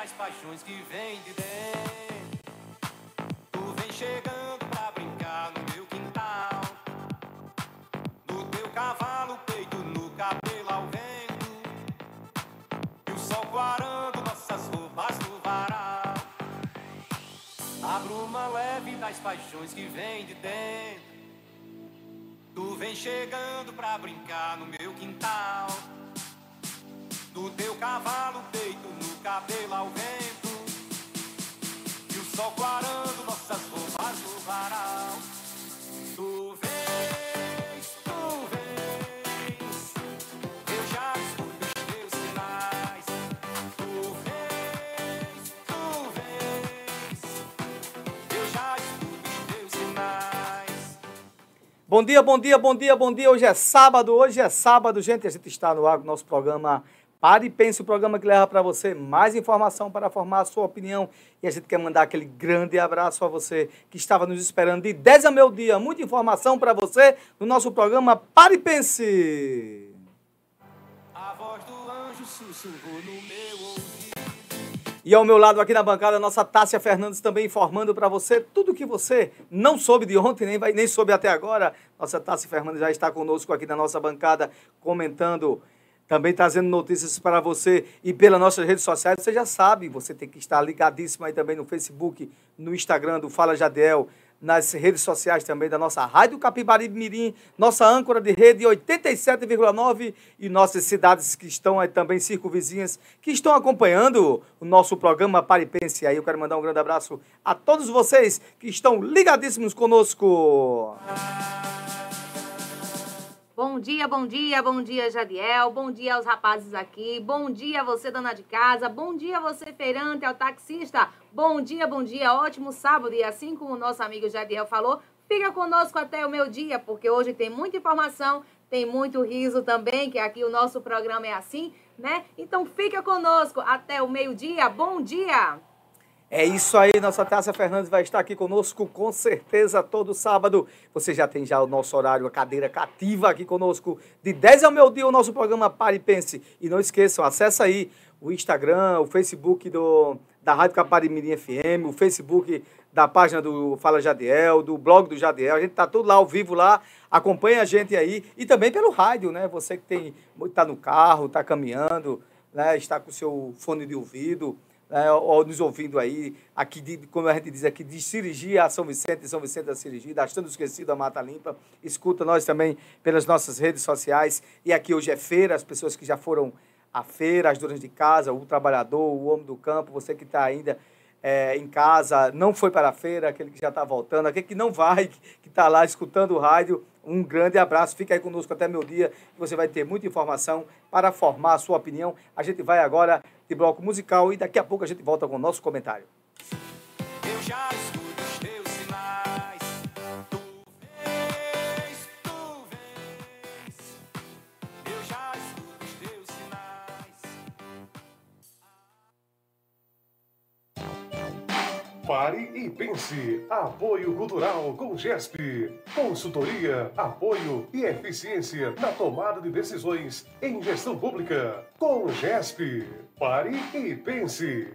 das paixões que vem de dentro. Tu vem chegando pra brincar no meu quintal. No teu cavalo, peito no cabelo ao vento. E o sol quarando nossas roupas no varal. A bruma leve das paixões que vem de dentro. Tu vem chegando pra brincar no meu quintal. No teu cavalo, peito no cabelo ao vento. E o sol clarando nossas roupas no varal. Tu vens, tu vens. Eu já escuto os teus sinais. Tu vens, tu vens. Eu já escuto os teus sinais. Bom dia, bom dia, bom dia, bom dia. Hoje é sábado, gente. A gente está no ar com o nosso programa Pare e Pense, o programa que leva para você mais informação para formar a sua opinião. E a gente quer mandar aquele grande abraço a você que estava nos esperando de 10 ao meio-dia. Muita informação para você no nosso programa Pare e Pense. A voz do anjo sussurrou no meu ouvido. E ao meu lado aqui na bancada, a nossa Tássia Fernandes também informando para você tudo que você não soube de ontem, nem soube até agora. Nossa Tássia Fernandes já está conosco aqui na nossa bancada, comentando, também trazendo notícias para você e pelas nossas redes sociais. Você já sabe, você tem que estar ligadíssimo aí também no Facebook, no Instagram do Fala Jadiel, nas redes sociais também da nossa Rádio Caparimirim, nossa âncora de rede 87,9 e nossas cidades que estão aí também circunvizinhas, que estão acompanhando o nosso programa Pare e Pense. Aí eu quero mandar um grande abraço a todos vocês que estão ligadíssimos conosco. Bom dia, bom dia, bom dia, Jadiel, bom dia aos rapazes aqui, bom dia você, dona de casa, bom dia você, feirante, ao taxista, bom dia, ótimo sábado, e assim como o nosso amigo Jadiel falou, fica conosco até o meu dia, porque hoje tem muita informação, tem muito riso também, que aqui o nosso programa é assim, né? Então fica conosco até o meio-dia, bom dia! É isso aí, nossa Tássia Fernandes vai estar aqui conosco com certeza todo sábado. Você já tem já o nosso horário, a cadeira cativa aqui conosco, de 10 ao meio-dia, o nosso programa Pare e Pense. E não esqueçam, acessa aí o Instagram, o Facebook da Rádio Caparimirim FM, o Facebook da página do Fala Jadiel, do blog do Jadiel. A gente está tudo lá, ao vivo lá, acompanha a gente aí. E também pelo rádio, né? Você que está no carro, está caminhando, né? Está com o seu fone de ouvido, ou nos ouvindo aí, aqui como a gente diz aqui, de Sirigi a São Vicente, São Vicente a Sirigi, da Estando Esquecido a Mata Limpa. Escuta nós também pelas nossas redes sociais. E aqui hoje é feira, as pessoas que já foram à feira, as donas de casa, o trabalhador, o homem do campo, você que está ainda em casa, não foi para a feira, aquele que já está voltando, aquele que não vai, que está lá escutando o rádio, um grande abraço, fica aí conosco até meu dia, que você vai ter muita informação para formar a sua opinião. A gente vai agora de bloco musical e daqui a pouco a gente volta com o nosso comentário. Eu já escuto os teus sinais, tu vês, tu vês. Eu já escuto os teus sinais. Pare e Pense. Apoio Cultural com GESP. Consultoria, apoio e eficiência na tomada de decisões em gestão pública. Com GESP. Pare e Pense.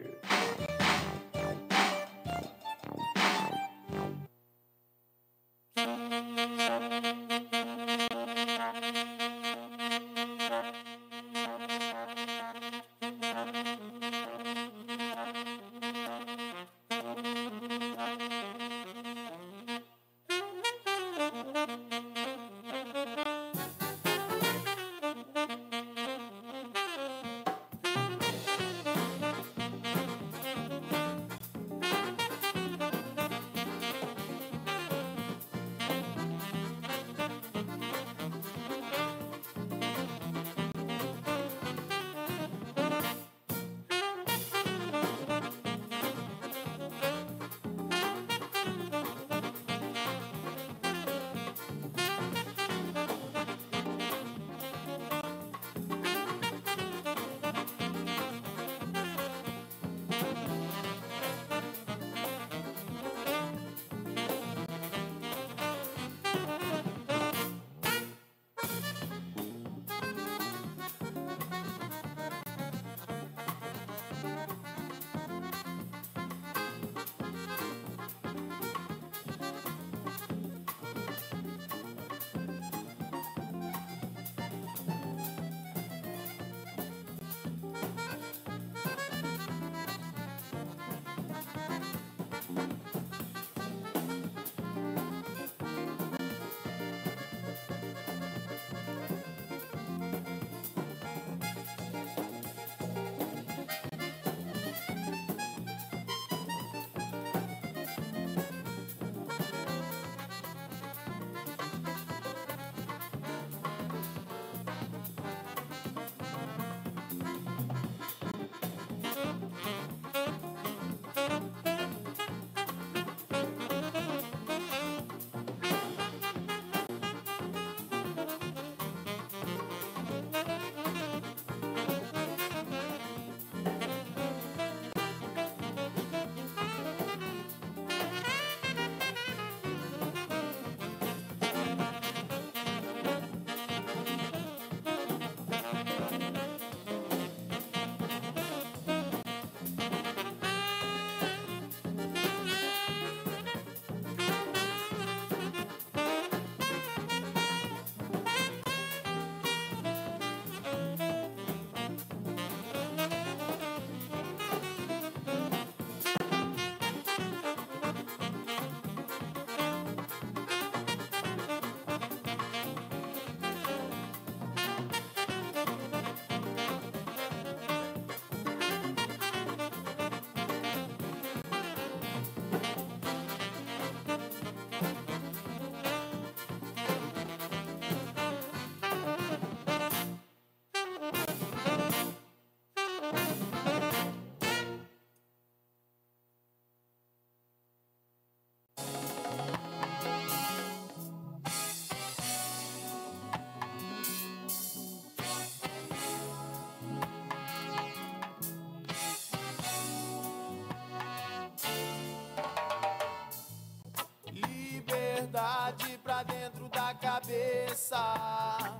pensar.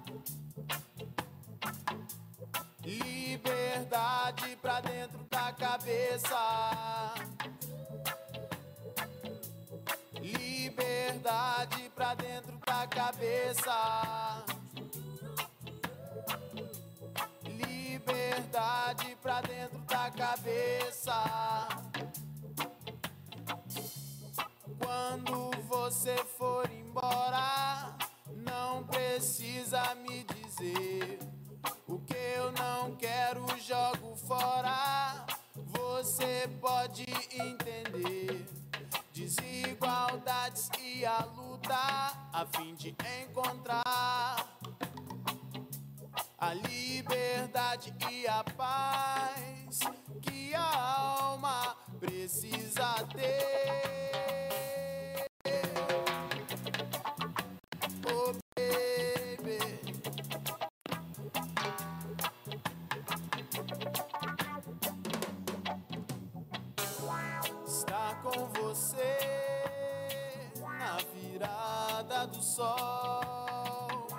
Liberdade pra dentro da cabeça. Liberdade pra dentro da cabeça. Liberdade pra dentro da cabeça. Quando você for embora, não precisa me dizer. O que eu não quero, jogo fora. Você pode entender. Desigualdades e a luta a fim de encontrar a liberdade e a paz que a alma precisa ter. Oh, baby. Estar com você na virada do sol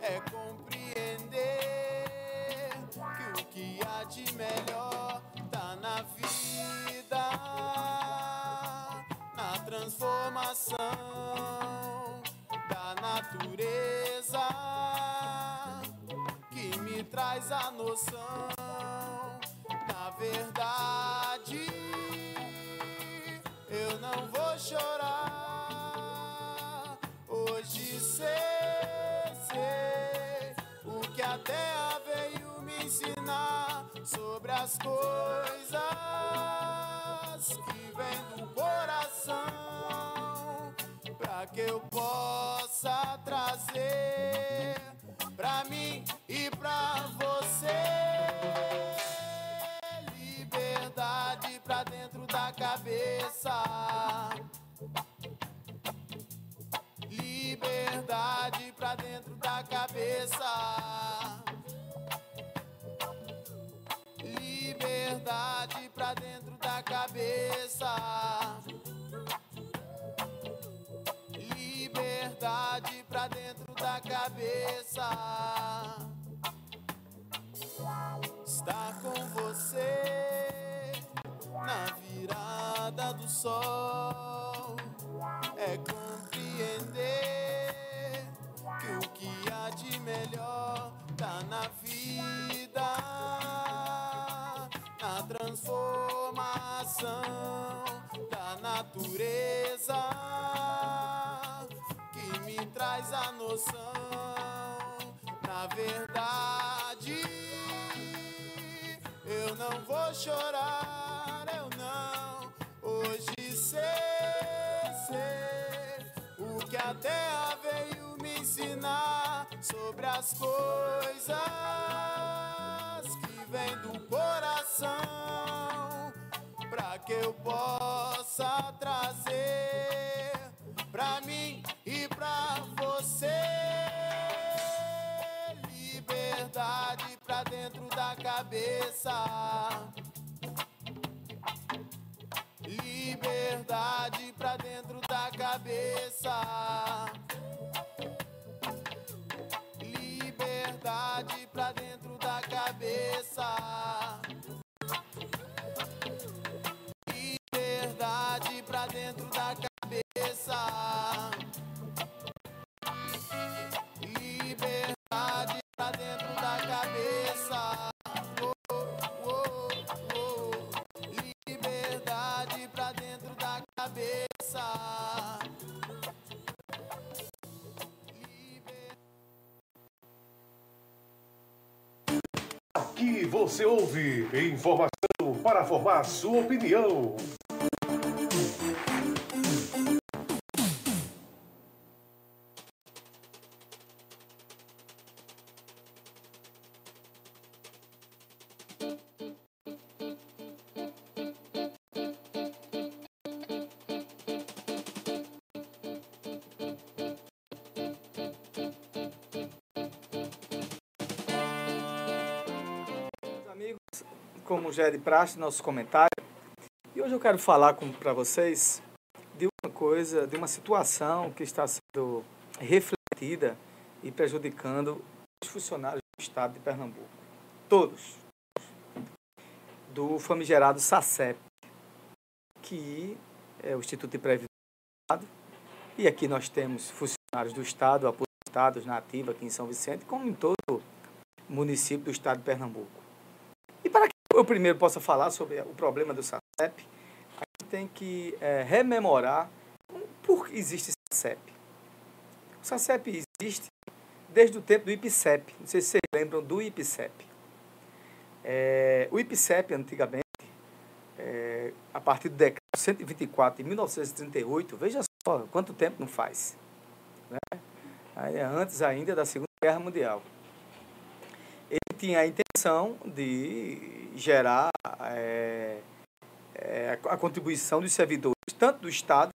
é compreender que o que há de melhor tá na vida, na transformação da natureza que me traz a noção. Na verdade, eu não vou chorar. Hoje sei o que a terra veio me ensinar sobre as coisas que vêm do coração, pra que eu possa trazer pra mim e pra você. Liberdade pra dentro da cabeça. Liberdade pra dentro da cabeça. Liberdade pra dentro da cabeça. Liberdade pra dentro da cabeça. Estar com você na virada do sol é compreender que o que há de melhor tá na vida, na transformação da natureza que me traz a noção. Na verdade, eu não vou chorar, eu não. Hoje sei o que a terra veio me ensinar sobre as coisas que vêm do coração, pra que eu possa trazer pra mim e pra você. Liberdade pra dentro da cabeça. Liberdade pra dentro da cabeça. Liberdade pra dentro da cabeça. Liberdade pra dentro da cabeça. Liberdade pra dentro da cabeça, oh, oh, oh. Liberdade pra dentro da cabeça. Aqui você ouve informação para formar sua opinião. Como já é de praxe, nosso comentário. E hoje eu quero falar para vocês de uma situação que está sendo refletida e prejudicando os funcionários do Estado de Pernambuco. Todos. Do famigerado SACEP, que é o Instituto de Previdência do Estado. E aqui nós temos funcionários do Estado, aposentados na ativa aqui em São Vicente, como em todo o município do Estado de Pernambuco. E para que eu primeiro possa falar sobre o problema do SACEP, a gente tem que rememorar por que existe SACEP. O SACEP existe desde o tempo do IPCEP. Não sei se vocês lembram do IPCEP. O IPCEP, antigamente, a partir do decreto 124 de 1938, veja só quanto tempo não faz, né? Aí, antes ainda da Segunda Guerra Mundial. Ele tinha a intenção de gerar a contribuição dos servidores, tanto do Estado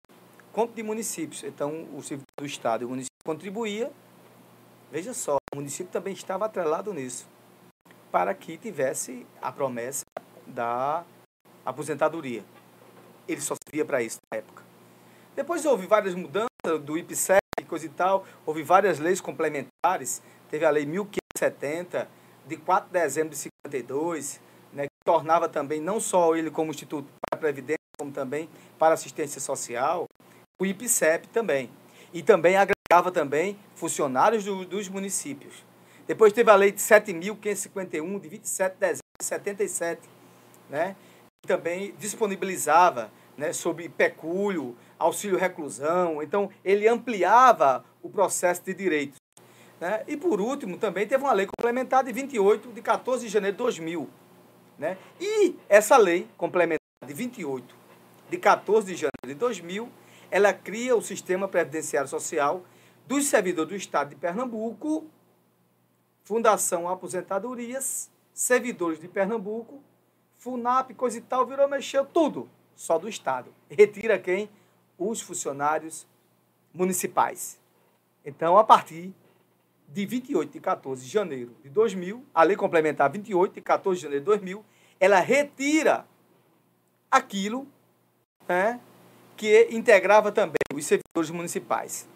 quanto de municípios. Então, o servidor do Estado e o município contribuía. Veja só, o município também estava atrelado nisso, para que tivesse a promessa da aposentadoria. Ele só servia para isso na época. Depois houve várias mudanças do IPCEP e coisa e tal, houve várias leis complementares, teve a lei 1570, de 4 de dezembro de 52, né, que tornava também não só ele como Instituto para a Previdência, como também para Assistência Social, o IPCEP também. E também agregava também funcionários dos municípios. Depois teve a lei de 7.551, de 27 de dezembro de 77, né? E também disponibilizava, né, sobre pecúlio, auxílio-reclusão. Então, ele ampliava o processo de direitos, né? E, por último, também teve uma lei complementar de 28, de 14 de janeiro de 2000. Né? E essa lei complementar de 28, de 14 de janeiro de 2000, ela cria o sistema previdenciário social dos servidores do Estado de Pernambuco, Fundação Aposentadorias, Servidores de Pernambuco, FUNAP, coisa e tal, virou, mexeu, tudo, só do Estado. Retira quem? Os funcionários municipais. Então, a partir de 28 de 14 de janeiro de 2000, a lei complementar 28 de 14 de janeiro de 2000, ela retira aquilo, né, que integrava também os servidores municipais.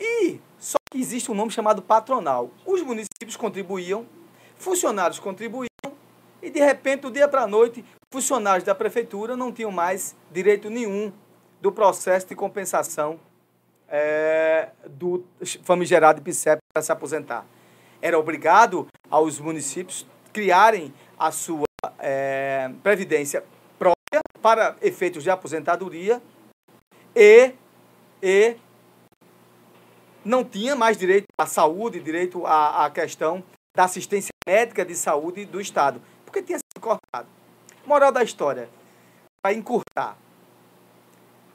E só que existe um nome chamado patronal. Os municípios contribuíam, funcionários contribuíam, e de repente, do dia para a noite, funcionários da prefeitura não tinham mais direito nenhum do processo de compensação do famigerado IPCEP para se aposentar. Era obrigado aos municípios criarem a sua previdência própria para efeitos de aposentadoria e não tinha mais direito à saúde, direito à questão da assistência médica de saúde do Estado, porque tinha sido cortado. Moral da história, para encurtar,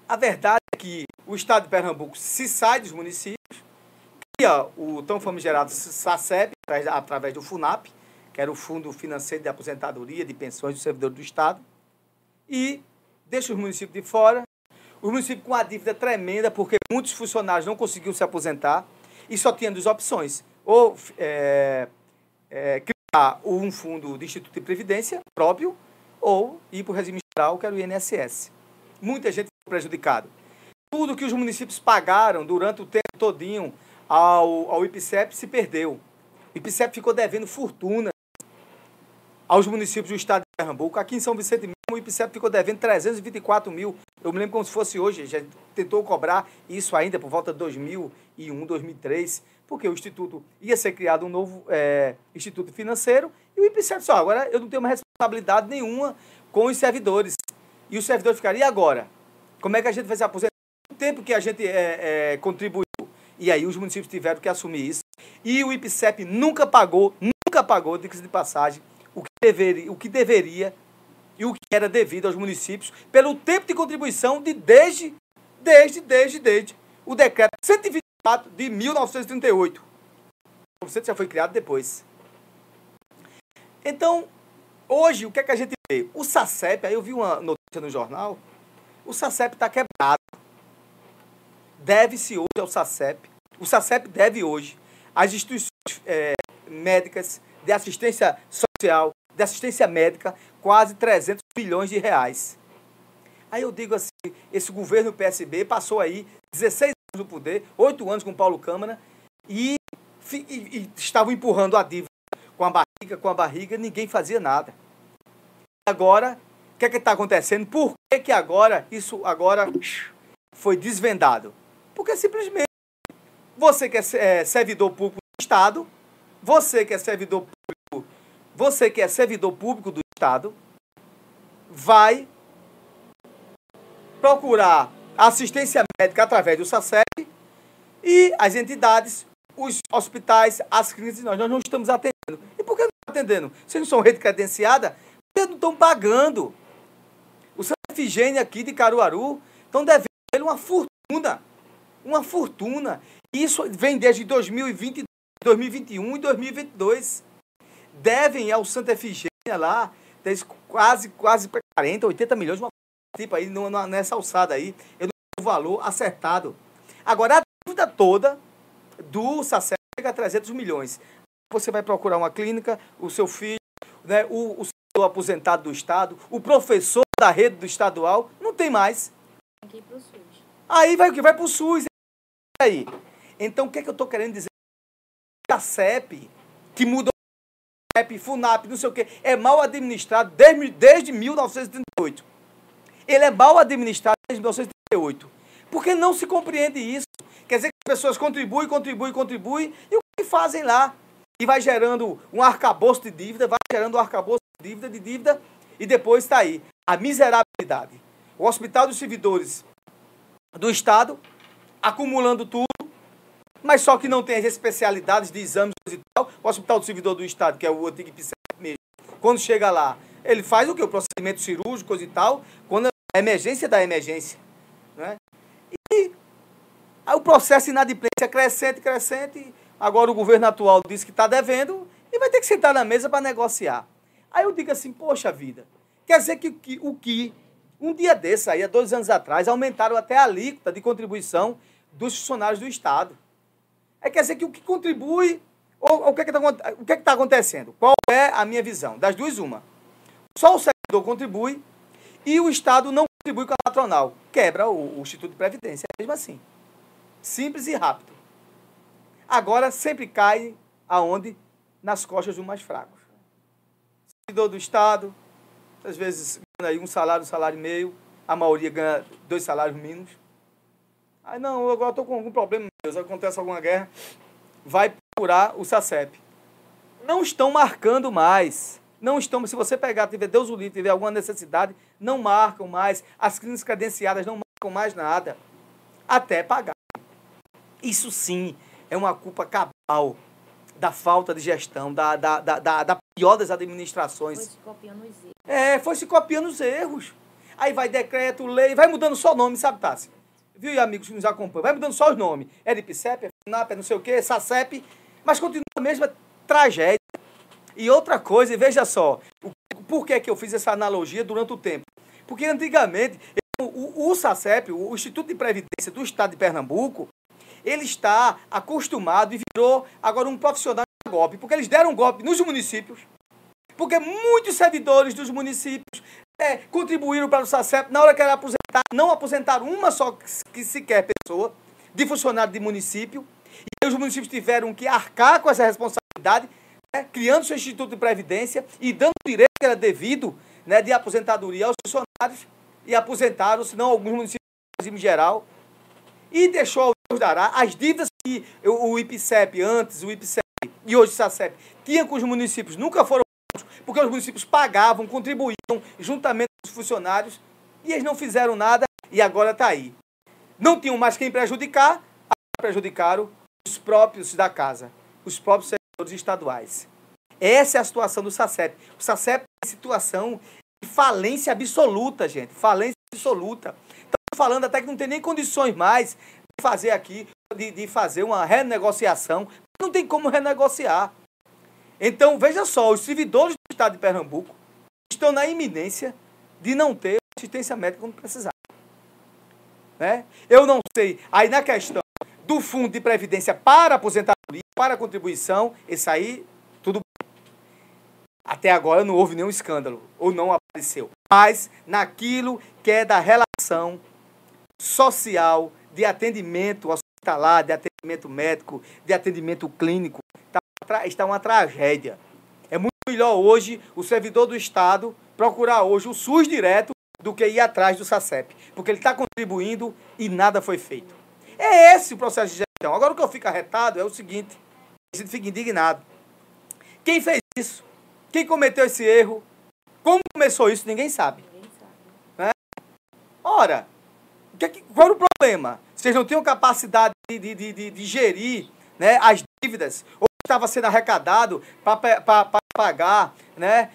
a verdade é que o Estado de Pernambuco se sai dos municípios, cria o tão famigerado SACEP, através do FUNAP, que era o Fundo Financeiro de Aposentadoria, de Pensões do Servidor do Estado, e deixa os municípios de fora. Os municípios com uma dívida tremenda, porque muitos funcionários não conseguiam se aposentar e só tinham duas opções. Ou criar um fundo de Instituto de Previdência próprio, ou ir para o regime geral, que era o INSS. Muita gente foi prejudicada. Tudo que os municípios pagaram durante o tempo todinho ao IPCEP se perdeu. O IPCEP ficou devendo fortuna aos municípios do Estado de Pernambuco. Aqui em São Vicente mesmo, o IPCEP ficou devendo 324 mil. Eu me lembro como se fosse hoje, já tentou cobrar isso ainda por volta de 2001, 2003, porque o Instituto ia ser criado um novo Instituto Financeiro e o IPCEP só, agora eu não tenho uma responsabilidade nenhuma com os servidores. E os servidores ficariam, e agora? Como é que a gente vai se aposentar? O tempo que a gente contribuiu. E aí os municípios tiveram que assumir isso. E o IPCEP nunca pagou, diga-se de passagem, o que deveria e o que era devido aos municípios pelo tempo de contribuição de desde o decreto 124 de 1938. O conceito já foi criado depois. Então, hoje, o que é que a gente vê? O SACEP, aí eu vi uma notícia no jornal, o SACEP está quebrado. Deve-se hoje ao SACEP. O SACEP deve hoje às instituições médicas, de assistência social, de assistência médica, quase 300 bilhões de reais. Aí eu digo assim, esse governo PSB passou aí 16 anos no poder, 8 anos com Paulo Câmara, e estavam empurrando a dívida com a barriga, ninguém fazia nada. Agora, o que é que está acontecendo? Por que que agora isso agora foi desvendado? Porque simplesmente você que é servidor público do Estado, você que é servidor público do Estado, vai procurar assistência médica através do SACEP e as entidades, os hospitais, as clínicas, nós não estamos atendendo. E por que não estamos atendendo? Vocês não são rede credenciada? Vocês não estão pagando. O Santa Efigênia aqui de Caruaru estão devendo uma fortuna. Uma fortuna. Isso vem desde 2020, 2021 e 2022. Devem ao Santa Efigênia lá quase 40, 80 milhões de uma tipo aí, nessa alçada aí. Eu não tenho o valor acertado. Agora, a dívida toda do SACEP chega a 300 milhões. Você vai procurar uma clínica, o seu filho, né, o senhor aposentado do Estado, o professor da rede do estadual, não tem mais. Aqui pro SUS. Aí vai o que? Vai para o SUS. Aí. Então, o que é que eu estou querendo dizer? A SACEP, que mudou a SACEP, FUNAP, não sei o quê, é mal administrado desde 1938. Ele é mal administrado desde 1938. Porque não se compreende isso. Quer dizer que as pessoas contribuem, e o que fazem lá? E vai gerando um arcabouço de dívida, e depois está aí a miserabilidade. O Hospital dos Servidores do Estado, acumulando tudo, mas só que não tem as especialidades de exames e tal. O Hospital do Servidor do Estado, que é o antigo IPCEP mesmo, quando chega lá, ele faz o que? O procedimento cirúrgico e tal, quando é a emergência da emergência. Né? E aí o processo de inadimplência crescente. Agora o governo atual diz que está devendo e vai ter que sentar na mesa para negociar. Aí eu digo assim, poxa vida, quer dizer que o que um dia desses, aí há 2 anos atrás, aumentaram até a alíquota de contribuição dos funcionários do Estado. Aí quer dizer que o que contribui, ou o que é que está acontecendo? Qual é a minha visão? Das duas, uma. Só o servidor contribui e o Estado não contribui com a patronal. Quebra o Instituto de Previdência, mesmo assim. Simples e rápido. Agora sempre cai aonde? Nas costas dos mais fracos. Servidor do Estado, às vezes ganha aí um salário e meio, a maioria ganha 2 salários mínimos. Aí não, agora estou com algum problema, meu Deus, acontece alguma guerra, vai procurar o SACEP. Não estão marcando mais. Não estão, se você pegar, tiver Deus o livre, tiver alguma necessidade, não marcam mais. As clínicas credenciadas não marcam mais nada. Até pagar. Isso sim é uma culpa cabal da falta de gestão, da pior das administrações. Foi se copiando os erros. Aí vai decreto, lei, vai mudando só o nome, sabe, Tássia? Viu, e amigos que nos acompanham? Vai mudando só os nomes. É IPCEP, é FUNAP, é não sei o quê, SACEP, mas continua a mesma tragédia. E outra coisa, e veja só, por que que eu fiz essa analogia durante o tempo? Porque antigamente, o SACEP, o Instituto de Previdência do Estado de Pernambuco, ele está acostumado e virou agora um profissional de golpe, porque eles deram um golpe nos municípios, porque muitos servidores dos municípios contribuíram para o SACEP, na hora que era aposentar, não aposentaram uma só que sequer pessoa de funcionário de município, e os municípios tiveram que arcar com essa responsabilidade, né, criando seu Instituto de Previdência e dando o direito que era devido, né, de aposentadoria aos funcionários, e aposentaram, senão alguns municípios em geral, e deixou as dívidas que o IPCEP, antes o IPCEP e hoje o SACEP, tinha com os municípios, nunca foram pagos, porque os municípios pagavam, contribuíam juntamente com os funcionários, e eles não fizeram nada, e agora está aí. Não tinham mais quem prejudicar, prejudicaram os próprios da casa, os próprios servidores estaduais. Essa é a situação do SACEP. O SACEP é uma situação de falência absoluta, gente, falência absoluta. Estamos falando até que não tem nem condições mais fazer aqui, de fazer uma renegociação, não tem como renegociar. Então, veja só, os servidores do Estado de Pernambuco estão na iminência de não ter assistência médica quando precisar. Né? Eu não sei, aí na questão do fundo de previdência para aposentadoria, para contribuição, isso aí, tudo bem. Até agora não houve nenhum escândalo, ou não apareceu. Mas naquilo que é da relação social, de atendimento hospitalar, de atendimento atendimento médico, de atendimento clínico, está uma tragédia. É muito melhor hoje o servidor do Estado procurar hoje o SUS direto do que ir atrás do SACEP, porque ele está contribuindo e nada foi feito. É esse o processo de gestão. Agora o que eu fico arretado é o seguinte, eu fico indignado. Quem fez isso? Quem cometeu esse erro? Como começou isso? Ninguém sabe. Né? Ora, qual era o problema? Vocês não tinham capacidade de gerir, né, as dívidas, ou estava sendo arrecadado para pagar, né,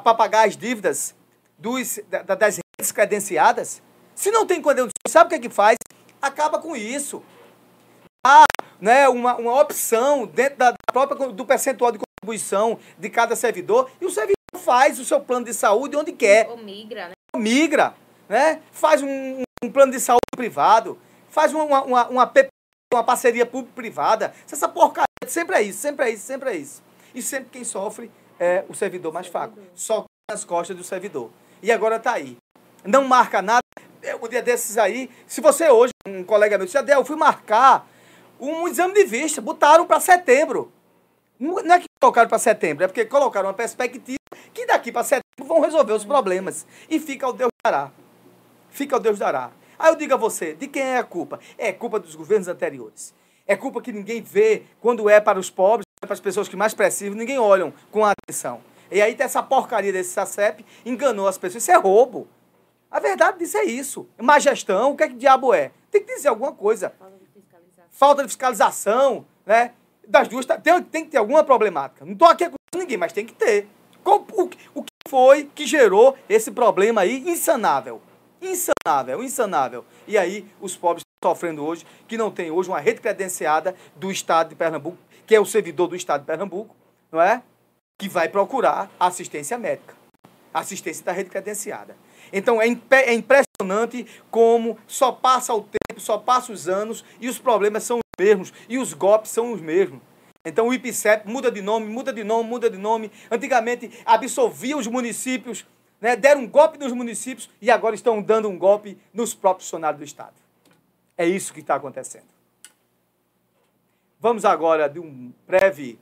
para pagar as dívidas das redes credenciadas? Se não tem condição, sabe o que é que faz? Acaba com isso. Há, né, uma opção dentro da própria, do percentual de contribuição de cada servidor, e o servidor faz o seu plano de saúde onde quer. Ou migra, né? Migra, né? Faz um plano de saúde privado, faz uma parceria público-privada. Essa porcaria sempre é isso, sempre é isso, sempre é isso. E sempre quem sofre é o servidor mais fraco. Só nas costas do servidor. E agora está aí. Não marca nada. Um dia desses aí, se você hoje, um colega meu, disse, Jadiel, eu fui marcar um exame de vista, botaram para setembro. Não é que colocaram para setembro, é porque colocaram uma perspectiva que daqui para setembro vão resolver os problemas. E fica ao Deus dará. Fica ao Deus dará. Aí eu digo a você, de quem é a culpa? É culpa dos governos anteriores. É culpa que ninguém vê quando é para os pobres, para as pessoas que mais precisam, ninguém olham com atenção. E aí tem essa porcaria desse SACEP, enganou as pessoas. Isso é roubo. A verdade disso é isso. Má gestão, o que é que diabo é? Tem que dizer alguma coisa. Falta de fiscalização. Falta de fiscalização, né? Das duas, tem que ter alguma problemática. Não estou aqui acusando ninguém, mas tem que ter. O que foi que gerou esse problema aí insanável? Insanável, insanável. E aí os pobres estão sofrendo hoje, que não tem hoje uma rede credenciada do Estado de Pernambuco, que é o servidor do Estado de Pernambuco, não é? Que vai procurar assistência médica. Assistência da rede credenciada. Então é impressionante como só passa o tempo, só passa os anos e os problemas são os mesmos e os golpes são os mesmos. Então o IPCEP muda de nome, muda de nome, muda de nome. Antigamente absolvia os municípios, né, deram um golpe nos municípios e agora estão dando um golpe nos próprios funcionários do Estado. É isso que está acontecendo. Vamos agora de um breve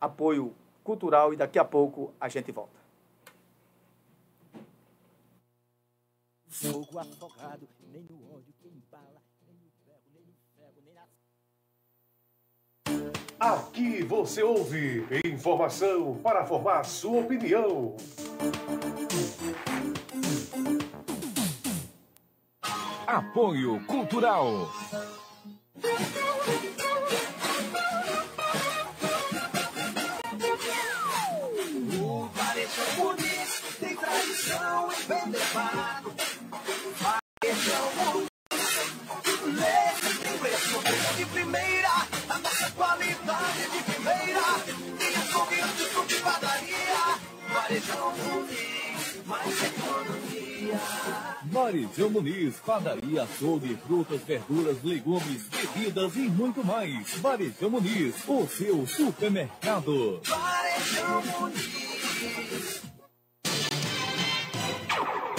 apoio cultural e daqui a pouco a gente volta. Fogo afogado, nem o ódio que embala, nem o ferro, nem a... Aqui você ouve informação para formar sua opinião. Apoio Cultural. O Varejão Muniz tem tradição em vender pago. Varejão Muniz, padaria, açougue, frutas, verduras, legumes, bebidas e muito mais. Varejão Muniz, o seu supermercado. Varejão Muniz.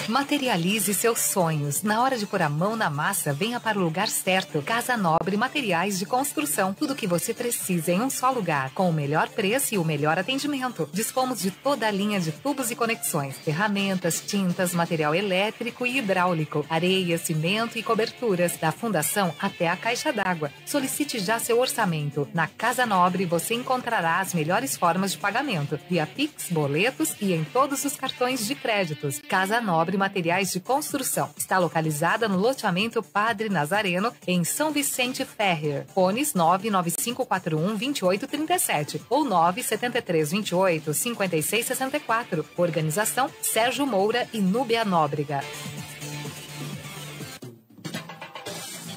Materialize seus sonhos. Na hora de pôr a mão na massa, venha para o lugar certo. Casa Nobre Materiais de Construção. Tudo o que você precisa em um só lugar, com o melhor preço e o melhor atendimento. Dispomos de toda a linha de tubos e conexões, ferramentas, tintas, material elétrico e hidráulico, areia, cimento e coberturas, da fundação até a caixa d'água. Solicite já seu orçamento. Na Casa Nobre você encontrará as melhores formas de pagamento, via Pix, boletos e em todos os cartões de créditos. Casa Nobre Materiais de Construção. Está localizada no loteamento Padre Nazareno, em São Vicente Ferrer. Fones 99541-2837 ou 97328-5664. Organização Sérgio Moura e Núbia Nóbrega.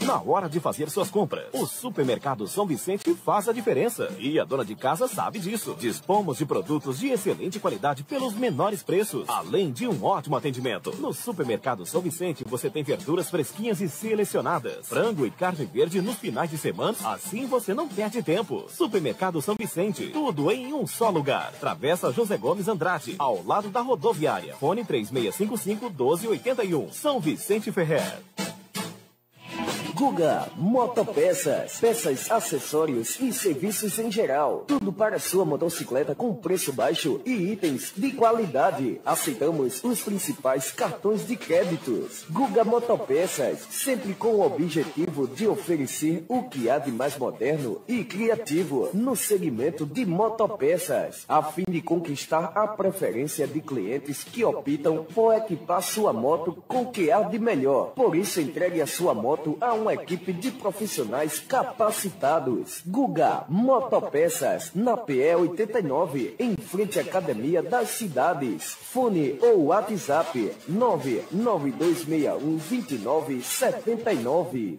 Na hora de fazer suas compras, o Supermercado São Vicente faz a diferença. E a dona de casa sabe disso. Dispomos de produtos de excelente qualidade pelos menores preços, além de um ótimo atendimento. No Supermercado São Vicente, você tem verduras fresquinhas e selecionadas, frango e carne verde nos finais de semana, assim você não perde tempo. Supermercado São Vicente, tudo em um só lugar. Travessa José Gomes Andrade, ao lado da rodoviária. Fone 3655-1281. São Vicente Ferrer. Guga Motopeças, peças, acessórios e serviços em geral. Tudo para sua motocicleta com preço baixo e itens de qualidade. Aceitamos os principais cartões de créditos. Guga Motopeças, sempre com o objetivo de oferecer o que há de mais moderno e criativo no segmento de motopeças, a fim de conquistar a preferência de clientes que optam por equipar sua moto com o que há de melhor. Por isso, entregue a sua moto a uma equipe de profissionais capacitados. Guga Motopeças, na PE 89, em frente à Academia das Cidades. Fone ou WhatsApp 992612979.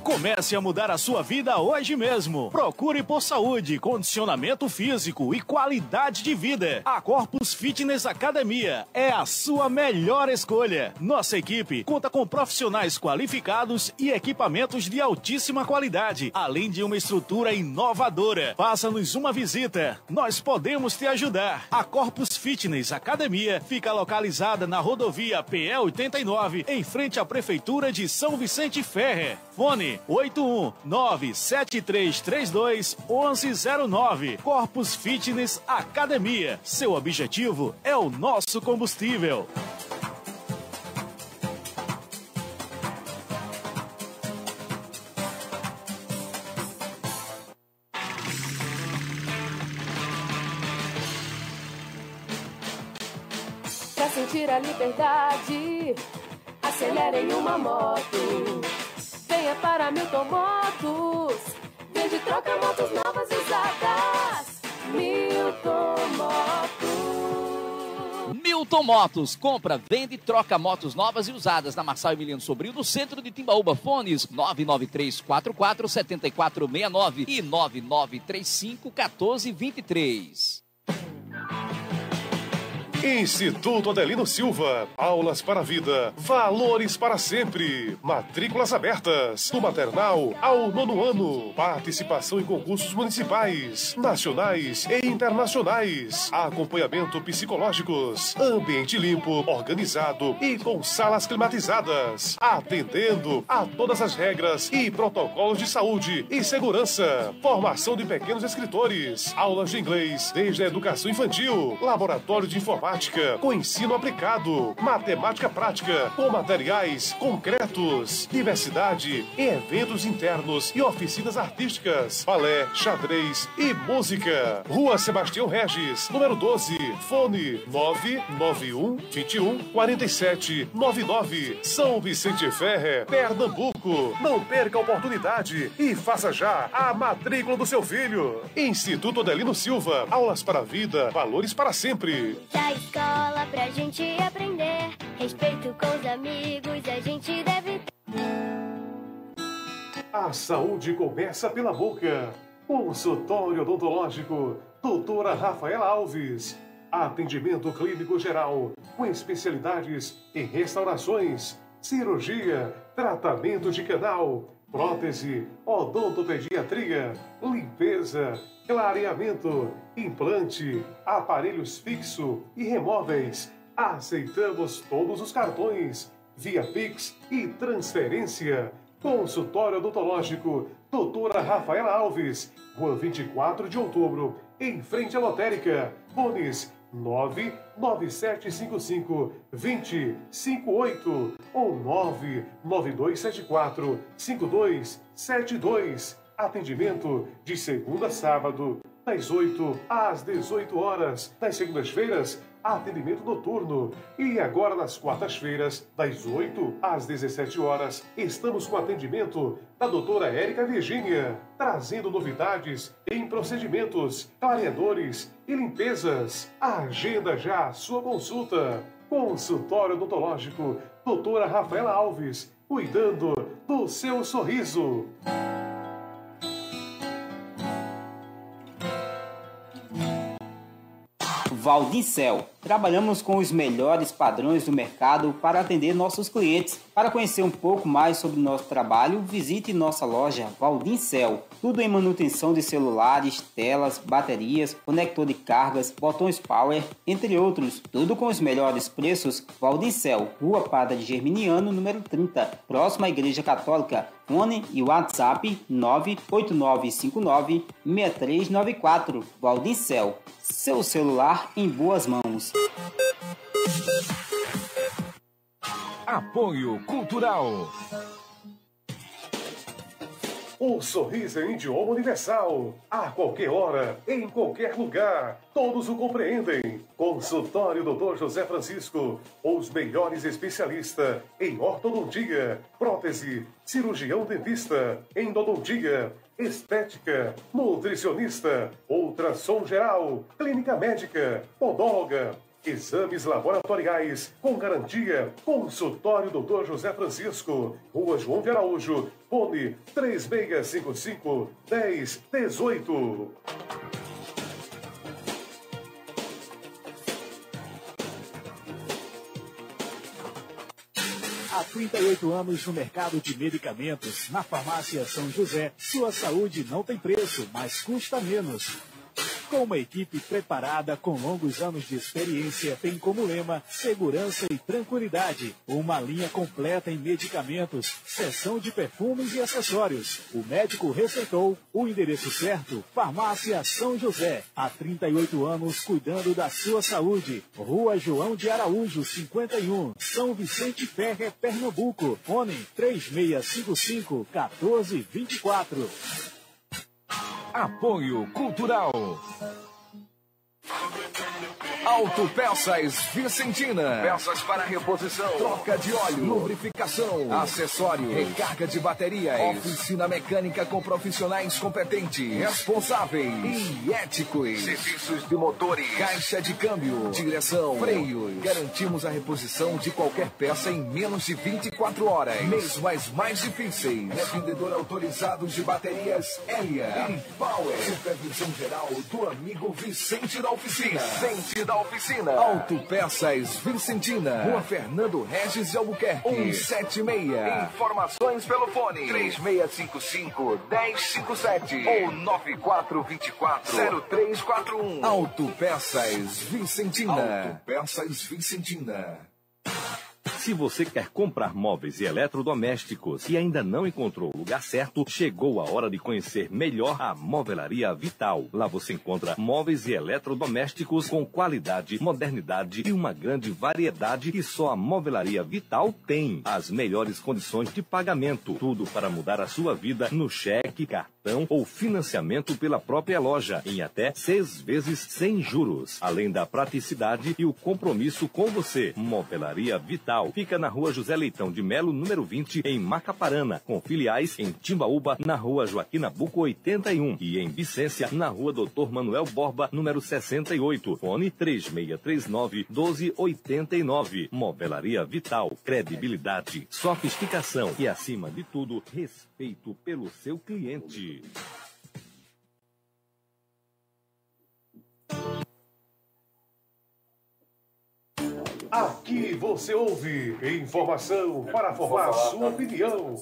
Comece a mudar a sua vida hoje mesmo. Procure por saúde, condicionamento físico e qualidade de vida. A Corpus Fitness Academia é a sua melhor escolha. Nossa equipe conta com profissionais qualificados e equipamentos de altíssima qualidade, além de uma estrutura inovadora. Faça-nos uma visita. Nós podemos te ajudar. A Corpus Fitness Academia fica localizada na rodovia PE 89, em frente à Prefeitura de São Vicente Ferrer. Fone 81973321109. Corpus Fitness Academia. Seu objetivo é o nosso combustível. Pra sentir a liberdade, acelera em uma moto. Venha para Milton Motos, vende troca motos novas e usadas. Milton Motos. Milton Motos, compra, vende e troca motos novas e usadas na Marçal Emiliano Sobrinho, no centro de Timbaúba. Fones 993447469 e 99351423. Instituto Adelino Silva, aulas para a vida, valores para sempre, matrículas abertas, do maternal ao nono ano, participação em concursos municipais, nacionais e internacionais, acompanhamento psicológicos, ambiente limpo, organizado e com salas climatizadas, atendendo a todas as regras e protocolos de saúde e segurança, formação de pequenos escritores, aulas de inglês desde a educação infantil, laboratório de informática com ensino aplicado, matemática prática, com materiais concretos, diversidade, eventos internos e oficinas artísticas, balé, xadrez e música. Rua Sebastião Regis, número 12, fone 991-21-4799, São Vicente Ferrer, Pernambuco. Não perca a oportunidade e faça já a matrícula do seu filho. Instituto Adelino Silva, aulas para a vida, valores para sempre. Da escola pra gente aprender, respeito com os amigos a gente deve ter. A saúde começa pela boca. Consultório odontológico, doutora Rafaela Alves. Atendimento clínico geral, com especialidades em restaurações, cirurgia, tratamento de canal, prótese, odontopediatria, limpeza, clareamento, implante, aparelhos fixo e remóveis. Aceitamos todos os cartões, via Pix e transferência. Consultório odontológico, doutora Rafaela Alves, Rua 24 de Outubro, em frente à lotérica. Fones 99755-2058 ou 99274-5272. Atendimento de segunda a sábado, das 8 às 18 horas. Nas segundas-feiras, atendimento noturno. E agora nas quartas-feiras, das 8 às 17 horas, estamos com atendimento da doutora Érica Virgínia, trazendo novidades em procedimentos, clareadores e limpezas. Agenda já a sua consulta. Consultório odontológico, doutora Rafaela Alves, cuidando do seu sorriso. Valdicel. Trabalhamos com os melhores padrões do mercado para atender nossos clientes. Para conhecer um pouco mais sobre nosso trabalho, visite nossa loja Valdicel. Tudo em manutenção de celulares, telas, baterias, conector de cargas, botões power, entre outros. Tudo com os melhores preços. Valdicel, Rua Padre Germiniano, número 30, próximo à Igreja Católica. Fone e WhatsApp 98959-6394. Valdicel, seu celular em boas mãos. Apoio Cultural. O sorriso em idioma universal. A qualquer hora, em qualquer lugar. Todos o compreendem. Consultório Dr. José Francisco. Os melhores especialistas em ortodontia, prótese, cirurgião dentista, endodontia, estética, nutricionista, ultrassom geral, clínica médica, podóloga. Exames laboratoriais, com garantia. Consultório Dr. José Francisco, Rua João de Araújo, fone 3655-1018. Há 38 anos no mercado de medicamentos, na Farmácia São José, sua saúde não tem preço, mas custa menos. Com uma equipe preparada com longos anos de experiência, tem como lema segurança e tranquilidade. Uma linha completa em medicamentos, seção de perfumes e acessórios. O médico receitou, o endereço certo, Farmácia São José. Há 38 anos cuidando da sua saúde. Rua João de Araújo, 51, São Vicente Ferrer, Pernambuco. Fone 3655-1424. Apoio Cultural. Autopeças Vicentina. Peças para reposição, troca de óleo, lubrificação, acessório, recarga de baterias. Oficina mecânica com profissionais competentes, responsáveis e éticos. Serviços de motores, caixa de câmbio, direção, freios. Garantimos a reposição de qualquer peça em menos de 24 horas. Mesmo as mais difíceis. Revendedor autorizado de baterias Elia e Power. Supervisão geral do amigo Vicente da Oficina. Vicente da Oficina. Autopeças Vicentina. Rua Fernando Regis de Albuquerque, 176. Informações pelo fone 3655-1057 ou 9424-0341. Autopeças Vicentina. Autopeças Vicentina. Se você quer comprar móveis e eletrodomésticos e ainda não encontrou o lugar certo, chegou a hora de conhecer melhor a Movelaria Vital. Lá você encontra móveis e eletrodomésticos com qualidade, modernidade e uma grande variedade que só a Movelaria Vital tem. As melhores condições de pagamento. Tudo para mudar a sua vida no cheque, cartão ou financiamento pela própria loja em até 6 vezes sem juros. Além da praticidade e o compromisso com você. Movelaria Vital. Fica na Rua José Leitão de Melo, número 20, em Macaparana, com filiais em Timbaúba, na Rua Joaquim Nabuco, 81, e em Vicência, na Rua Doutor Manuel Borba, número 68, fone 3639-1289. Movelaria Vital, credibilidade, sofisticação e, acima de tudo, respeito pelo seu cliente. Aqui você ouve informação para formar sua opinião.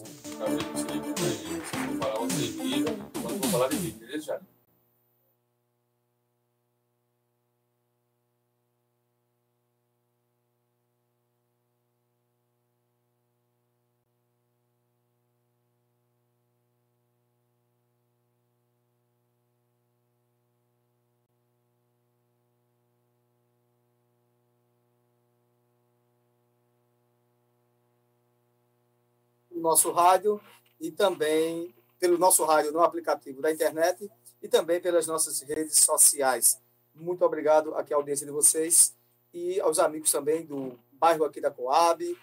Nosso rádio e também pelo nosso rádio no aplicativo da internet e também pelas nossas redes sociais. Muito obrigado aqui à audiência de vocês e aos amigos também do bairro aqui da Coab.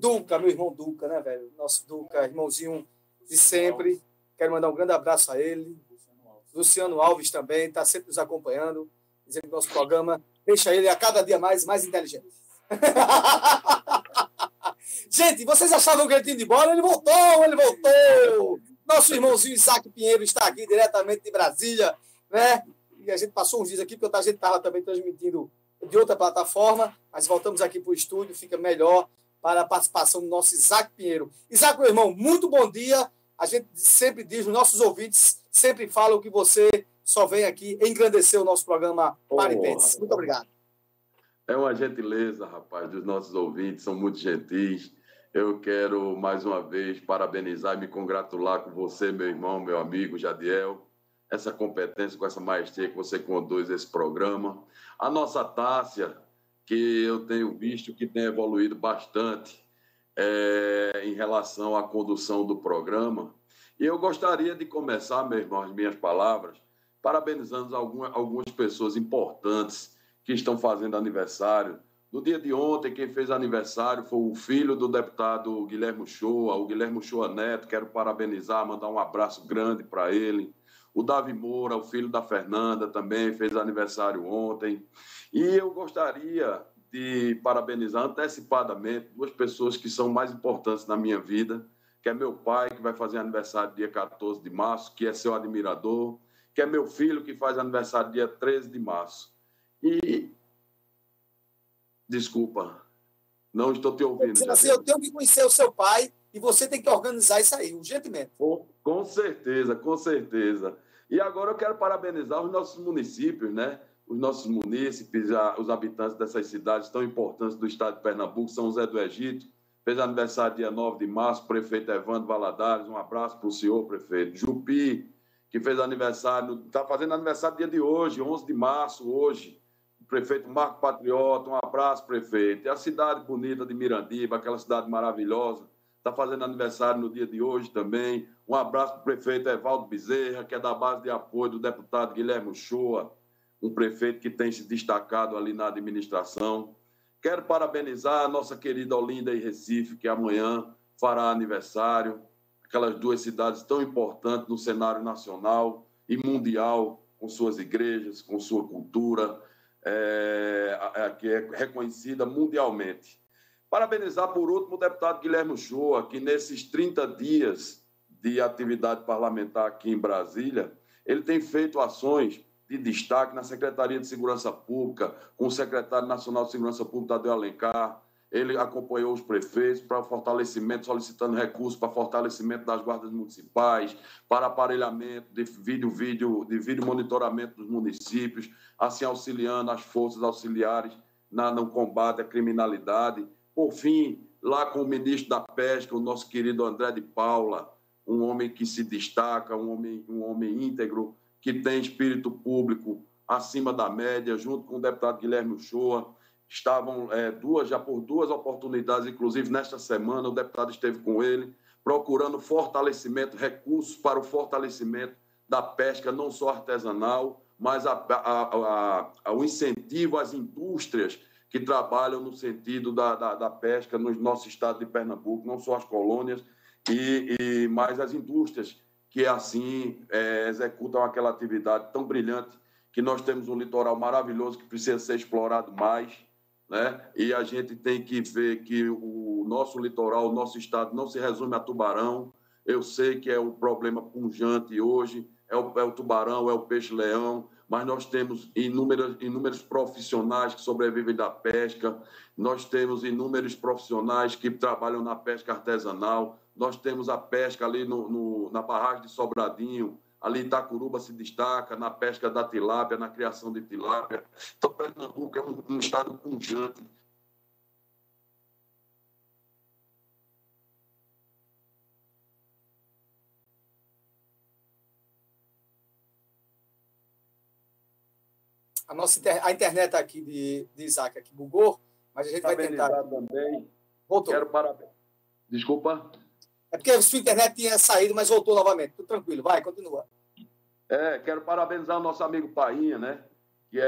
Duca, meu irmão Duca, né, velho? Nosso Duca, irmãozinho de sempre. Quero mandar um grande abraço a ele. Luciano Alves também, está sempre nos acompanhando, dizendo que nosso programa deixa ele a cada dia mais inteligente. Gente, vocês achavam que ele tinha ido embora? Ele voltou! Nosso irmãozinho Isaac Pinheiro está aqui diretamente de Brasília, né? e a gente passou uns dias aqui, porque a gente estava também transmitindo de outra plataforma, mas voltamos aqui para o estúdio, fica melhor para a participação do nosso Isaac Pinheiro. Isaac, meu irmão, muito bom dia. A gente sempre diz, nossos ouvintes sempre falam que você só vem aqui engrandecer o nosso programa Pare e Pense. Muito obrigado. É uma gentileza, rapaz, dos nossos ouvintes, são muito gentis. Eu quero, mais uma vez, parabenizar e me congratular com você, meu irmão, meu amigo Jadiel, essa competência, com essa maestria que você conduz esse programa. A nossa Tássia, que eu tenho visto que tem evoluído bastante em relação à condução do programa. E eu gostaria de começar, meu irmão, as minhas palavras, parabenizando algumas pessoas importantes que estão fazendo aniversário. No dia de ontem, quem fez aniversário foi o filho do deputado Guilherme Uchôa, o Guilherme Uchôa Neto, quero parabenizar, mandar um abraço grande para ele. O Davi Moura, o filho da Fernanda, também fez aniversário ontem. E eu gostaria de parabenizar antecipadamente duas pessoas que são mais importantes na minha vida, que é meu pai, que vai fazer aniversário dia 14 de março, que é seu admirador, que é meu filho, que faz aniversário dia 13 de março. E... desculpa, não estou te ouvindo. Eu tenho que conhecer o seu pai e você tem que organizar isso aí, urgentemente. Com certeza, com certeza. E agora eu quero parabenizar os nossos municípios, né? Os nossos munícipes, os habitantes dessas cidades tão importantes do estado de Pernambuco, São José do Egito, fez aniversário dia 9 de março, prefeito Evandro Valadares, um abraço para o senhor, prefeito. Jupi, que fez aniversário, está fazendo aniversário dia de hoje, 11 de março, hoje. Prefeito Marco Patriota, um abraço, prefeito. E a cidade bonita de Mirandiba, aquela cidade maravilhosa, está fazendo aniversário no dia de hoje também. Um abraço para o prefeito Evaldo Bezerra, que é da base de apoio do deputado Guilherme Uchôa, um prefeito que tem se destacado ali na administração. Quero parabenizar a nossa querida Olinda e Recife, que amanhã fará aniversário. Aquelas duas cidades tão importantes no cenário nacional e mundial, com suas igrejas, com sua cultura, que é reconhecida mundialmente. Parabenizar, por último, o deputado Guilherme Uchôa, que nesses 30 dias de atividade parlamentar aqui em Brasília, ele tem feito ações de destaque na Secretaria de Segurança Pública, com o secretário nacional de Segurança Pública, Tadeu Alencar. Ele acompanhou os prefeitos para o fortalecimento, solicitando recursos para fortalecimento das guardas municipais, para aparelhamento de vídeo monitoramento dos municípios, assim auxiliando as forças auxiliares no combate à criminalidade. Por fim, lá com o ministro da Pesca, o nosso querido André de Paula, um homem que se destaca, um homem íntegro, que tem espírito público acima da média, junto com o deputado Guilherme Uchôa. Estavam por duas oportunidades, inclusive nesta semana, o deputado esteve com ele, procurando fortalecimento, recursos para o fortalecimento da pesca, não só artesanal, mas o incentivo às indústrias que trabalham no sentido da pesca no nosso estado de Pernambuco, não só as colônias, mas as indústrias que assim executam aquela atividade tão brilhante, que nós temos um litoral maravilhoso que precisa ser explorado mais, né? E a gente tem que ver que o nosso litoral, o nosso estado, não se resume a tubarão. Eu sei que é um problema pungente hoje, é o tubarão, é o peixe-leão, mas nós temos inúmeros profissionais que sobrevivem da pesca, nós temos inúmeros profissionais que trabalham na pesca artesanal, nós temos a pesca ali na barragem de Sobradinho, ali Itacuruba se destaca na pesca da tilápia, na criação de tilápia. Então, Pernambuco é um estado pungente. A internet aqui de Isaac aqui bugou, mas a gente vai tentar. Também. Voltou. Quero parabéns. Desculpa. É porque a sua internet tinha saído, mas voltou novamente. Tudo tranquilo, vai, continua. Quero parabenizar o nosso amigo Painha, né? Que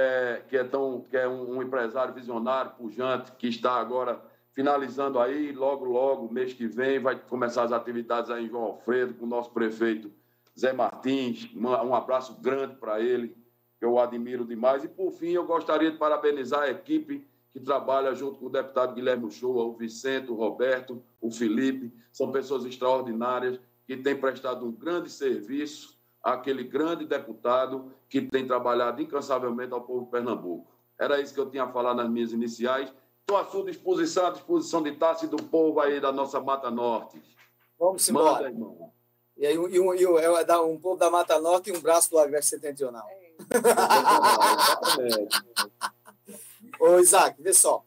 é um empresário visionário, pujante, que está agora finalizando aí, logo, mês que vem, vai começar as atividades aí em João Alfredo, com o nosso prefeito Zé Martins. Um abraço grande para ele, que eu admiro demais. E, por fim, eu gostaria de parabenizar a equipe que trabalha junto com o deputado Guilherme Uchôa, o Vicente, o Roberto, o Felipe. São pessoas extraordinárias que têm prestado um grande serviço aquele grande deputado que tem trabalhado incansavelmente ao povo de Pernambuco. Era isso que eu tinha a falar nas minhas iniciais. Estou à sua disposição, à disposição de Tássia e do povo aí da nossa Mata Norte. Vamos embora. Manda, irmão. E aí, um povo da Mata Norte e um braço do Agreste Setentrional. Ô, Isaac, vê só.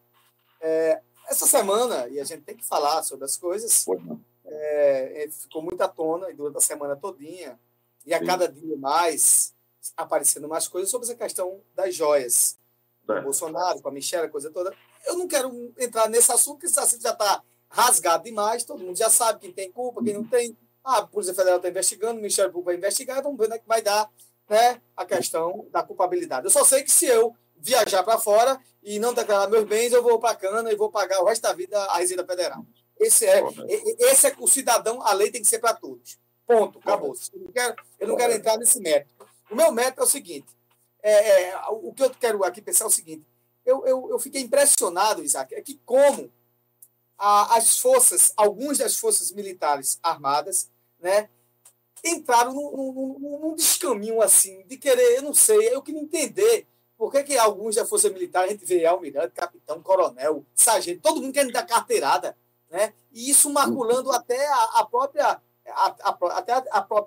Essa semana, e a gente tem que falar sobre as coisas, ficou muito à tona e durante a semana todinha, e a cada dia mais, aparecendo mais coisas sobre essa questão das joias. Com o Bolsonaro, com a Michelle, a coisa toda. Eu não quero entrar nesse assunto, porque esse assunto já está rasgado demais, todo mundo já sabe quem tem culpa, quem não tem. A Polícia Federal está investigando, o Michelle vai investigar, vamos ver onde é que vai dar, né, a questão da culpabilidade. Eu só sei que se eu viajar para fora e não declarar meus bens, eu vou para a cana e vou pagar o resto da vida a Receita Federal. Esse é o cidadão, a lei tem que ser para todos. Ponto, acabou. Eu não quero entrar nesse método. O meu método é o seguinte, o que eu quero aqui pensar é o seguinte, eu fiquei impressionado, Isaac, é que como algumas das forças militares armadas, né, entraram num descaminho assim, de querer, eu não sei, eu queria entender por que alguns da força militar, a gente vê almirante, capitão, coronel, sargento, todo mundo querendo dar carteirada, né, e isso maculando até a própria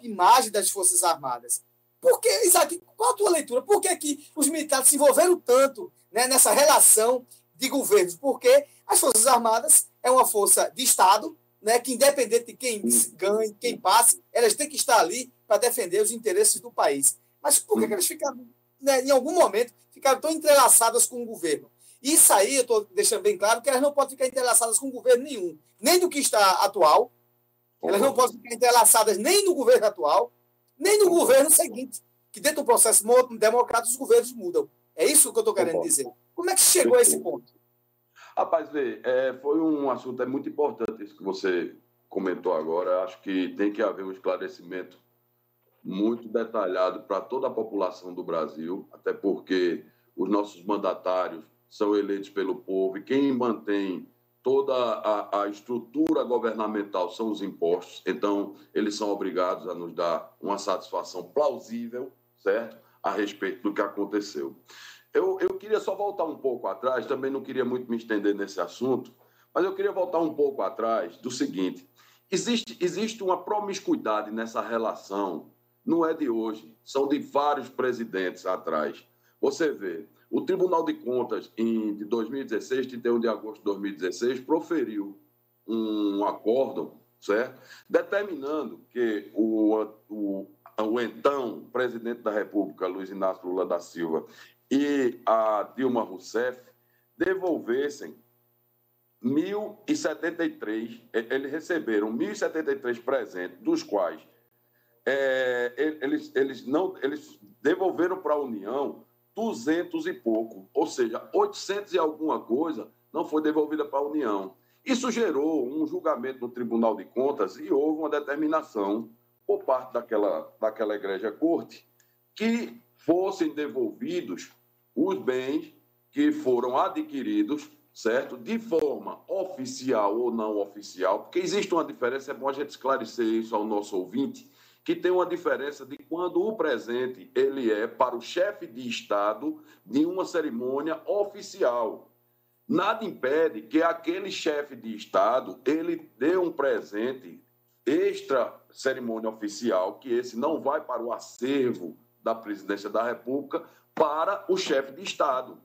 imagem das forças armadas. Por que, Isaac, qual a tua leitura? Por que os militares se envolveram tanto, né, nessa relação de governos? Porque as Forças Armadas é uma força de Estado, né, que independente de quem ganhe, quem passe, elas têm que estar ali para defender os interesses do país. Mas por que elas ficaram, né, em algum momento, ficaram tão entrelaçadas com o governo? Isso aí eu estou deixando bem claro que elas não podem ficar entrelaçadas com governo nenhum, nem do que está atual, elas não podem ficar entrelaçadas nem no governo atual, nem no governo seguinte, que dentro do processo democrático os governos mudam. É isso que eu estou querendo dizer. Como é que chegou a esse ponto? Rapaz, foi um assunto muito importante isso que você comentou agora. Acho que tem que haver um esclarecimento muito detalhado para toda a população do Brasil, até porque os nossos mandatários são eleitos pelo povo e quem mantém toda a estrutura governamental são os impostos, então eles são obrigados a nos dar uma satisfação plausível, certo? A respeito do que aconteceu. Eu queria só voltar um pouco atrás, também não queria muito me estender nesse assunto, mas eu queria voltar um pouco atrás do seguinte, existe uma promiscuidade nessa relação, não é de hoje, são de vários presidentes atrás. Você vê, o Tribunal de Contas, de 2016, 31 de agosto de 2016, proferiu um acórdão, certo? Determinando que o então presidente da República, Luiz Inácio Lula da Silva, e a Dilma Rousseff devolvessem 1.073, eles receberam 1.073 presentes, dos quais eles devolveram para a União 200 e pouco, ou seja, 800 e alguma coisa não foi devolvida para a União. Isso gerou um julgamento no Tribunal de Contas e houve uma determinação por parte daquela Igreja Corte que fossem devolvidos os bens que foram adquiridos, certo? De forma oficial ou não oficial, porque existe uma diferença, é bom a gente esclarecer isso ao nosso ouvinte, que tem uma diferença de quando o presente ele é para o chefe de Estado de uma cerimônia oficial. Nada impede que aquele chefe de Estado ele dê um presente extra cerimônia oficial, que esse não vai para o acervo da Presidência da República, para o chefe de Estado.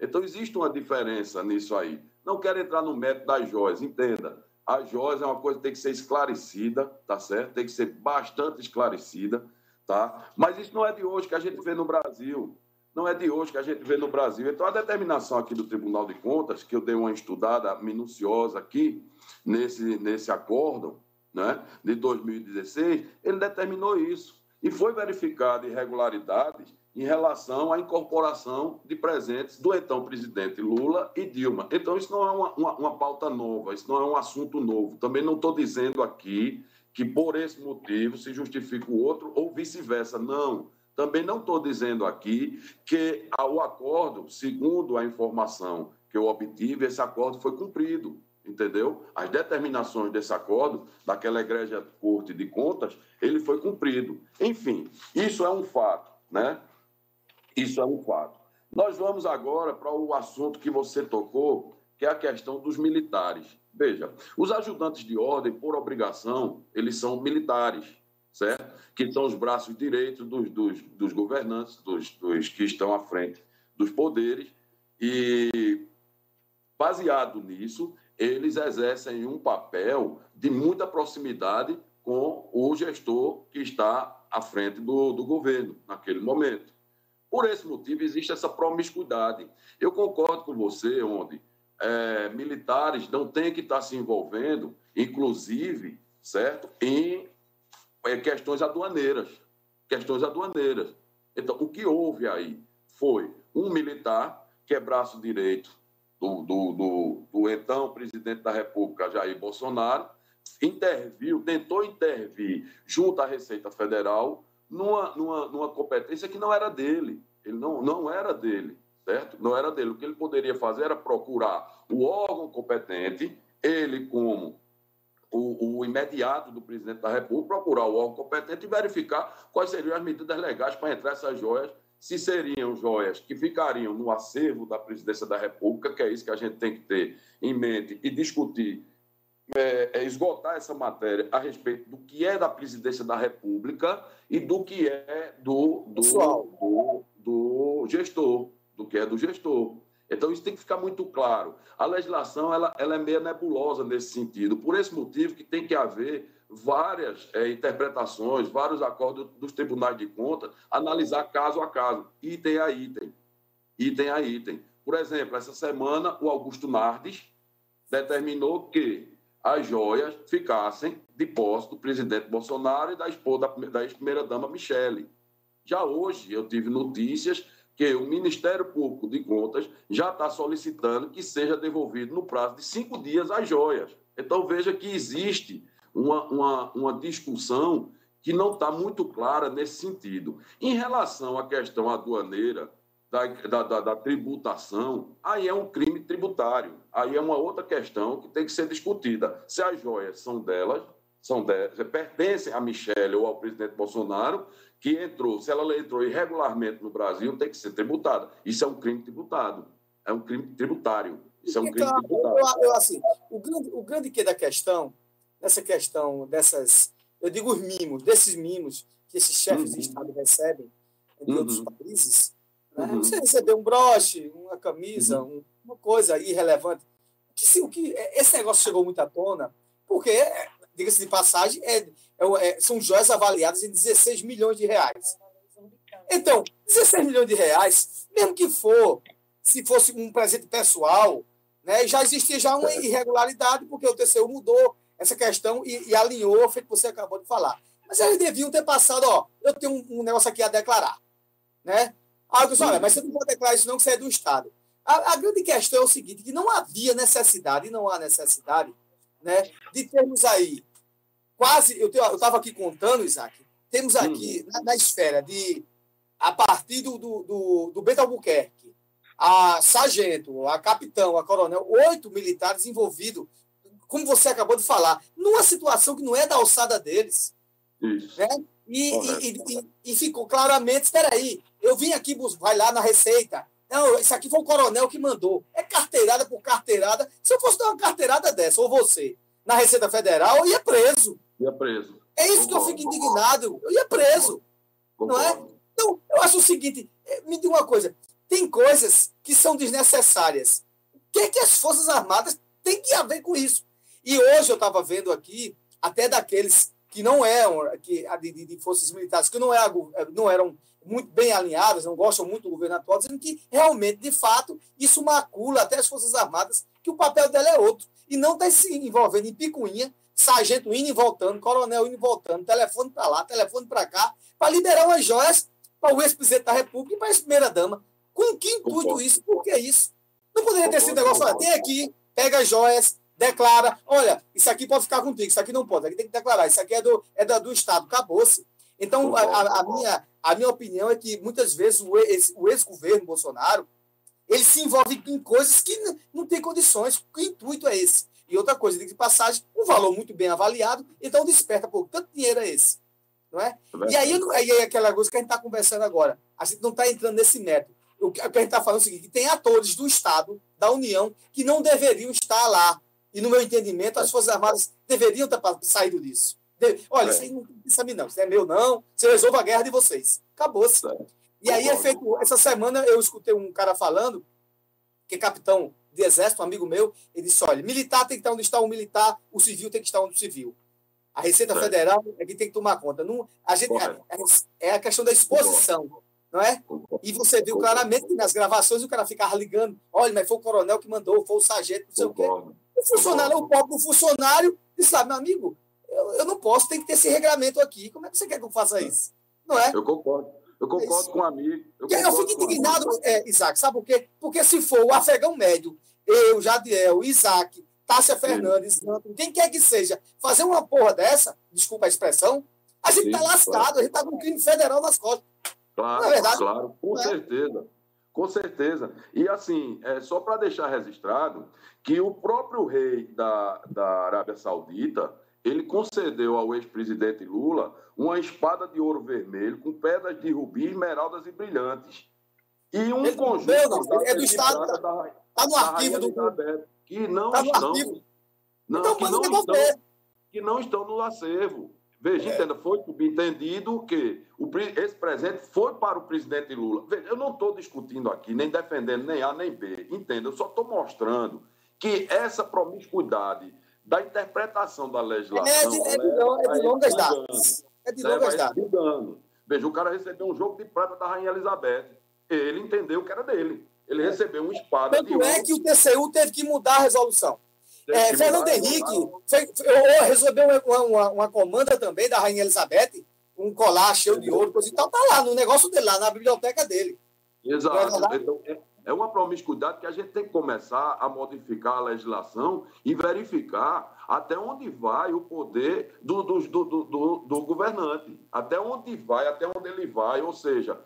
Então, existe uma diferença nisso aí. Não quero entrar no mérito das joias, entenda. A joia é uma coisa que tem que ser esclarecida, tá certo? Tem que ser bastante esclarecida, tá? Mas isso não é de hoje que a gente vê no Brasil. Não é de hoje que a gente vê no Brasil. Então, a determinação aqui do Tribunal de Contas, que eu dei uma estudada minuciosa aqui, nesse acórdão, né, de 2016, ele determinou isso. E foi verificada irregularidades em relação à incorporação de presentes do então presidente Lula e Dilma. Então, isso não é uma pauta nova, isso não é um assunto novo. Também não estou dizendo aqui que por esse motivo se justifica o outro ou vice-versa, não. Também não estou dizendo aqui que o acordo, segundo a informação que eu obtive, esse acordo foi cumprido. entendeu? As determinações desse acordo, daquela Egrégia Corte de Contas, ele foi cumprido. Enfim, isso é um fato, né? Isso é um fato. Nós vamos agora para o assunto que você tocou, que é a questão dos militares. Veja, os ajudantes de ordem, por obrigação, eles são militares, certo? Que são os braços direitos dos governantes, dos que estão à frente dos poderes. E, baseado nisso, eles exercem um papel de muita proximidade com o gestor que está à frente do governo naquele momento. Por esse motivo, existe essa promiscuidade. Eu concordo com você, onde militares não têm que estar se envolvendo, inclusive, certo, em questões aduaneiras. Questões aduaneiras. Então, o que houve aí foi um militar, que é braço direito do então presidente da República, Jair Bolsonaro, tentou intervir junto à Receita Federal numa competência que não era dele. Ele não era dele, certo? Não era dele. O que ele poderia fazer era procurar o órgão competente, ele como o imediato do presidente da República, procurar o órgão competente e verificar quais seriam as medidas legais para entrar essas joias, se seriam joias que ficariam no acervo da presidência da República, que é isso que a gente tem que ter em mente e discutir, esgotar essa matéria a respeito do que é da presidência da República e do que é do gestor, do que é do gestor. Então, isso tem que ficar muito claro. A legislação ela é meio nebulosa nesse sentido. Por esse motivo que tem que haver várias interpretações, vários acordos dos tribunais de contas, analisar caso a caso, item a item, item a item. Por exemplo, essa semana, o Augusto Nardes determinou que as joias ficassem de posse do presidente Bolsonaro e da esposa da ex-primeira-dama Michelle. Já hoje, eu tive notícias que o Ministério Público de Contas já está solicitando que seja devolvido no prazo de 5 dias as joias. Então, veja que existe uma discussão que não está muito clara nesse sentido. Em relação à questão aduaneira, da tributação, aí é um crime tributário. Aí é uma outra questão que tem que ser discutida. Se as joias são delas, pertencem a Michelle ou ao presidente Bolsonaro, que entrou, se ela entrou irregularmente no Brasil, tem que ser tributada. Isso é um crime tributado. É um crime tributário. Isso é um crime tributário. Eu, assim, o grande que da questão, nessa questão dessas, eu digo os mimos, desses mimos que esses chefes de Estado recebem em outros países, né? Você receber um broche, uma camisa, uma coisa irrelevante. Esse negócio chegou muito à tona, porque, diga-se de passagem, são joias avaliadas em 16 milhões de reais. Então, 16 milhões de reais, mesmo que se fosse um presente pessoal, né, já existia uma irregularidade, porque o TCU mudou essa questão e alinhou, foi o que você acabou de falar. Mas eles deviam ter passado, eu tenho um negócio aqui a declarar, né? Eu disse, olha, mas você não pode declarar isso não, que você é do Estado. A grande questão é o seguinte, que não havia necessidade, e não há necessidade, né, de termos aí quase, eu estava aqui contando, Isaac, temos aqui na esfera de, a partir do Bento Albuquerque, a sargento, a capitão, a coronel, 8 militares envolvidos, como você acabou de falar, numa situação que não é da alçada deles, né? E ficou claramente, espera aí, eu vim aqui, vai lá na Receita. Não, isso aqui foi o coronel que mandou. É carteirada por carteirada. Se eu fosse dar uma carteirada dessa, ou você, na Receita Federal, eu ia preso. É isso que eu fico indignado. Eu ia preso. Não é? Então, eu acho o seguinte, me diga uma coisa. Tem coisas que são desnecessárias. O que é que as Forças Armadas têm a ver com isso? E hoje eu estava vendo aqui, até daqueles que não eram, de forças militares, que não eram muito bem alinhadas, não gostam muito do governo atual, dizendo que realmente, de fato, isso macula até as Forças Armadas, que o papel dela é outro, e não está se envolvendo em picuinha, sargento indo e voltando, coronel indo e voltando, telefone para lá, telefone para cá, para liberar umas joias para o ex-presidente da República e para a ex-primeira-dama. Com que intuito isso? Por que isso? Não poderia ter sido negócio, olha, tem aqui, pega as joias, declara, olha, isso aqui pode ficar contigo, isso aqui não pode, aqui tem que declarar, isso aqui é do Estado, acabou-se. Então, a minha opinião é que, muitas vezes, o ex-governo Bolsonaro, ele se envolve em coisas que não tem condições. Que intuito é esse? E outra coisa, de passagem, um valor muito bem avaliado, então desperta, pô, tanto dinheiro é esse? Não é? E aí é aquela coisa que a gente está conversando agora. A gente não está entrando nesse método. O que a gente está falando é o seguinte, que tem atores do Estado, da União, que não deveriam estar lá. E, no meu entendimento, as Forças Armadas deveriam ter saído disso. Olha, isso aí não sabe não. Isso é meu não. Você resolve a guerra de vocês. Acabou-se. E aí é feito... Essa semana eu escutei um cara falando, que é capitão de exército, um amigo meu, ele disse, olha, militar tem que estar onde está o militar, o civil tem que estar onde o civil. A Receita Federal é que tem que tomar conta. Não, a gente, é a questão da exposição, não é? E você viu claramente que nas gravações o cara ficava ligando, olha, mas foi o coronel que mandou, foi o sargento, não sei o quê. O funcionário, o próprio funcionário, disse, sabe, meu amigo, eu não posso, tem que ter esse regramento aqui. Como é que você quer que eu faça isso? Não é? Eu concordo com um amigo. Eu fico indignado, Isaac, sabe por quê? Porque se for o afegão médio, eu, Jadiel, Isaac, Tássia Fernandes, quem quer que seja, fazer uma porra dessa, desculpa a expressão, a gente está lascado, a gente está com um crime federal nas costas. Claro, não é verdade? Claro, com certeza. Com certeza. E, assim, só para deixar registrado que o próprio rei da Arábia Saudita, ele concedeu ao ex-presidente Lula uma espada de ouro vermelho com pedras de rubi, esmeraldas e brilhantes. E um conjunto... é do Estado. Está no arquivo do... Que não estão... Que não estão no acervo. Veja, entenda, foi subentendido que esse presente foi para o presidente Lula. Veja, eu não estou discutindo aqui, nem defendendo nem A nem B. Entenda, eu só estou mostrando que essa promiscuidade... da interpretação da legislação... de longas datas. É de longas datas. Veja, o cara recebeu um jogo de prata da Rainha Elizabeth. Ele entendeu que era dele. Ele recebeu uma espada de ouro. Tanto é que o TCU teve que mudar a resolução. Fernando Henrique recebeu uma comanda também da Rainha Elizabeth, um colar cheio de ouro, coisa e tal. Está lá, no negócio dele, lá na biblioteca dele. Exato. Então, é uma promiscuidade que a gente tem que começar a modificar a legislação e verificar até onde vai o poder do governante, até onde ele vai, ou seja,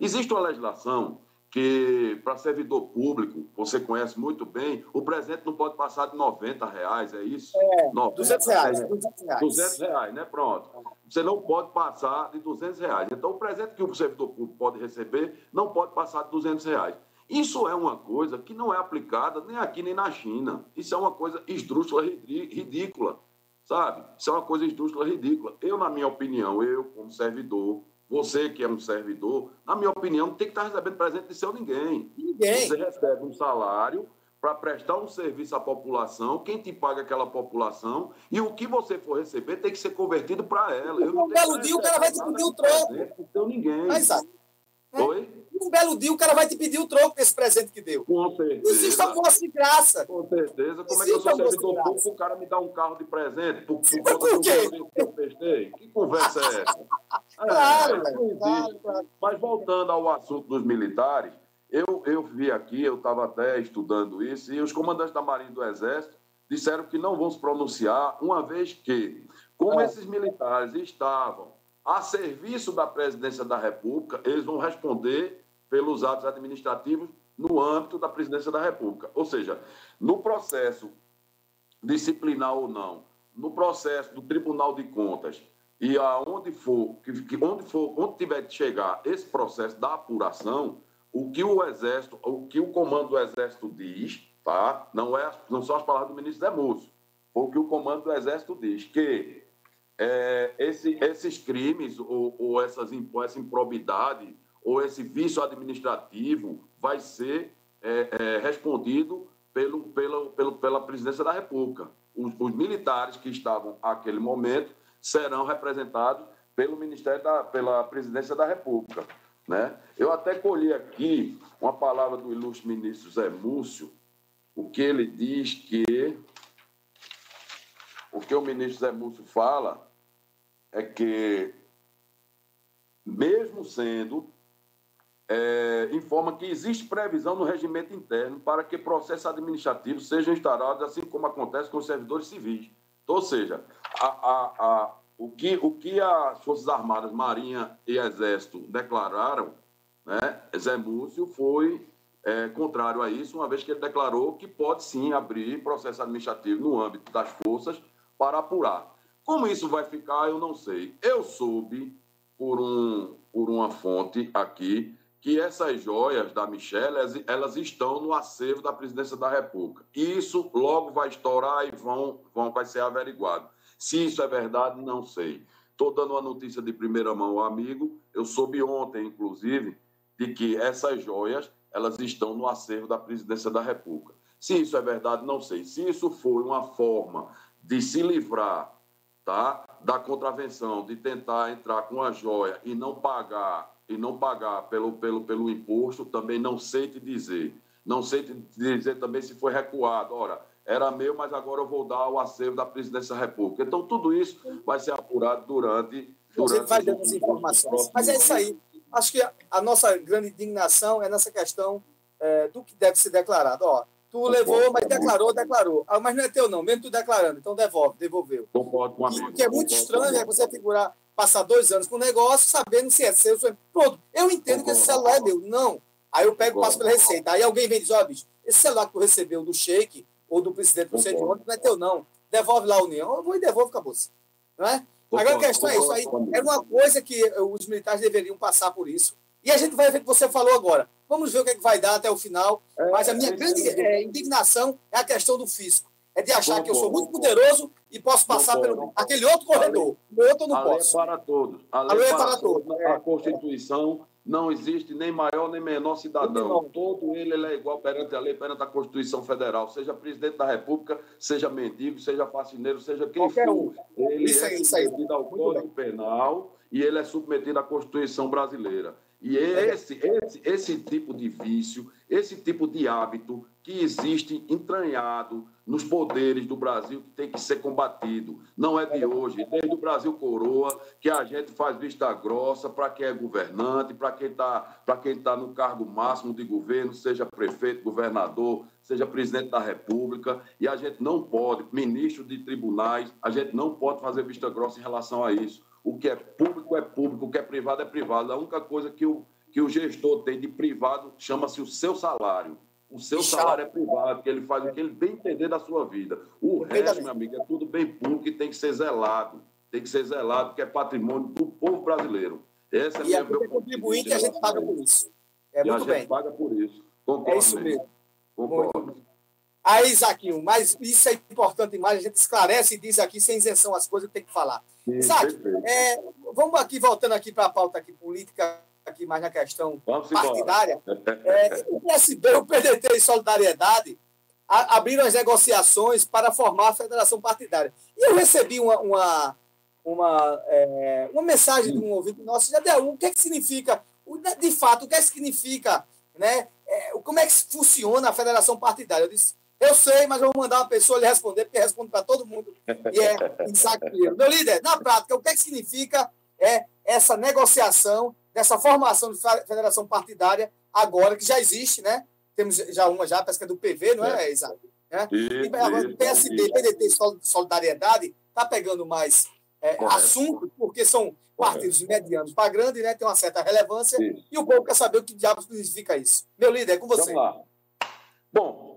existe uma legislação que, para servidor público, você conhece muito bem, o presente não pode passar de R$90, é isso? R$200. R$200, né? Pronto. Você não pode passar de R$200. Então, o presente que o servidor público pode receber não pode passar de R$200. Isso é uma coisa que não é aplicada nem aqui nem na China. Isso é uma coisa esdrúxula, ridícula, sabe? Isso é uma coisa esdrúxula, ridícula. Eu, na minha opinião, como servidor, você que é um servidor, na minha opinião, não tem que estar recebendo presente de seu ninguém. Você recebe um salário para prestar um serviço à população, quem te paga aquela população, e o que você for receber tem que ser convertido para ela. Um belo dia o cara vai te pedir o troco. Não ninguém. Mas, um belo dia o cara vai te pedir o troco desse presente que deu. Com certeza. Existe almoço de graça. Com certeza. Como é que eu sou servidor público, o cara me dá um carro de presente? Por quê? Que conversa é essa? Claro. Mas voltando ao assunto dos militares, eu vi aqui, eu estava até estudando isso, e os comandantes da Marinha e do Exército disseram que não vão se pronunciar, uma vez que, como esses militares estavam a serviço da Presidência da República, eles vão responder pelos atos administrativos no âmbito da Presidência da República. Ou seja, no processo disciplinar ou não, no processo do Tribunal de Contas, e onde tiver de chegar esse processo da apuração, o que o comando do Exército diz, tá? Não são as palavras do ministro Zé Múcio, o que o comando do Exército diz, que esses crimes ou essa improbidade ou esse vício administrativo vai ser respondido pela Presidência da República. Os militares que estavam naquele momento serão representados pela Presidência da República, né? Eu até colhi aqui uma palavra do ilustre ministro Zé Múcio, o que o ministro Zé Múcio fala é que, mesmo sendo, informa que existe previsão no regimento interno para que processos administrativos sejam instaurados, assim como acontece com os servidores civis. Então, ou seja, o que as Forças Armadas, Marinha e Exército declararam, né, Zé Múcio, foi contrário a isso, uma vez que ele declarou que pode sim abrir processo administrativo no âmbito das forças para apurar. Como isso vai ficar, eu não sei. Eu soube, por uma fonte aqui, que essas joias da Michelle, elas estão no acervo da Presidência da República. E isso logo vai estourar e vai ser averiguado. Se isso é verdade, não sei. Estou dando uma notícia de primeira mão ao amigo. Eu soube ontem, inclusive, de que essas joias, elas estão no acervo da Presidência da República. Se isso é verdade, não sei. Se isso for uma forma de se livrar, tá, da contravenção, de tentar entrar com a joia e não pagar pelo imposto, também não sei te dizer. Não sei te dizer também se foi recuado. Ora, era meu, mas agora eu vou dar o acervo da Presidência da República. Então, tudo isso vai ser apurado durante você vai dando as informações. Mas é isso aí. Acho que a nossa grande indignação é nessa questão do que deve ser declarado. Ó, tu levou, mas declarou. Ah, mas não é teu, não. Mesmo tu declarando. Então, devolveu. Concordo com a minha. O que é muito estranho é você figurar... passar 2 anos com o negócio, sabendo se é seu. Pronto, eu entendo que esse celular é meu. Não. Aí eu pego e passo pela receita. Aí alguém vem e diz, ó, bicho, esse celular que tu recebeu do Sheik ou do presidente do Centro Único não é teu, não. Devolve lá a União. Eu vou e devolvo, acabou-se. Não é? Agora a questão é isso aí. Era uma coisa que os militares deveriam passar por isso. E a gente vai ver o que você falou agora. Vamos ver o que é que vai dar até o final. Mas a minha grande indignação é a questão do fisco. É de achar que eu sou muito poderoso e posso passar pelo aquele outro corredor. O outro eu não posso. A lei é para todos. A lei é para todos. A Constituição não existe nem maior nem menor cidadão. Não. Todo ele é igual perante a lei, perante a Constituição Federal. Seja presidente da República, seja mendigo, seja faxineiro, seja quem for. Ele é submetido ao Código Penal e ele é submetido à Constituição brasileira. E esse tipo de vício, esse tipo de hábito que existe entranhado nos poderes do Brasil, que tem que ser combatido. Não é de hoje, desde o Brasil Coroa, que a gente faz vista grossa para quem é governante, para quem está no cargo máximo de governo, seja prefeito, governador, seja presidente da República, e a gente não pode, ministro de tribunais, a gente não pode fazer vista grossa em relação a isso. O que é público é público, o que é privado é privado. A única coisa que o gestor tem de privado chama-se o seu salário. O seu salário é privado, que ele faz o que ele bem entender da sua vida. O resto, meu amigo, é tudo bem público e tem que ser zelado. Tem que ser zelado, porque é patrimônio do povo brasileiro. Essa é a minha opinião. E é contribuinte que a gente paga por isso. É muito bem. A gente paga por isso. Concordo. É isso mesmo. Concordo. Aí, Isaquinho, mas isso é importante demais, a gente esclarece e diz aqui sem isenção as coisas que tem que falar. Isaac, vamos aqui, voltando aqui para a pauta aqui, política, aqui mais na questão partidária. O PSB, o PDT e Solidariedade abriram as negociações para formar a federação partidária. E eu recebi uma mensagem de um ouvinte nosso, Jadiel, o que é que significa, de fato, o que é que significa, né, como é que funciona a federação partidária? Eu disse, eu sei, mas eu vou mandar uma pessoa lhe responder, porque responde para todo mundo, e é Isaac Pinheiro. Meu líder, na prática, o que é que significa essa negociação dessa formação de federação partidária agora, que já existe, né? Temos já a pesca do PV, não é, Isaac? E agora o PSB, PDT e Solidariedade está pegando mais assunto, porque são partidos medianos para grande, né? Tem uma certa relevância, e o povo quer saber o que diabos significa isso. Meu líder, é com você. Vamos lá. Bom,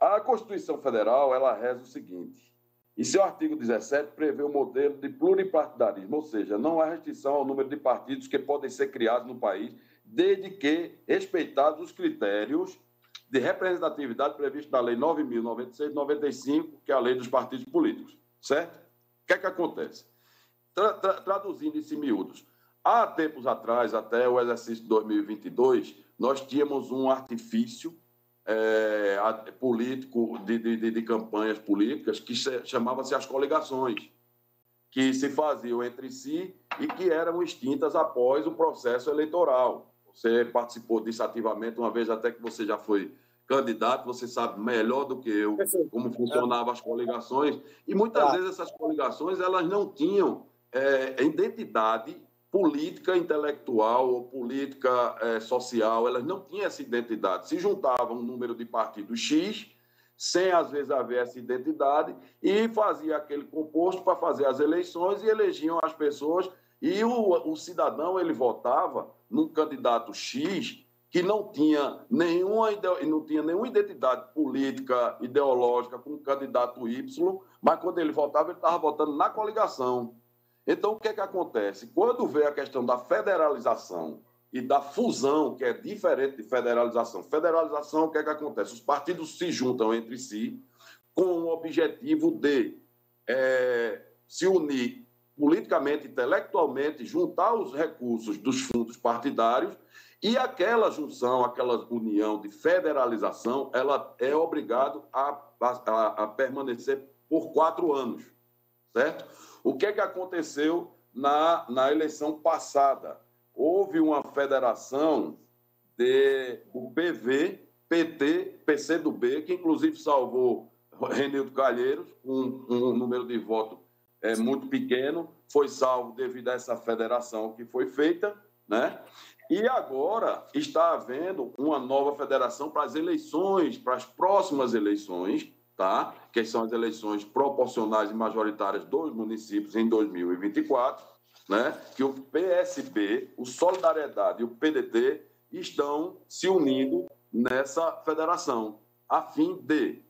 a Constituição Federal, ela reza o seguinte, e seu artigo 17 prevê o modelo de pluripartidarismo, ou seja, não há restrição ao número de partidos que podem ser criados no país, desde que respeitados os critérios de representatividade previstos na Lei 9.096/95, que é a Lei dos Partidos Políticos, certo? O que é que acontece? Traduzindo em miúdos, há tempos atrás, até o exercício 2022, nós tínhamos um artifício político de campanhas políticas que chamava-se as coligações, que se faziam entre si e que eram extintas após o processo eleitoral. Você participou disso ativamente, uma vez até que você já foi candidato, você sabe melhor do que eu como funcionavam as coligações, e muitas vezes essas coligações elas não tinham identidade política intelectual ou política social, elas não tinham essa identidade. Se juntavam um número de partidos X, sem às vezes haver essa identidade, e fazia aquele composto para fazer as eleições e elegiam as pessoas. E o cidadão ele votava num candidato X que não tinha nenhuma identidade política, ideológica com o candidato Y, mas quando ele votava, ele estava votando na coligação. Então, o que é que acontece? Quando vê a questão da federalização e da fusão, que é diferente de federalização, o que é que acontece? Os partidos se juntam entre si com o objetivo de se unir politicamente, intelectualmente, juntar os recursos dos fundos partidários. E aquela junção, aquela união de federalização, ela é obrigada a permanecer por 4 anos, certo? O que é que aconteceu na eleição passada? Houve uma federação do PV, PT, PCdoB, que inclusive salvou Renildo Calheiros, um número de votos muito pequeno, foi salvo devido a essa federação que foi feita, né? E agora está havendo uma nova federação para as eleições, para as próximas eleições, tá? Que são as eleições proporcionais e majoritárias dos municípios em 2024, né? Que o PSB, o Solidariedade e o PDT estão se unindo nessa federação, a fim de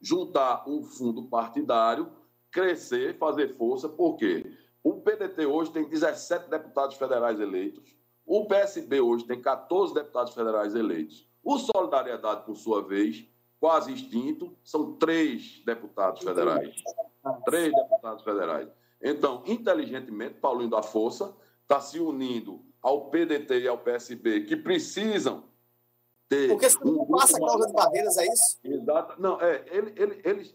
juntar um fundo partidário, crescer, fazer força. Por quê? O PDT hoje tem 17 deputados federais eleitos, o PSB hoje tem 14 deputados federais eleitos, o Solidariedade, por sua vez, quase extinto, são 3 deputados federais. 3 deputados federais. Então, inteligentemente, Paulinho da Força está se unindo ao PDT e ao PSB, que precisam ter... Porque se não passa a cláusula de barreiras, é isso? Exato. Não,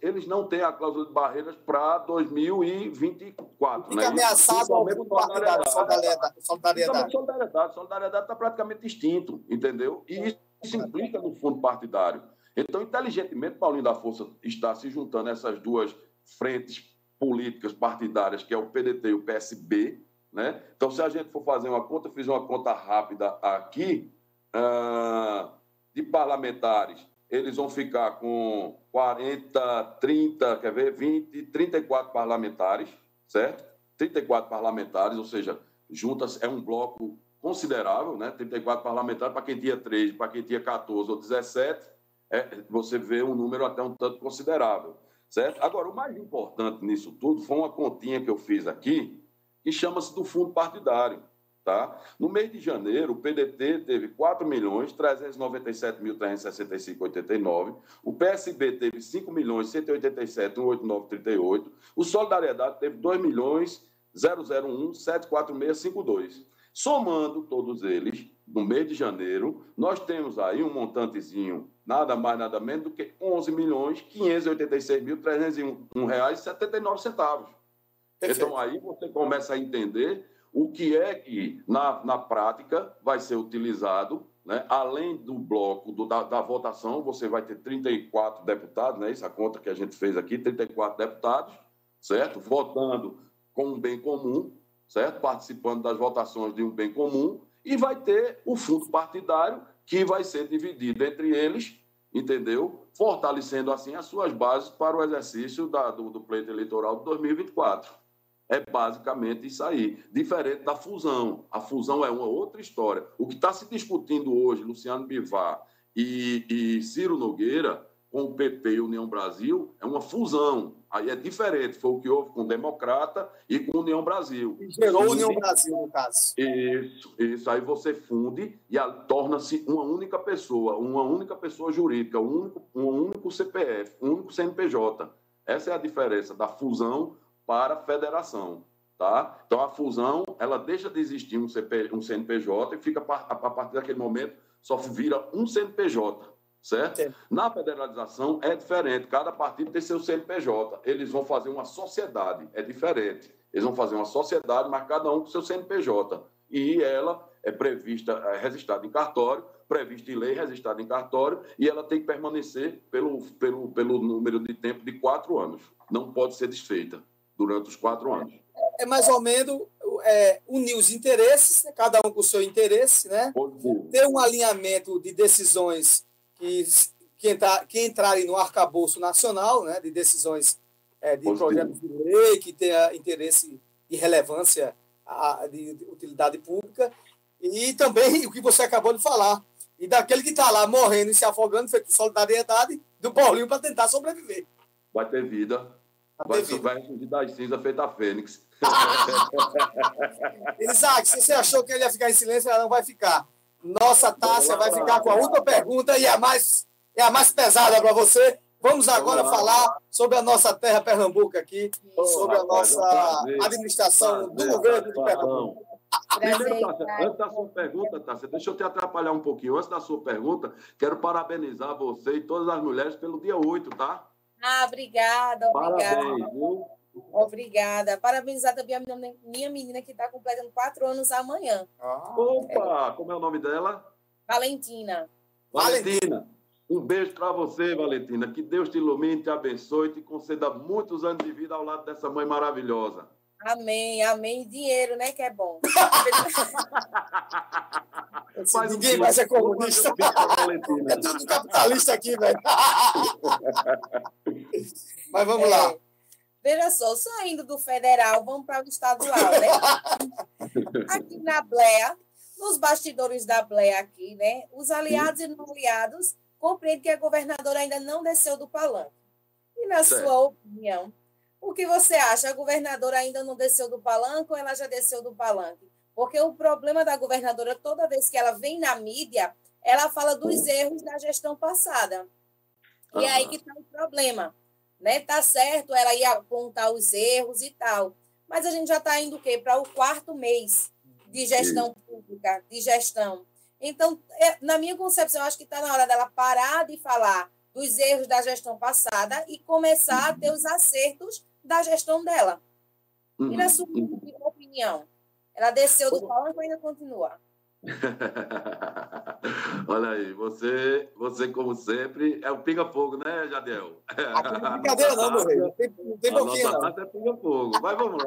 eles não têm a cláusula de barreiras para 2024. Fica, né? Ameaçado ao mesmo partidário, Solidariedade. Solidariedade está praticamente extinto, entendeu? E isso implica no fundo partidário. Então, inteligentemente, Paulinho da Força está se juntando a essas duas frentes políticas partidárias, que é o PDT e o PSB, né? Então, se a gente for fazer uma conta, eu fiz uma conta rápida aqui, de parlamentares, eles vão ficar com 34 parlamentares, certo? 34 parlamentares, ou seja, juntas é um bloco considerável, né? 34 parlamentares, para quem tinha 3, para quem tinha 14 ou 17... você vê um número até um tanto considerável, certo? Agora, o mais importante nisso tudo foi uma continha que eu fiz aqui, que chama-se do fundo partidário, tá? No mês de janeiro, o PDT teve 4.397.365,89, o PSB teve 5.187.189,38, o Solidariedade teve 2.001.746,52. Somando todos eles, no mês de janeiro, nós temos aí um montantezinho, nada mais, nada menos do que R$11.586.301,79. Então, aí você começa a entender o que é que, na prática, vai ser utilizado, né? Além do bloco da votação, você vai ter 34 deputados, né? Isso é a conta que a gente fez aqui, 34 deputados, certo? Votando com um bem comum, certo? Participando das votações de um bem comum, e vai ter o fundo partidário que vai ser dividido entre eles, entendeu? Fortalecendo, assim, as suas bases para o exercício do pleito eleitoral de 2024. É basicamente isso aí, diferente da fusão. A fusão é uma outra história. O que está se discutindo hoje, Luciano Bivar e Ciro Nogueira, com o PP e União Brasil, é uma fusão. Aí é diferente, foi o que houve com o Democrata e com a União Brasil. E gerou a União Brasil, no caso. Isso, aí você funde e torna-se uma única pessoa jurídica, um único CPF, um único CNPJ. Essa é a diferença da fusão para a federação, tá? Então, a fusão, ela deixa de existir um CNPJ e fica, a partir daquele momento, só vira um CNPJ. Certo? Sim. Na federalização é diferente, cada partido tem seu CNPJ, eles vão fazer uma sociedade, é diferente, eles vão fazer uma sociedade, mas cada um com seu CNPJ, e ela é prevista, registrada em cartório, prevista em lei, registrada em cartório, e ela tem que permanecer pelo número de tempo de 4 anos, não pode ser desfeita durante os 4 anos. É mais ou menos unir os interesses, né? Cada um com o seu interesse, né? Ter um alinhamento de decisões que entrarem no arcabouço nacional, né, de decisões de projetos de lei que tenha interesse e relevância de utilidade pública, E também o que você acabou de falar. E daquele que está lá morrendo e se afogando, feito solidariedade do Paulinho para tentar sobreviver. Vai ter vida. Vai surgir das cinzas feita a Fênix. Isaac, se você achou que ele ia ficar em silêncio, ela não vai ficar. Nossa Tássia vai ficar com a última pergunta e é a mais pesada para você. Vamos agora falar sobre a nossa terra Pernambuco aqui, sobre a nossa administração do governo de Pernambuco. Primeiro, Tássia, antes da sua pergunta, Tássia, deixa eu te atrapalhar um pouquinho. Antes da sua pergunta, quero parabenizar você e todas as mulheres pelo dia 8, tá? Ah, obrigada. Parabéns, viu? Obrigada. Parabenizar também a minha menina que está completando 4 anos amanhã. Ah, opa! Como é o nome dela? Valentina. Um beijo para você, Valentina. Que Deus te ilumine, te abençoe, te conceda muitos anos de vida ao lado dessa mãe maravilhosa. Amém. Dinheiro, né, que é bom. Ninguém vai ser comunista. É tudo capitalista aqui, velho. Mas vamos lá. Veja só, saindo do federal, vamos para o estadual, né? Aqui na Blea, nos bastidores da Blea aqui, né? Os aliados e não aliados compreendem que a governadora ainda não desceu do palanque. E na sua opinião, o que você acha? A governadora ainda não desceu do palanque ou ela já desceu do palanque? Porque o problema da governadora, toda vez que ela vem na mídia, ela fala dos erros da gestão passada. E é aí que está o problema. Né? Tá certo, ela ia apontar os erros e tal, mas a gente já está indo o quê? Para o 4º mês de gestão pública, de gestão. Então, na minha concepção, eu acho que está na hora dela parar de falar dos erros da gestão passada e começar a ter os acertos da gestão dela. E na sua opinião, ela desceu do palanque e ainda continua? Olha aí, você como sempre é o pinga-fogo, né, Jadiel? Aqui não é brincadeira não, meu rei. Não tem pouquinho não. A nossa é pinga-fogo, mas vamos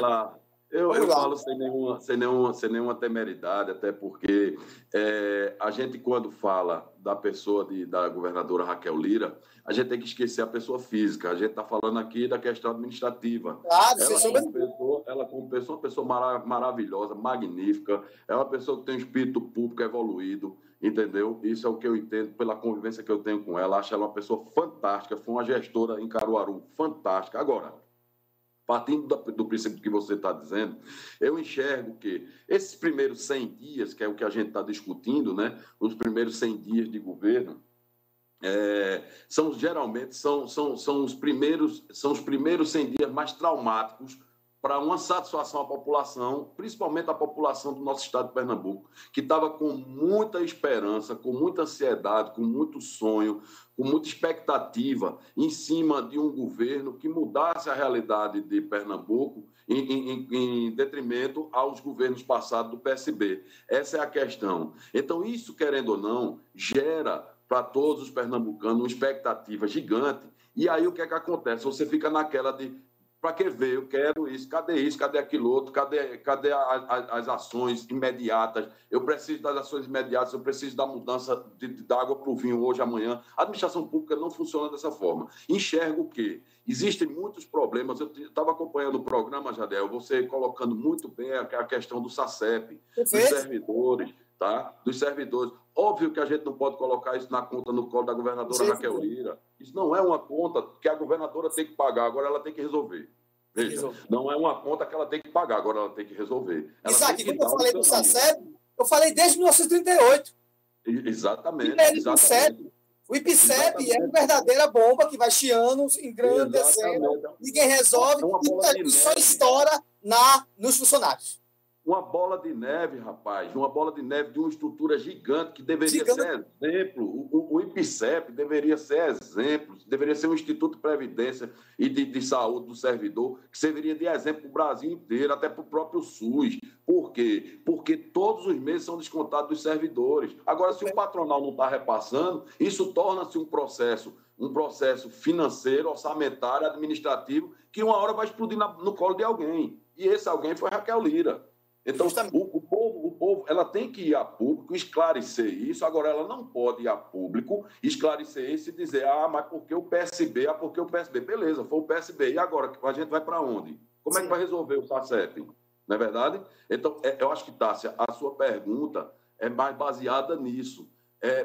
lá. Eu falo sem nenhuma temeridade, até porque a gente, quando fala da pessoa da governadora Raquel Lira, a gente tem que esquecer a pessoa física. A gente está falando aqui da questão administrativa. Claro, ela, como pessoa, uma pessoa maravilhosa, magnífica, é uma pessoa que tem um espírito público evoluído, entendeu? Isso é o que eu entendo pela convivência que eu tenho com ela. Acho ela uma pessoa fantástica, foi uma gestora em Caruaru, fantástica. Agora, partindo do princípio que você está dizendo, eu enxergo que esses primeiros 100 dias, que é o que a gente está discutindo, né? Os primeiros 100 dias de governo, são os primeiros 100 dias mais traumáticos para uma satisfação à população, principalmente à população do nosso estado de Pernambuco, que estava com muita esperança, com muita ansiedade, com muito sonho, com muita expectativa em cima de um governo que mudasse a realidade de Pernambuco em detrimento aos governos passados do PSB. Essa é a questão. Então, isso, querendo ou não, gera para todos os pernambucanos uma expectativa gigante. E aí, o que é que acontece? Você fica naquela de... Para que ver? Eu quero isso, cadê aquilo outro, cadê as ações imediatas? Eu preciso das ações imediatas, eu preciso da mudança da água para o vinho hoje, amanhã. A administração pública não funciona dessa forma. Enxergo que existem muitos problemas. Eu estava acompanhando o programa, Jadiel, você colocando muito bem a questão do SACEP, dos servidores, tá? Dos servidores. Óbvio que a gente não pode colocar isso na conta no colo da governadora Raquel Lira. Isso não é uma conta que a governadora tem que pagar, agora ela tem que resolver. Veja, não é uma conta que ela tem que pagar, agora ela tem que resolver. Isaac, quando eu falei do SACEP, eu falei desde 1938. Exatamente. O IPCEP é uma verdadeira bomba que vai chiando, engrandecendo, ninguém resolve, e só estoura nos funcionários. Uma bola de neve, rapaz, uma bola de neve de uma estrutura gigante que deveria ser exemplo. O IPCEP deveria ser exemplo, deveria ser um Instituto de Previdência e de Saúde do servidor, que serviria de exemplo para o Brasil inteiro, até para o próprio SUS. Por quê? Porque todos os meses são descontados dos servidores. Agora, se o patronal não está repassando, isso torna-se um processo financeiro, orçamentário, administrativo, que uma hora vai explodir no colo de alguém. E esse alguém foi Raquel Lira. Então, o povo, ela tem que ir a público esclarecer isso. Agora, ela não pode ir a público esclarecer isso e dizer, mas porque o PSB, beleza, foi o PSB, e agora a gente vai para onde? Como é que vai resolver o SACEP? não é verdade? Então, eu acho que, Tássia, a sua pergunta é mais baseada nisso,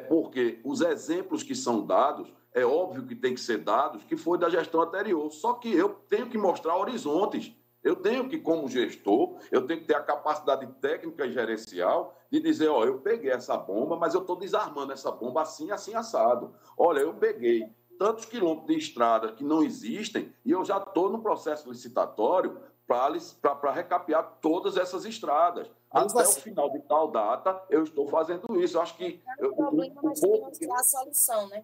porque os exemplos que são dados, é óbvio que tem que ser dados, que foi da gestão anterior, só que eu tenho que mostrar horizontes. Eu tenho que, como gestor, eu tenho que ter a capacidade técnica e gerencial de dizer, ó, eu peguei essa bomba, mas eu estou desarmando essa bomba assim, assim, assado. Olha, eu peguei tantos quilômetros de estrada que não existem e eu já estou no processo licitatório para recapear todas essas estradas. Até o final de tal data, eu estou fazendo isso. Eu acho que... É um problema, mas tem que dar a solução, né?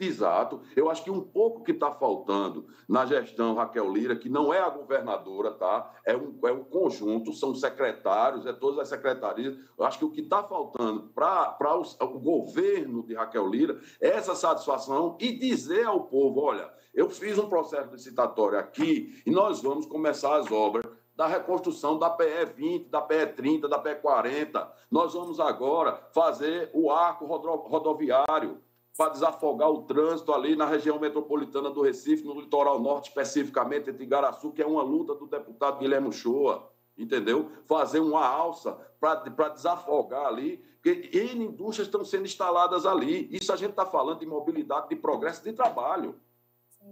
Exato. Eu acho que um pouco que está faltando na gestão Raquel Lira, que não é a governadora, tá? É um conjunto, são secretários, é todas as secretarias. Eu acho que o que está faltando para o governo de Raquel Lira é essa satisfação e dizer ao povo, olha, eu fiz um processo licitatório aqui e nós vamos começar as obras da reconstrução da PE 20, da PE 30, da PE 40. Nós vamos agora fazer o arco rodoviário, para desafogar o trânsito ali na região metropolitana do Recife, no litoral norte, especificamente, entre Igaraçu, que é uma luta do deputado Guilherme Uchôa, entendeu? Fazer uma alça para desafogar ali, porque N indústrias estão sendo instaladas ali. Isso a gente está falando de mobilidade, de progresso, de trabalho.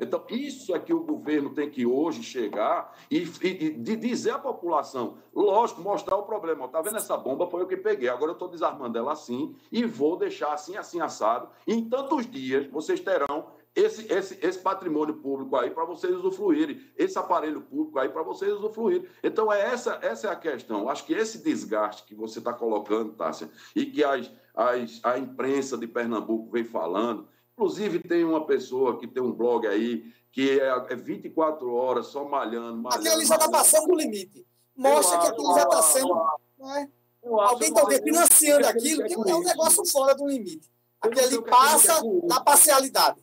Então, isso é que o governo tem que hoje chegar e dizer à população, lógico, mostrar o problema. Está vendo essa bomba? Foi eu que peguei. Agora eu estou desarmando ela assim e vou deixar assim, assim, assado. Em tantos dias, vocês terão esse patrimônio público aí para vocês usufruírem, esse aparelho público aí para vocês usufruírem. Então, essa é a questão. Acho que esse desgaste que você está colocando, Tássia, e que a imprensa de Pernambuco vem falando... Inclusive, tem uma pessoa que tem um blog aí, que é 24 horas só malhando. Aquele já está passando do limite. Mostra que aquilo já está sendo... Né? Alguém talvez financiando aquilo, que é um negócio fora do limite. Aquilo ali passa da parcialidade.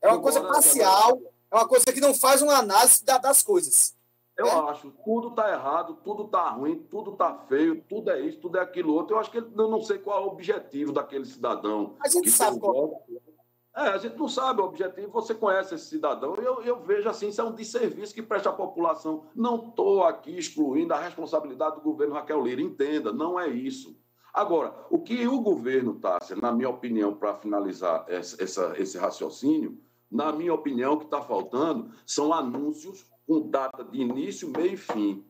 É uma coisa parcial, é uma coisa que não faz uma análise das coisas. Eu acho, tudo está errado, tudo está ruim, tudo está feio, tudo é isso, tudo é aquilo outro. Eu acho que eu não sei qual é o objetivo daquele cidadão. A gente sabe qual é. A gente não sabe o objetivo, você conhece esse cidadão, e eu vejo assim, isso é um desserviço que presta à população. Não estou aqui excluindo a responsabilidade do governo Raquel Lira, entenda, não é isso. Agora, o que o governo, Tássia, na minha opinião, para finalizar esse raciocínio, na minha opinião, o que está faltando são anúncios com data de início, meio e fim,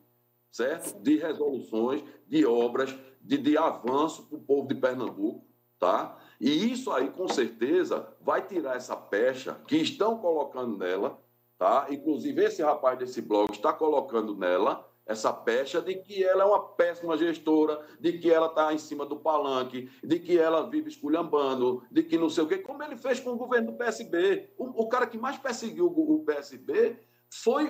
certo? De resoluções, de obras, de avanço para o povo de Pernambuco, tá? E isso aí, com certeza, vai tirar essa pecha que estão colocando nela, tá? Inclusive, esse rapaz desse blog está colocando nela essa pecha de que ela é uma péssima gestora, de que ela está em cima do palanque, de que ela vive esculhambando, de que não sei o quê, como ele fez com o governo do PSB. O cara que mais perseguiu o PSB foi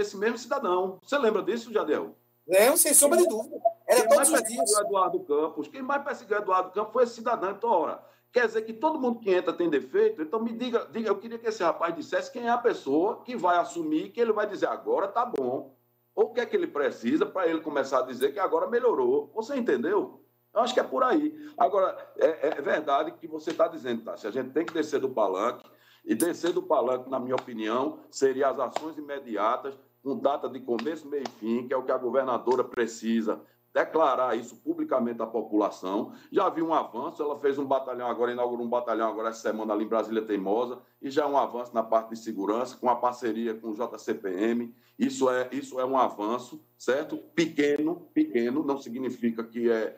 esse mesmo cidadão. Você lembra disso, Jadiel? Lembro, sem sombra de dúvida. Quem mais perseguiu Eduardo Campos? Quem mais perseguiu Eduardo Campos foi esse cidadão. Então, ora, quer dizer que todo mundo que entra tem defeito? Então, me diga, eu queria que esse rapaz dissesse quem é a pessoa que vai assumir, que ele vai dizer agora tá bom. Ou o que é que ele precisa para ele começar a dizer que agora melhorou. Você entendeu? Eu acho que é por aí. Agora, é verdade que você está dizendo, tá? Se a gente tem que descer do palanque, e descer do palanque, na minha opinião, seria as ações imediatas, com data de começo, meio e fim, que é o que a governadora precisa declarar isso publicamente à população. Já havia um avanço, ela fez um batalhão agora, inaugurou um batalhão agora essa semana ali em Brasília Teimosa, e já é um avanço na parte de segurança, com a parceria com o JCPM, isso é um avanço, certo? Pequeno, não significa que é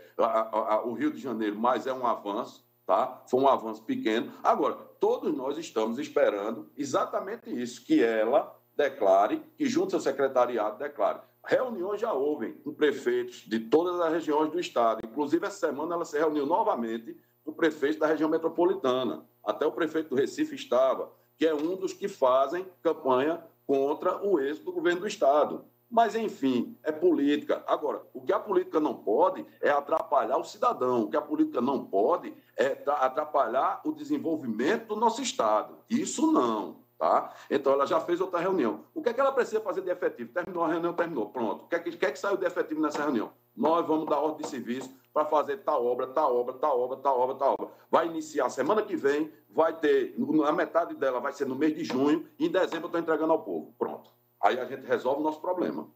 o Rio de Janeiro, mas é um avanço, tá? Foi um avanço pequeno. Agora, todos nós estamos esperando exatamente isso, que ela declare, que junto ao seu secretariado declare. Reuniões já houve com prefeitos de todas as regiões do Estado. Inclusive, essa semana ela se reuniu novamente com o prefeito da região metropolitana. Até o prefeito do Recife estava, que é um dos que fazem campanha contra o êxito do governo do Estado. Mas, enfim, é política. Agora, o que a política não pode é atrapalhar o cidadão. O que a política não pode é atrapalhar o desenvolvimento do nosso Estado. Isso não. Tá? Então, ela já fez outra reunião. O que é que ela precisa fazer de efetivo? Terminou a reunião, terminou, pronto. O que é que saiu de efetivo nessa reunião? Nós vamos dar ordem de serviço para fazer tal obra. Vai iniciar semana que vem, vai ter, a metade dela vai ser no mês de junho, e em dezembro eu estou entregando ao povo. Pronto. Aí a gente resolve o nosso problema.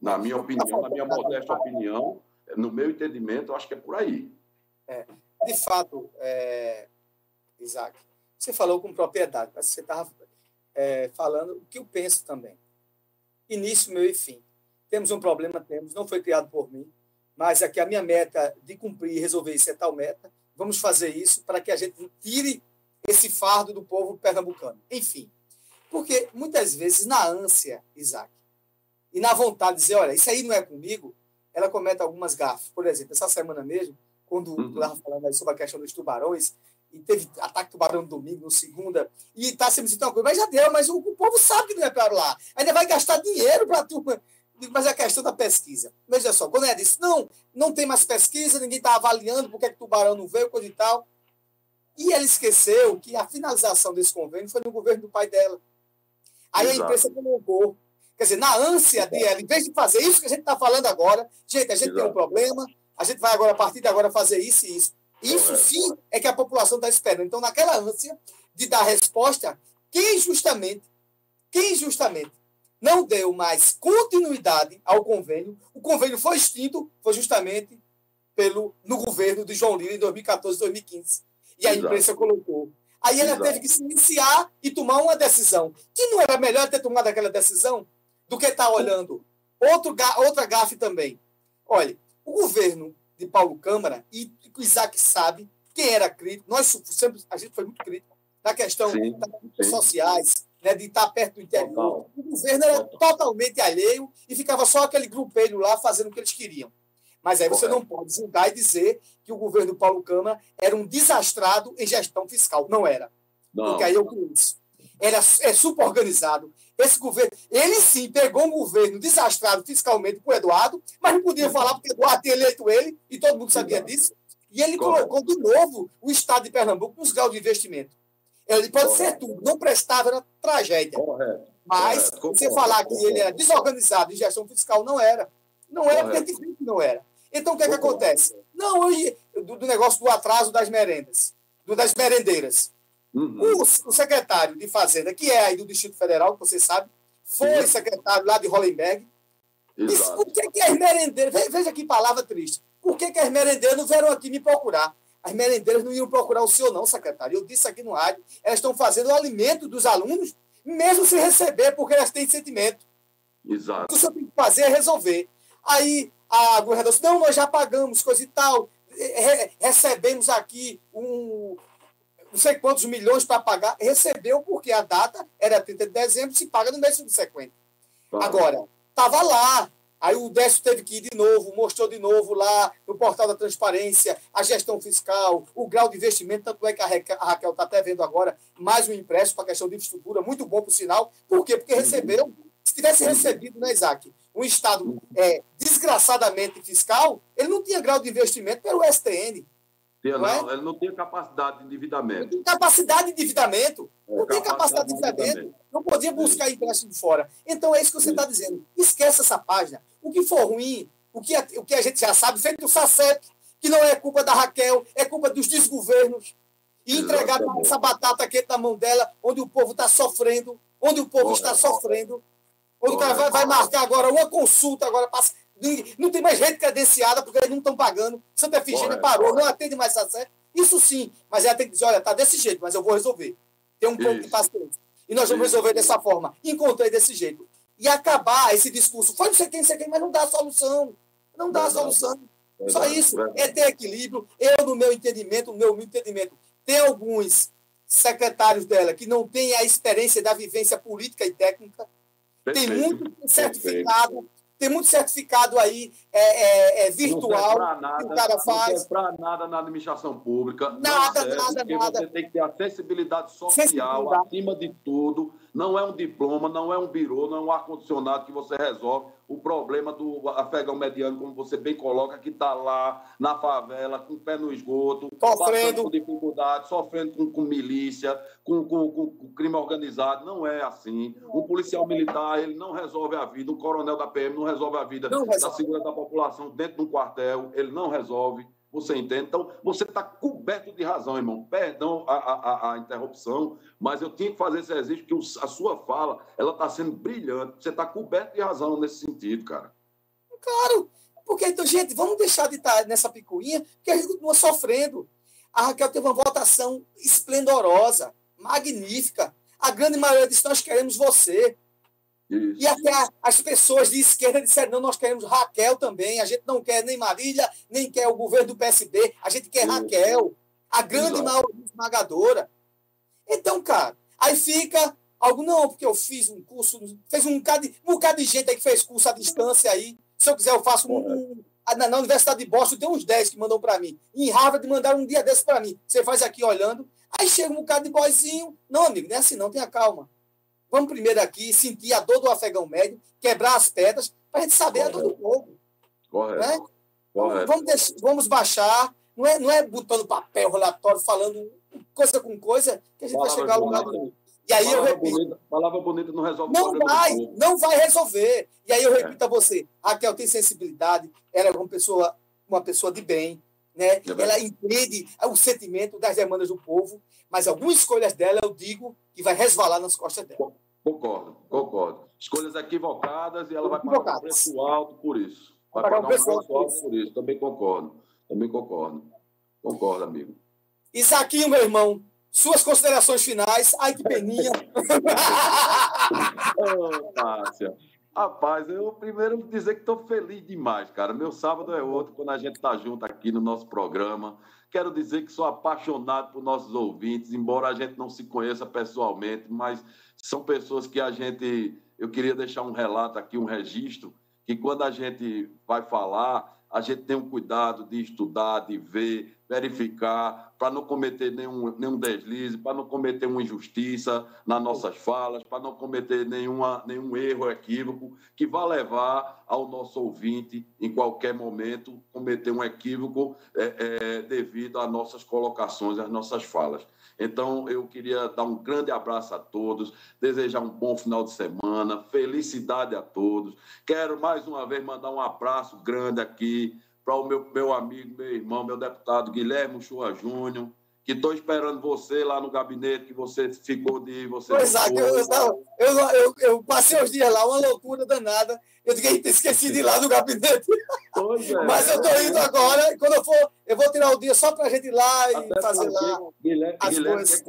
Na minha opinião, na minha modesta opinião, no meu entendimento, eu acho que é por aí. É, de fato, Isaac, você falou com propriedade, mas você estava falando o que eu penso também. Início, meio e fim. Temos um problema, temos, não foi criado por mim, mas aqui a minha meta de cumprir e resolver isso é tal meta, vamos fazer isso para que a gente tire esse fardo do povo pernambucano. Enfim, porque muitas vezes na ânsia, Isaac, e na vontade de dizer, olha, isso aí não é comigo, ela comete algumas gafes. Por exemplo, essa semana mesmo, quando eu estava falando aí sobre a questão dos tubarões, e teve ataque tubarão no domingo, no segunda, e está se me dizendo uma coisa, mas já deu, mas o povo sabe que não é para lá. Ainda vai gastar dinheiro para a turma. Mas é a questão da pesquisa. Veja só, quando ela disse, não tem mais pesquisa, ninguém está avaliando porque é que o tubarão não veio, coisa e tal. E ela esqueceu que a finalização desse convênio foi no governo do pai dela. Aí exato. A imprensa colocou. Quer dizer, na ânsia dela, em vez de fazer isso que a gente está falando agora, gente, a gente exato. Tem um problema, a gente vai agora, a partir de agora, fazer isso e isso. Isso sim é que a população está esperando. Então, naquela ânsia de dar resposta, quem justamente não deu mais continuidade ao convênio. O convênio foi extinto, foi justamente no governo de João Lira em 2014, 2015. E a imprensa colocou. Aí ela teve que se iniciar e tomar uma decisão. Que não era melhor ter tomado aquela decisão do que estar olhando. Outra gafe também. Olha, o governo de Paulo Câmara, e o Isaac sabe quem era crítico, a gente foi muito crítico na questão das sociais, né, de estar perto do interior. O governo era totalmente alheio e ficava só aquele grupelho lá fazendo o que eles queriam. Mas aí você não pode julgar e dizer que o governo do Paulo Câmara era um desastrado em gestão fiscal. Não era. Não. Porque aí eu conheço. É super organizado. Esse governo, ele sim pegou um governo desastrado fiscalmente com o Eduardo, mas não podia falar porque o Eduardo tinha eleito ele e todo mundo sabia disso. E ele colocou de novo o Estado de Pernambuco nos graus de investimento. Ele pode ser tudo, não prestava, era tragédia. Mas você falar que ele era desorganizado em gestão fiscal, não era. Não era, porque não era. Então o que é que acontece? Não, do negócio do atraso das merendas, das merendeiras. O secretário de Fazenda, que é aí do Distrito Federal, que você sabe, foi secretário lá de Hollenberg. Disse, por que as merendeiras... Veja que palavra triste. Por que as merendeiras não vieram aqui me procurar? As merendeiras não iam procurar o senhor, não, secretário. Eu disse aqui no rádio, elas estão fazendo o alimento dos alunos, mesmo sem receber, porque elas têm sentimento. Exato. O que o senhor tem que fazer é resolver. Aí a governadora disse, não, nós já pagamos, coisa e tal. Recebemos aqui não sei quantos milhões para pagar, recebeu porque a data era 30 de dezembro, se paga no mês subsequente. Agora, estava lá, aí o Décio teve que ir de novo, mostrou de novo lá no portal da transparência, a gestão fiscal, o grau de investimento, tanto é que a Raquel está até vendo agora mais um empréstimo para a questão de infraestrutura, muito bom por sinal. Por quê? Porque recebeu, se tivesse recebido, né, Isaac, um Estado desgraçadamente fiscal, ele não tinha grau de investimento pelo STN. Ele não tem capacidade de endividamento. Não tem capacidade de endividamento. Não podia buscar empréstimo fora. Então, é isso que você está dizendo. Esquece essa página. O que for ruim, o que a gente já sabe, feito o SACEP, que não é culpa da Raquel, é culpa dos desgovernos. E entregar essa batata quente na mão dela, onde o povo está sofrendo, onde o cara vai marcar agora uma consulta, agora passa... Não tem mais gente credenciada porque eles não estão pagando. Santa Efigênia parou, não atende mais a SACEP. Isso sim, mas ela tem que dizer, olha, está desse jeito, mas eu vou resolver. Tem um pouco de paciência. E nós vamos resolver dessa forma. Encontrei desse jeito. E acabar esse discurso, foi não sei quem, mas não dá solução. Não dá solução. Só isso. É ter equilíbrio. Eu, no meu entendimento, tem alguns secretários dela que não têm a experiência da vivência política e técnica. Perfeito. Tem muito certificado. Tem muito certificado aí virtual. Não serve para nada na administração pública. Nada. Você tem que ter a sensibilidade social acima de tudo. Não é um diploma, não é um birô, não é um ar-condicionado que você resolve o problema do afegão mediano, como você bem coloca, que está lá na favela, com o pé no esgoto, sofrendo com dificuldade, sofrendo com milícia, com crime organizado. Não é assim. Um policial militar, ele não resolve a vida. Um coronel da PM não resolve a vida da segurança da população dentro de um quartel. Ele não resolve. Você entende? Então, você está coberto de razão, irmão. Perdão a interrupção, mas eu tinha que fazer esse exercício, porque a sua fala, ela está sendo brilhante. Você está coberto de razão nesse sentido, cara. Claro, porque, então, gente, vamos deixar de estar nessa picuinha, porque a gente continua sofrendo. A Raquel teve uma votação esplendorosa, magnífica. A grande maioria disse, nós queremos você. Isso. E até as pessoas de esquerda disseram, não, nós queremos Raquel também. A gente não quer nem Marília, nem quer o governo do PSB. A gente quer Raquel. A grande maioria esmagadora. Então, cara, aí fica algo, não, porque eu fiz um curso, fez um bocado de gente aí que fez curso à distância aí. Se eu quiser, eu faço na Universidade de Boston tem uns 10 que mandam para mim. Em Harvard mandaram um dia desse para mim. Você faz aqui olhando. Aí chega um bocado de boizinho. Não, amigo, não é assim não, tenha calma. Vamos primeiro aqui sentir a dor do afegão médio, quebrar as pedras, para a gente saber a dor do povo. Correto. Né? Correto. Vamos baixar. Não é botando papel, relatório, falando coisa com coisa, que a gente vai chegar a lugar do... E aí eu repito... palavra bonita não resolve o problema. Não vai resolver. E aí eu repito a você, Raquel tem sensibilidade, ela é uma pessoa de bem, né? Ela entende o sentimento das demandas do povo, mas algumas escolhas dela, eu digo, que vai resvalar nas costas dela. Concordo. Escolhas equivocadas e ela vai pagar um preço alto por isso. Também concordo. Concordo, amigo. Isaquinho, meu irmão, suas considerações finais. Ai, que peninha. Tássia. Rapaz, eu primeiro dizer que estou feliz demais, cara. Meu sábado é outro quando a gente está junto aqui no nosso programa. Quero dizer que sou apaixonado por nossos ouvintes, embora a gente não se conheça pessoalmente, mas são pessoas que a gente... Eu queria deixar um relato aqui, um registro, que quando a gente vai falar... A gente tem um cuidado de estudar, de ver, verificar, para não cometer nenhum deslize, para não cometer uma injustiça nas nossas falas, para não cometer nenhum erro, equívoco, que vai levar ao nosso ouvinte, em qualquer momento, cometer um equívoco devido às nossas colocações, às nossas falas. Então, eu queria dar um grande abraço a todos, desejar um bom final de semana, felicidade a todos. Quero, mais uma vez, mandar um abraço grande aqui para o meu amigo, meu irmão, meu deputado Guilherme Uchôa Júnior, que estou esperando você lá no gabinete, que você ficou de ir, você... Pois é, eu passei os dias lá, uma loucura danada, eu esqueci de ir lá no gabinete. Pois é. Mas eu estou indo agora, e quando eu for, eu vou tirar o dia só para a gente ir lá e até fazer lá as coisas.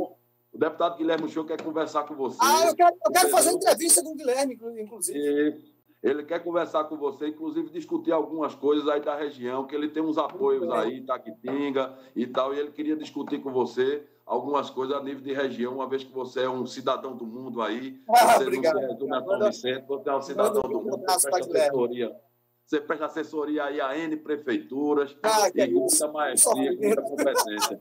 O deputado Guilherme Uchôa quer conversar com você. Eu quero fazer entrevista com o Guilherme, inclusive. E... Ele quer conversar com você, inclusive discutir algumas coisas aí da região, que ele tem uns apoios aí, Itaquitinga e tal, e ele queria discutir com você algumas coisas a nível de região, uma vez que você é um cidadão do mundo aí, você não se resume a São Vicente, você é um cidadão do mundo, você presta assessoria. Você presta assessoria aí a N prefeituras, e muita maestria, muita competência.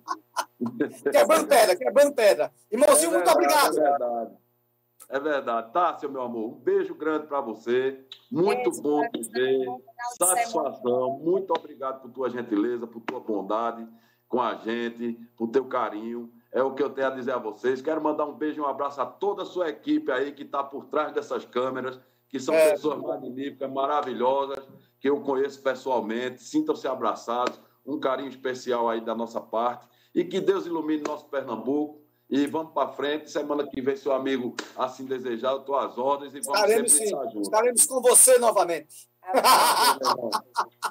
Quebrando pedra. Irmãozinho, muito obrigado. É verdade. É verdade, Tássia, meu amor, um beijo grande para você, muito bom te ver, satisfação, muito obrigado por tua gentileza, por tua bondade com a gente, por teu carinho, é o que eu tenho a dizer a vocês. Quero mandar um beijo e um abraço a toda a sua equipe aí que está por trás dessas câmeras, que são pessoas magníficas, maravilhosas, que eu conheço pessoalmente, sintam-se abraçados, um carinho especial aí da nossa parte, e que Deus ilumine nosso Pernambuco. E vamos para frente, semana que vem, seu amigo, assim desejar, eu estou às ordens e vamos sempre estar juntos. Estaremos com você novamente.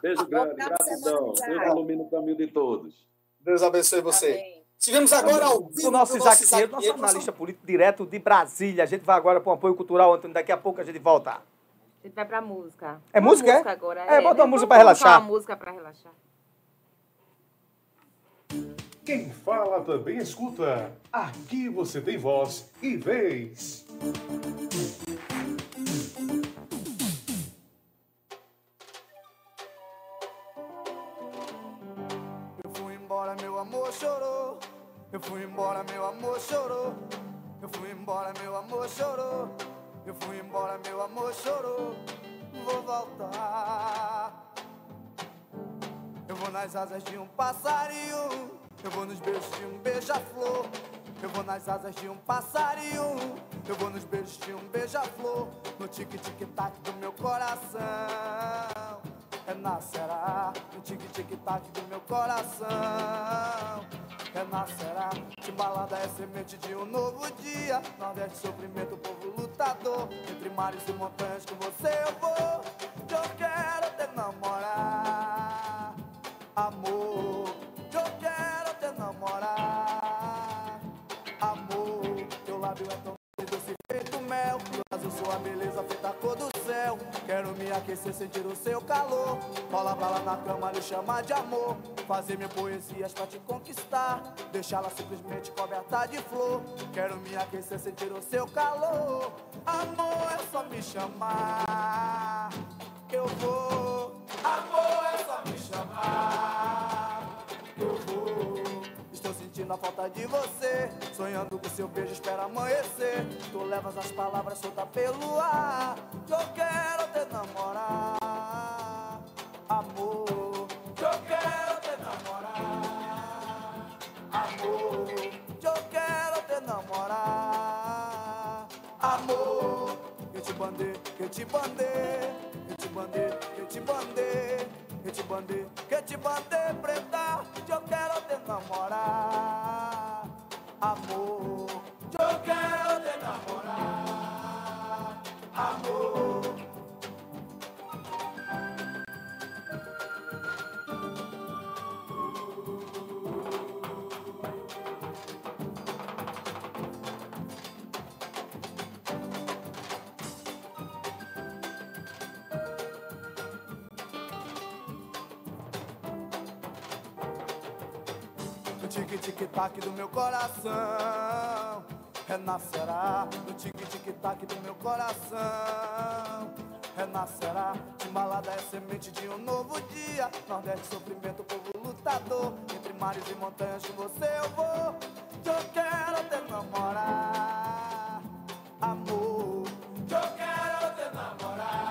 Beijo grande, gratidão. Deus ilumine o caminho de todos. Deus abençoe você. Amém. Tivemos agora ao vivo o nosso Isaac Pinheiro, nosso analista político direto de Brasília. A gente vai agora para o apoio cultural, Antônio, daqui a pouco a gente volta. A gente vai para a música. É música, é? Agora. Bota uma música para relaxar. Uma música para relaxar. Quem fala também escuta. Aqui você tem voz e vez. Eu fui embora, meu amor chorou. Eu fui embora, meu amor chorou. Eu fui embora, meu amor chorou. Eu fui embora, meu amor chorou. Vou voltar. Eu vou nas asas de um passarinho. Eu vou nos beijos de um beija-flor. Eu vou nas asas de um passarinho. Eu vou nos beijos de um beija-flor. No tic-tic-tac do meu coração é nascerá. No tic-tic-tac do meu coração é nascerá. Timbalada é semente de um novo dia. Nordeste, sofrimento, povo lutador. Entre mares e montanhas com você eu vou. Eu quero ter rosa feita a cor do céu. Quero me aquecer, sentir o seu calor. Rola bala na cama, lhe chamar de amor. Fazer minhas poesias pra te conquistar, deixá-la simplesmente coberta de flor. Quero me aquecer, sentir o seu calor. Amor, é só me chamar, eu vou. Amor, é só me chamar, eu vou. Estou sentindo a falta de você, sonhando com seu beijo, espera amanhecer. Tu levas as palavras soltas pelo ar, que eu quero te namorar. Amor, que eu quero te namorar. Amor, que eu quero te namorar. Amor, eu te bandei, eu te bandei, eu te bandei, eu te bandei, eu te bandei, que te bandei preta, que eu quero te namorar. Amor, que eu quero te namorar. Amor. Tic-tic-tac do meu coração renascerá. No tic-tic-tac do meu coração renascerá. Timbalada é semente de um novo dia. Nordeste, sofrimento, povo lutador. Entre mares e montanhas com você eu vou. Que eu quero te namorar. Amor, que eu quero te namorar.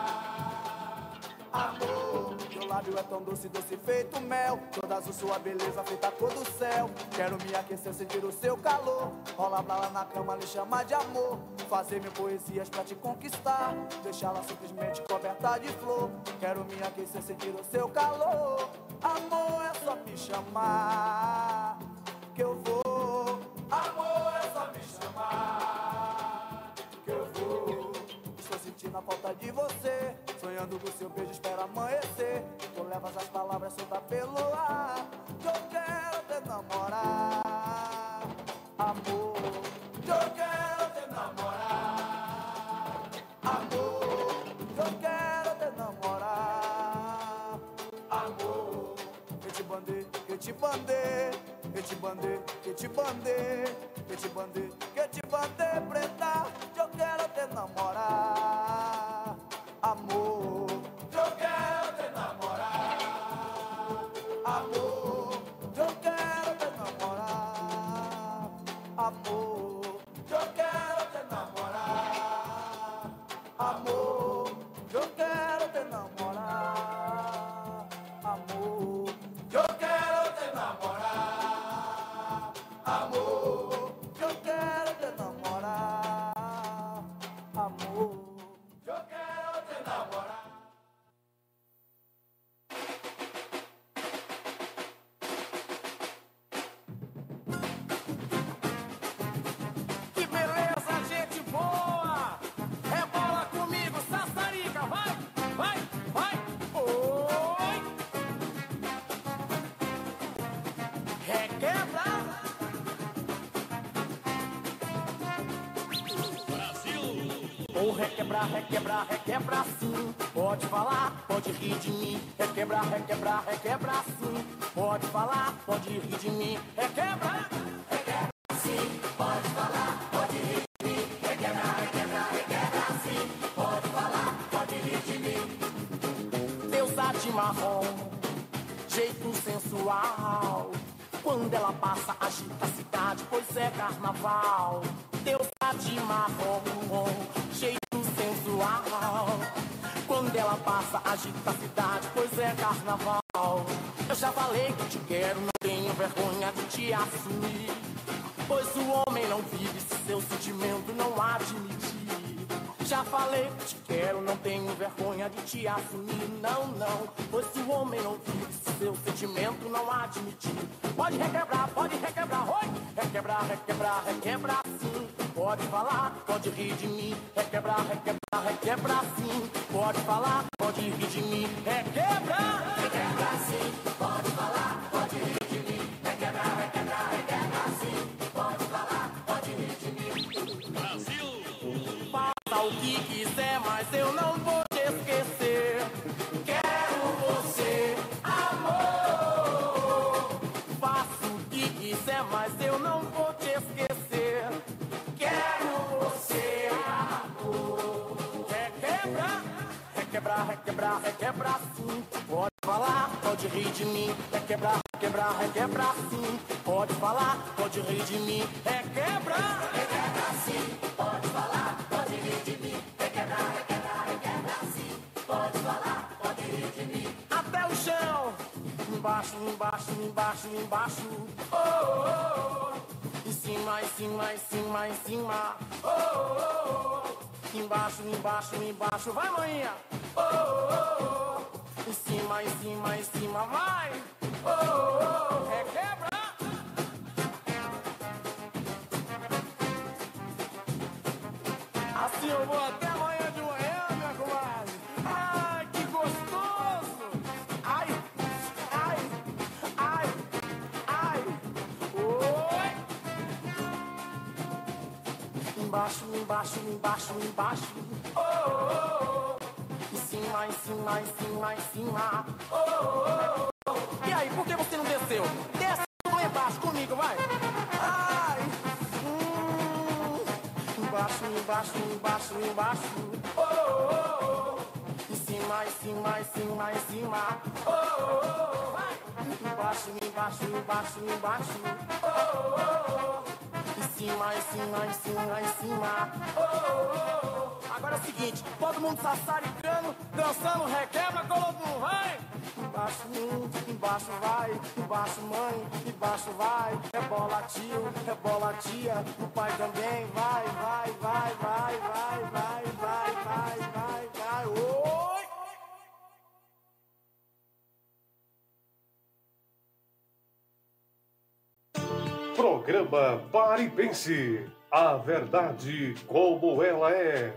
Amor, teu lábio é tão doce, doce feito mel. Toda azul sua beleza feita a cor do céu. Quero me aquecer, sentir o seu calor. Rola bala na cama, lhe chamar de amor. Fazer minhas poesias pra te conquistar, deixá-la simplesmente coberta de flor. Quero me aquecer, sentir o seu calor. Amor, é só me chamar, que eu vou. Amor, é só me chamar, que eu vou. Estou sentindo a falta de você, sonhando com seu beijo, espero amanhecer. Tu levas as palavras, solta pelo ar, que eu quero te namorar. Amor, que eu quero te namorar. Amor, que eu quero te namorar. Amor, eu te bandei, eu te bandei, eu te bandei, eu te bandei, eu te bandei, eu te bandei preta, que eu quero te namorar. Amor, que eu quero te namorar. Amor, que eu quero te namorar. Amor, que eu quero te namorar. Amor, que eu quero te namorar. Amor, que eu quero te namorar. Amor, que eu quero te namorar. Amor, que eu quero. Que beleza, gente boa! É bola comigo, Sassarica! Vai, vai, vai! Oi! Requebra! Brasil! Vou requebrar, requebrar, requebrar sim! Pode falar, pode rir de mim. Requebrar, requebrar, requebrar sim. Pode falar, pode rir de mim. Requebrar, requebrar sim. Pode falar, pode rir de mim. Requebrar, requebrar, requebrar sim. Pode falar, pode rir de mim. Deusa de marrom, jeito sensual. Quando ela passa, agita a cidade, pois é carnaval. Deusa de marrom, jeito sensual. Quando ela passa, agita a cidade, pois é carnaval. Eu já falei que te quero, não tenho vergonha de te assumir. Pois o homem não vive se seu sentimento não admitir. Já falei que te quero, não tenho vergonha de te assumir. Não, pois o homem não vive se seu sentimento não admitir. Pode requebrar, oi! Requebrar, requebrar, requebrar sim. Pode falar, pode rir de mim. Requebrar, requebrar, requebrar sim. Pode falar, pode rir de mim. Requebrar, requebrar sim. Pode falar, pode rir de mim. Requebrar, requebrar, requebrar sim. Pode falar, pode rir de mim. Brasil! Faça o que quiser, mas eu não vou te esquecer. Quero você, amor. Faço o que quiser, mas eu não vou te esquecer. Quero você, amor. Requebrar, requebrar, requebrar, requebrar sim. Pode falar, pode rir de mim. Requebrar, requebrar, requebrar sim. Pode falar, pode rir de mim. Requebrar, requebrar sim. Pode falar, pode rir de mim. Embaixo, embaixo, embaixo, embaixo. Oh, oh, oh. Em cima, em cima, em cima, em cima. Oh, oh, oh. Embaixo, embaixo, embaixo. Vai, maninha. Oh, oh, oh. Em cima, em cima, em cima. Vai. Oh, oh, oh. É quebra. Assim eu vou até amanhã de manhã, minha comadre. Ai, que gostoso. Embaixo, embaixo, embaixo, embaixo. Oh, oh, oh. Em cima, em cima, em cima, em cima. Oh, oh, oh. E aí, por que você não desceu? Desce lá embaixo comigo, vai. Ai. Embaixo, embaixo, embaixo, embaixo. Oh, oh, oh. Em cima, em cima, em cima, em cima. Oh, oh, oh. Vai. Embaixo, embaixo, embaixo, embaixo. Oh, oh, oh. Em cima, em cima, em cima, em cima. Oh, oh, oh. Agora é o seguinte, todo mundo sassaricando, dançando, requebra, colocou, vai! Embaixo, embaixo vai, embaixo mãe, embaixo vai. É bola tio, é bola tia, o pai também vai, vai, vai, vai, vai, vai, vai, vai, vai, vai, oi! Programa Pare e Pense, a verdade como ela é.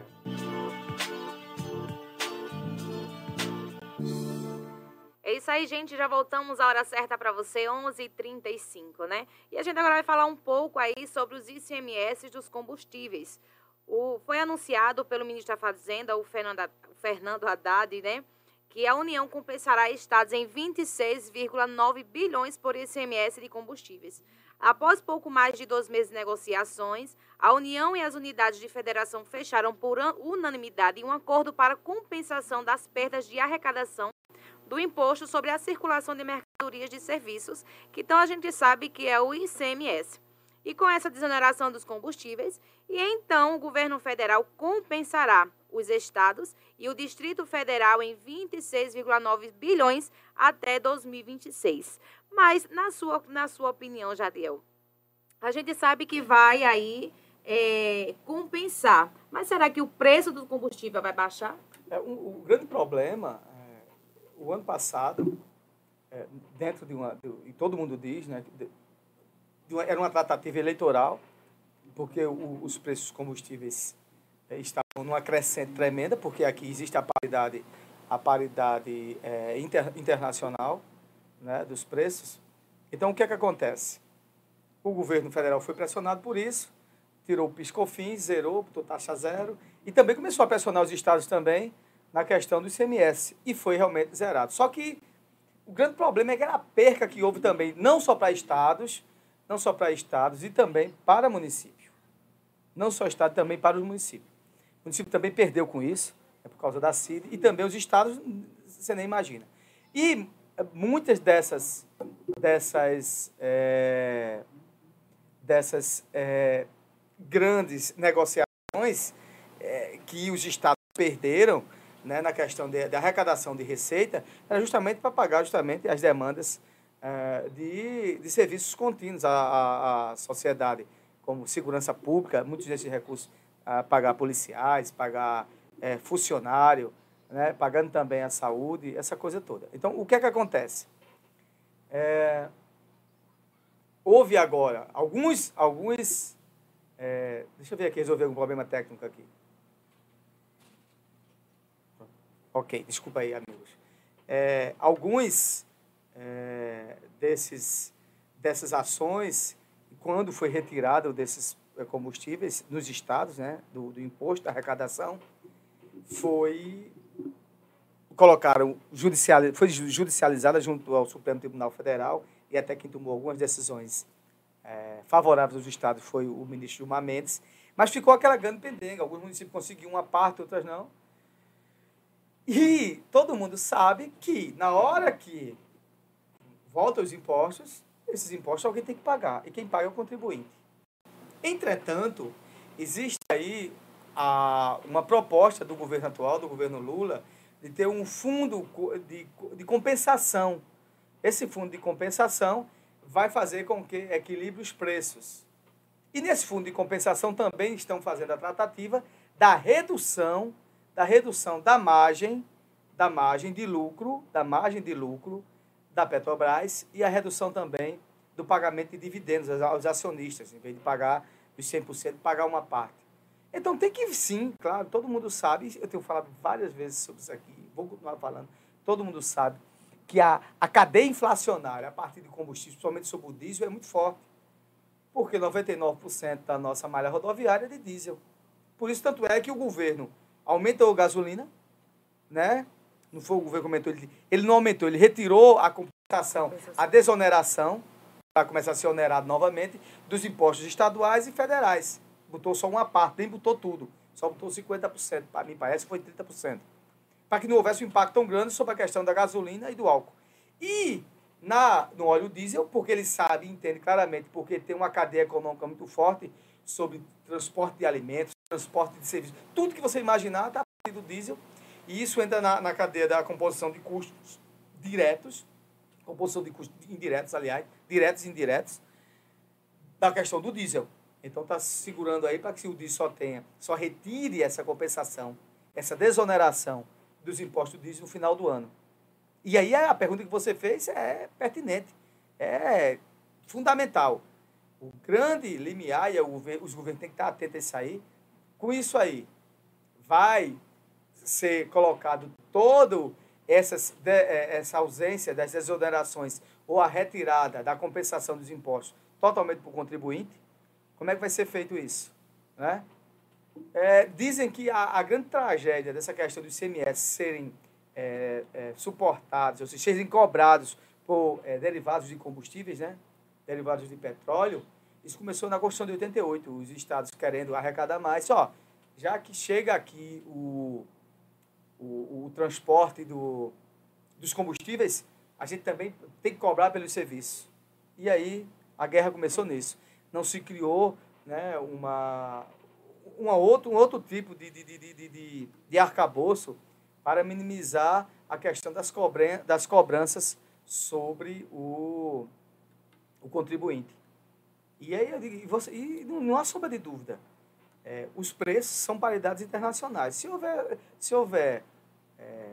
É isso aí, gente, já voltamos à hora certa para você, 11h35, né? E a gente agora vai falar um pouco aí sobre os ICMS dos combustíveis. Foi anunciado pelo ministro da Fazenda, o Fernando Haddad, né? Que a União compensará estados em 26,9 bilhões por ICMS de combustíveis. Após pouco mais de 2 meses de negociações, a União e as unidades de federação fecharam por unanimidade um acordo para compensação das perdas de arrecadação do imposto sobre a circulação de mercadorias e serviços, que então a gente sabe que é o ICMS. E com essa desoneração dos combustíveis, então o governo federal compensará os estados e o Distrito Federal em 26,9 bilhões até 2026. Mas, na sua opinião, Jadiel, a gente sabe que vai aí compensar, mas será que o preço do combustível vai baixar? O grande problema, o ano passado, dentro de uma... E todo mundo diz, né? Era uma tratativa eleitoral, porque os preços dos combustíveis estavam numa crescente tremenda, porque aqui existe a paridade internacional, né, dos preços. Então, o que é que acontece? O governo federal foi pressionado por isso, tirou o PIS/COFINS, zerou, botou taxa zero, e também começou a pressionar os estados também na questão do ICMS, e foi realmente zerado. Só que o grande problema é que era a perca que houve também, não só para estados e também para município. Não só estado, também para os municípios. O município também perdeu com isso, por causa da CID, e também os estados, você nem imagina. E muitas dessas grandes negociações que os estados perderam, né, na questão da arrecadação de receita, era justamente para pagar justamente as demandas de serviços contínuos à sociedade, como segurança pública, muitos desses recursos, pagar policiais, pagar funcionário, né, pagando também a saúde, essa coisa toda. Então, o que é que acontece? Houve agora alguns deixa eu ver aqui, resolver algum problema técnico aqui. Ok, desculpa aí, amigos. Dessas ações, quando foi retirado desses combustíveis nos estados, né, do imposto, da arrecadação, foi judicializada junto ao Supremo Tribunal Federal, e até quem tomou algumas decisões favoráveis aos estados foi o ministro Gilmar Mendes, mas ficou aquela grande pendenga, alguns municípios conseguiam uma parte, outras não. E todo mundo sabe que, na hora que voltam os impostos, esses impostos alguém tem que pagar, e quem paga é o contribuinte. Entretanto, existe aí uma proposta do governo atual, do governo Lula, de ter um fundo de compensação. Esse fundo de compensação vai fazer com que equilibre os preços. E nesse fundo de compensação também estão fazendo a tratativa da redução da margem de lucro da Petrobras, e a redução também do pagamento de dividendos aos acionistas, em vez de pagar os 100%, pagar uma parte. Então tem que, sim, claro, todo mundo sabe, eu tenho falado várias vezes sobre isso aqui, vou continuar falando, todo mundo sabe que a cadeia inflacionária, a partir de combustível, principalmente sobre o diesel, é muito forte, porque 99% da nossa malha rodoviária é de diesel. Por isso, tanto é que o governo aumentou a gasolina, né? Não foi o governo que aumentou, ele não aumentou, ele retirou a compensação, a desoneração, para começar a ser onerado novamente, dos impostos estaduais e federais. Botou só uma parte, nem botou tudo. Só botou 50%, para mim parece que foi 30%. Para que não houvesse um impacto tão grande sobre a questão da gasolina e do álcool. E no óleo diesel, porque ele sabe, entende claramente, porque tem uma cadeia econômica muito forte sobre transporte de alimentos, transporte de serviços, tudo que você imaginar está a partir do diesel. E isso entra na cadeia da composição de custos diretos, composição de custos indiretos, aliás, diretos e indiretos, da questão do diesel. Então está segurando aí para que, se o diesel só retire essa compensação, essa desoneração dos impostos do diesel no final do ano. E aí a pergunta que você fez é pertinente, é fundamental. O grande limiar, e os governos têm que estar atentos a isso aí, com isso aí vai ser colocado toda essa ausência das desonerações ou a retirada da compensação dos impostos totalmente para o contribuinte. Como é que vai ser feito isso? Né? Dizem que a grande tragédia dessa questão do ICMS serem suportados, ou seja, serem cobrados por derivados de combustíveis, né? Derivados de petróleo, isso começou na Constituição de 88, os estados querendo arrecadar mais. Só, já que chega aqui o transporte dos combustíveis, a gente também tem que cobrar pelo serviço. E aí a guerra começou nisso. Não se criou, né, um outro tipo de arcabouço para minimizar a questão das cobranças sobre o contribuinte. E aí eu digo, e não há sombra de dúvida, os preços são paridades internacionais. Se houver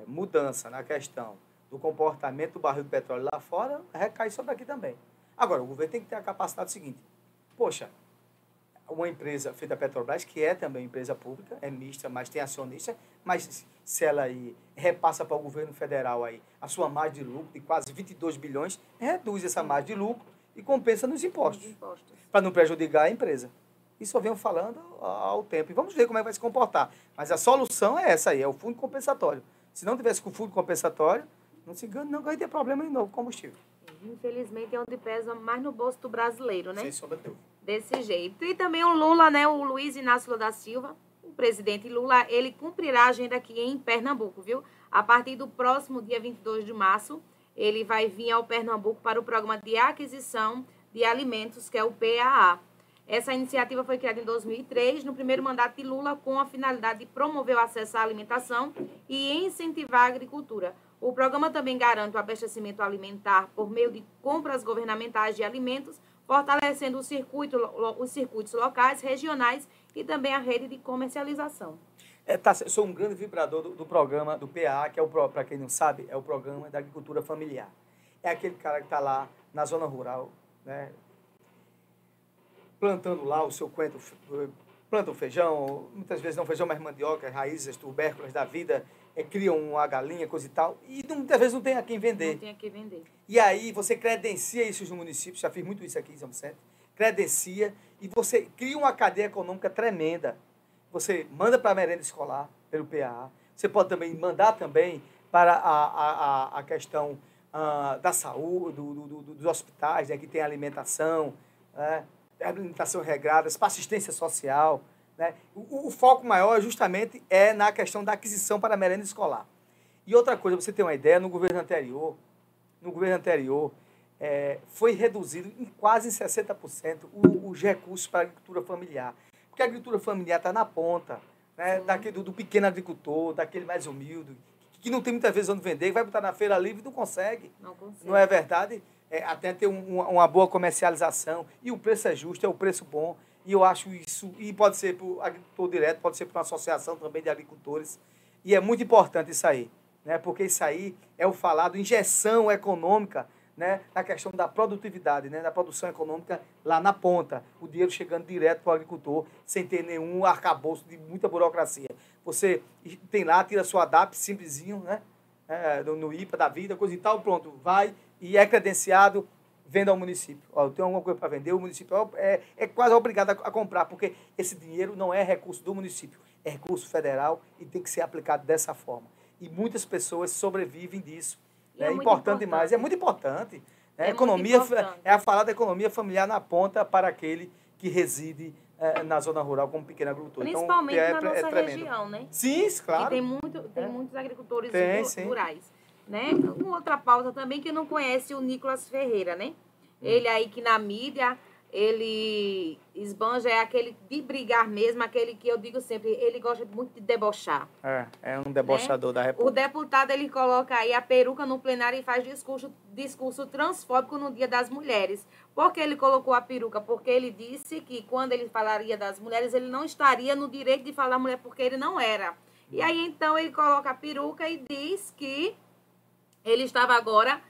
mudança na questão do comportamento do barril de petróleo lá fora, recai sobre aqui também. Agora, o governo tem que ter a capacidade seguinte: poxa, uma empresa feita a Petrobras, que é também empresa pública, é mista, mas tem acionista, mas se ela aí repassa para o governo federal aí a sua margem de lucro de quase 22 bilhões, reduz essa margem de lucro e compensa nos impostos. Para não prejudicar a empresa. Isso só venho falando ao tempo. E vamos ver como é que vai se comportar. Mas a solução é essa aí, é o fundo compensatório. Se não tivesse com o fundo compensatório, não se engane, não vai ter problema de novo combustível. Infelizmente é onde pesa mais no bolso do brasileiro, né? Sem sombra de dúvida. Desse jeito. E também o Lula, né? O Luiz Inácio Lula da Silva, o presidente Lula, ele cumprirá a agenda aqui em Pernambuco, viu? A partir do próximo dia 22 de março, ele vai vir ao Pernambuco para o Programa de Aquisição de Alimentos, que é o PAA. Essa iniciativa foi criada em 2003, no primeiro mandato de Lula, com a finalidade de promover o acesso à alimentação e incentivar a agricultura. O programa também garante o abastecimento alimentar por meio de compras governamentais de alimentos, fortalecendo os circuitos locais, regionais e também a rede de comercialização. Eu sou um grande vibrador do programa do PAA, que é, para quem não sabe, é o Programa da Agricultura Familiar. É aquele cara que está lá na zona rural, né, plantando lá o seu coentro, planta o feijão, muitas vezes não feijão, mas mandioca, raízes, tubérculos da vida, criam uma galinha, coisa e tal, e muitas vezes não tem a quem vender. Não tem a quem vender. E aí você credencia isso no município, já fiz muito isso aqui em São Vicente, credencia, e você cria uma cadeia econômica tremenda. Você manda para a merenda escolar, pelo PAA, Você pode também mandar também para a questão da saúde, dos hospitais, né, que tem alimentação, né, alimentação regrada, para assistência social. Né? O foco maior justamente é na questão da aquisição para a merenda escolar. E outra coisa, para você ter uma ideia, no governo anterior foi reduzido em quase 60% os recursos para a agricultura familiar. Porque a agricultura familiar está na ponta, né, do pequeno agricultor, daquele mais humilde, que não tem muitas vezes onde vender, vai botar na feira livre e não consegue. Não é verdade? Até ter uma boa comercialização. E o preço é justo, é o preço bom. E eu acho isso, e pode ser para o agricultor direto, pode ser para uma associação também de agricultores. E é muito importante isso aí, né? Porque isso aí é o falado, injeção econômica, né, na questão da produtividade, né, da produção econômica lá na ponta. O dinheiro chegando direto para o agricultor, sem ter nenhum arcabouço de muita burocracia. Você tem lá, tira sua DAP, simplesinho, né, no IPA da vida, coisa e tal, pronto, vai e é credenciado, venda ao município. Ó, tem alguma coisa para vender, o município é quase obrigado a comprar, porque esse dinheiro não é recurso do município, é recurso federal e tem que ser aplicado dessa forma. E muitas pessoas sobrevivem disso. É importante demais, é muito importante. Né? É a falada da economia familiar na ponta para aquele que reside na zona rural como pequeno agricultor. Principalmente então, na nossa região, né? Sim, claro. E tem muitos agricultores rurais. Né? Uma outra pauta também que não conhece o Nicolas Ferreira, né? Ele aí que na mídia, ele esbanja, é aquele de brigar mesmo, aquele que eu digo sempre, ele gosta muito de debochar. É um debochador, né? Da República. O deputado, ele coloca aí a peruca no plenário e faz discurso transfóbico no Dia das Mulheres. Por que ele colocou a peruca? Porque ele disse que quando ele falaria das mulheres, ele não estaria no direito de falar mulher, porque ele não era. E aí, então, ele coloca a peruca e diz que ele estava agora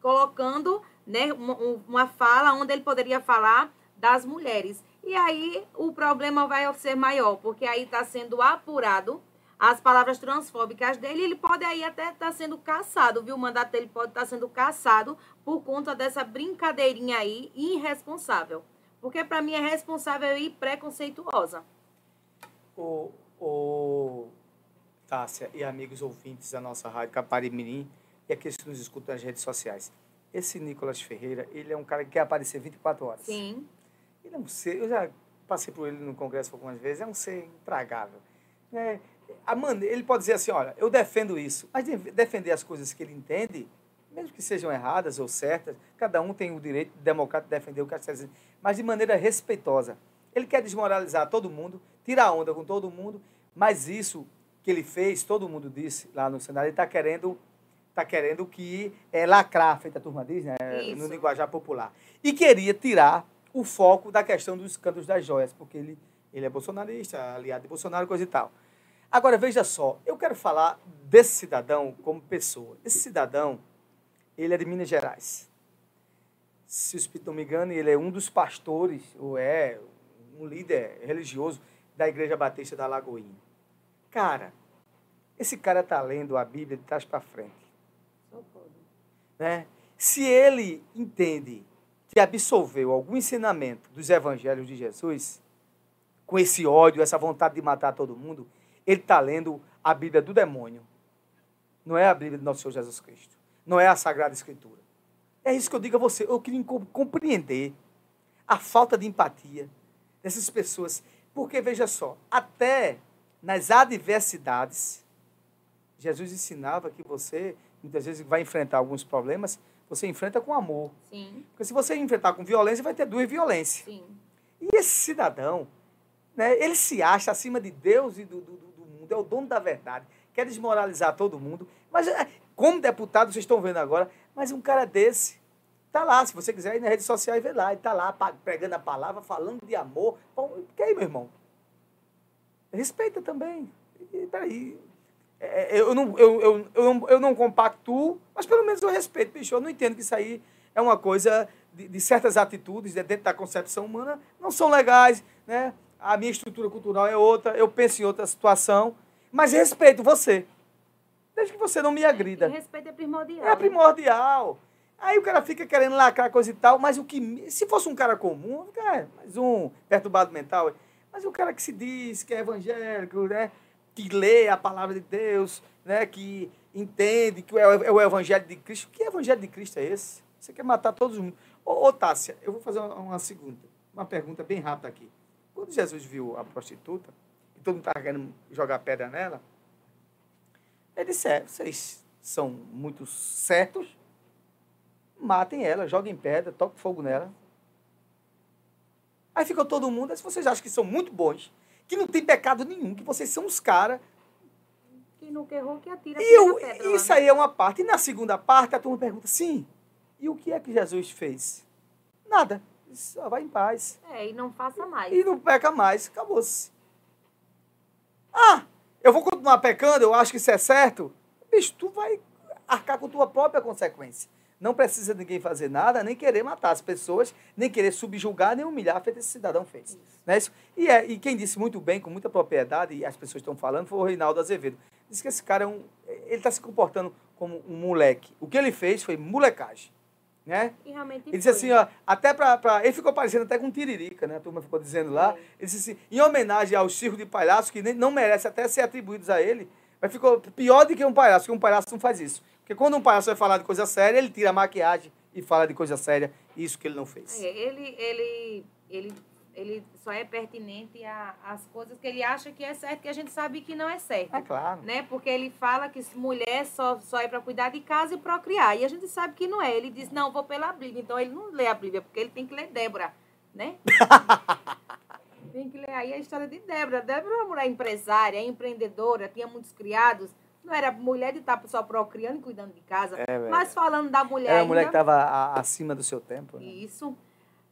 colocando... né, uma fala onde ele poderia falar das mulheres. E aí o problema vai ser maior, porque aí está sendo apurado as palavras transfóbicas dele, ele pode aí até estar sendo cassado, viu? O mandato dele pode estar sendo cassado por conta dessa brincadeirinha aí irresponsável. Porque para mim é responsável e preconceituosa. Tássia e amigos ouvintes da nossa rádio Caparimirim e aqueles que nos escutam nas redes sociais. Esse Nicolas Ferreira, ele é um cara que quer aparecer 24 horas. Sim. Ele é um ser, eu já passei por ele no Congresso algumas vezes, é um ser intragável. É, ele pode dizer assim, olha, eu defendo isso, mas defender as coisas que ele entende, mesmo que sejam erradas ou certas, cada um tem o direito democrático de defender o que está dizendo, mas de maneira respeitosa. Ele quer desmoralizar todo mundo, tirar onda com todo mundo, mas isso que ele fez, todo mundo disse lá no Senado, ele está querendo que lacrar, feita a turma diz, né? No linguajar popular. E queria tirar o foco da questão dos escândalos das joias, porque ele é bolsonarista, aliado de Bolsonaro, coisa e tal. Agora, veja só, eu quero falar desse cidadão como pessoa. Esse cidadão, ele é de Minas Gerais. Se não me engano, ele é um dos pastores, ou é um líder religioso da Igreja Batista da Lagoinha. Cara, esse cara está lendo a Bíblia de trás para frente. Né? Se ele entende que absorveu algum ensinamento dos evangelhos de Jesus, com esse ódio, essa vontade de matar todo mundo, ele está lendo a Bíblia do demônio. Não é a Bíblia de nosso Senhor Jesus Cristo. Não é a Sagrada Escritura. É isso que eu digo a você. Eu queria compreender a falta de empatia dessas pessoas. Porque, veja só, até nas adversidades, Jesus ensinava que você... muitas vezes vai enfrentar alguns problemas, você enfrenta com amor. Sim. Porque se você enfrentar com violência, vai ter duas violências. Sim. E esse cidadão, né, ele se acha acima de Deus e do mundo, é o dono da verdade, quer desmoralizar todo mundo. Mas, como deputado, vocês estão vendo agora, mas um cara desse está lá, se você quiser ir nas redes sociais, vê lá, ele está lá pregando a palavra, falando de amor. Que aí, meu irmão? Respeita também. Peraí. Eu não compactuo, mas pelo menos eu respeito, bicho. Eu não entendo que isso aí é uma coisa de certas atitudes, dentro da concepção humana, não são legais, né? A minha estrutura cultural é outra, eu penso em outra situação, mas respeito você, desde que você não me agrida. E respeito é primordial. É primordial. Aí o cara fica querendo lacrar coisa e tal, mas o que... se fosse um cara comum, mais um perturbado mental, mas o cara que se diz que é evangélico, né? que lê a palavra de Deus, né, que entende que é o evangelho de Cristo. Que evangelho de Cristo é esse? Você quer matar todos os mundo. Ô, Tássia, eu vou fazer uma pergunta bem rápida aqui. Quando Jesus viu a prostituta, e todo mundo estava querendo jogar pedra nela, ele disse, vocês são muito certos, matem ela, joguem pedra, toquem fogo nela. Aí ficou todo mundo, se vocês acham que são muito bons, que não tem pecado nenhum, que vocês são os caras. Que nunca errou, que atira pedra. Isso aí é uma parte. E na segunda parte, a turma pergunta, sim, e o que é que Jesus fez? Nada. Só vai em paz. É, e não faça mais. E não peca mais. Acabou-se. Ah, eu vou continuar pecando, eu acho que isso é certo. Bicho, tu vai arcar com tua própria consequência. Não precisa ninguém fazer nada, nem querer matar as pessoas, nem querer subjugar, nem humilhar, feito esse cidadão fez. Não é isso? E quem disse muito bem, com muita propriedade, e as pessoas estão falando, foi o Reinaldo Azevedo. Diz que esse cara, ele está se comportando como um moleque. O que ele fez foi molecagem. Né? E realmente ele disse assim, ó, até pra ele ficou parecendo até com Tiririca, né? A turma ficou dizendo lá. Ele disse assim, em homenagem ao circo de palhaço, que nem, não merece até ser atribuídos a ele, mas ficou pior do que um palhaço, porque um palhaço não faz isso. Porque quando um palhaço vai falar de coisa séria, ele tira a maquiagem e fala de coisa séria, isso que ele não fez. Ele só é pertinente às coisas que ele acha que é certo, que a gente sabe que não é certo. É claro. Né? Porque ele fala que mulher só é para cuidar de casa e procriar. E a gente sabe que não é. Ele diz, não, vou pela Bíblia. Então, ele não lê a Bíblia, porque ele tem que ler Débora, né? Tem que ler aí a história de Débora. Débora era uma mulher empresária, empreendedora, tinha muitos criados. Não era mulher de estar só procriando e cuidando de casa. Mas falando da mulher... Era a mulher que estava acima do seu tempo. Né? Isso.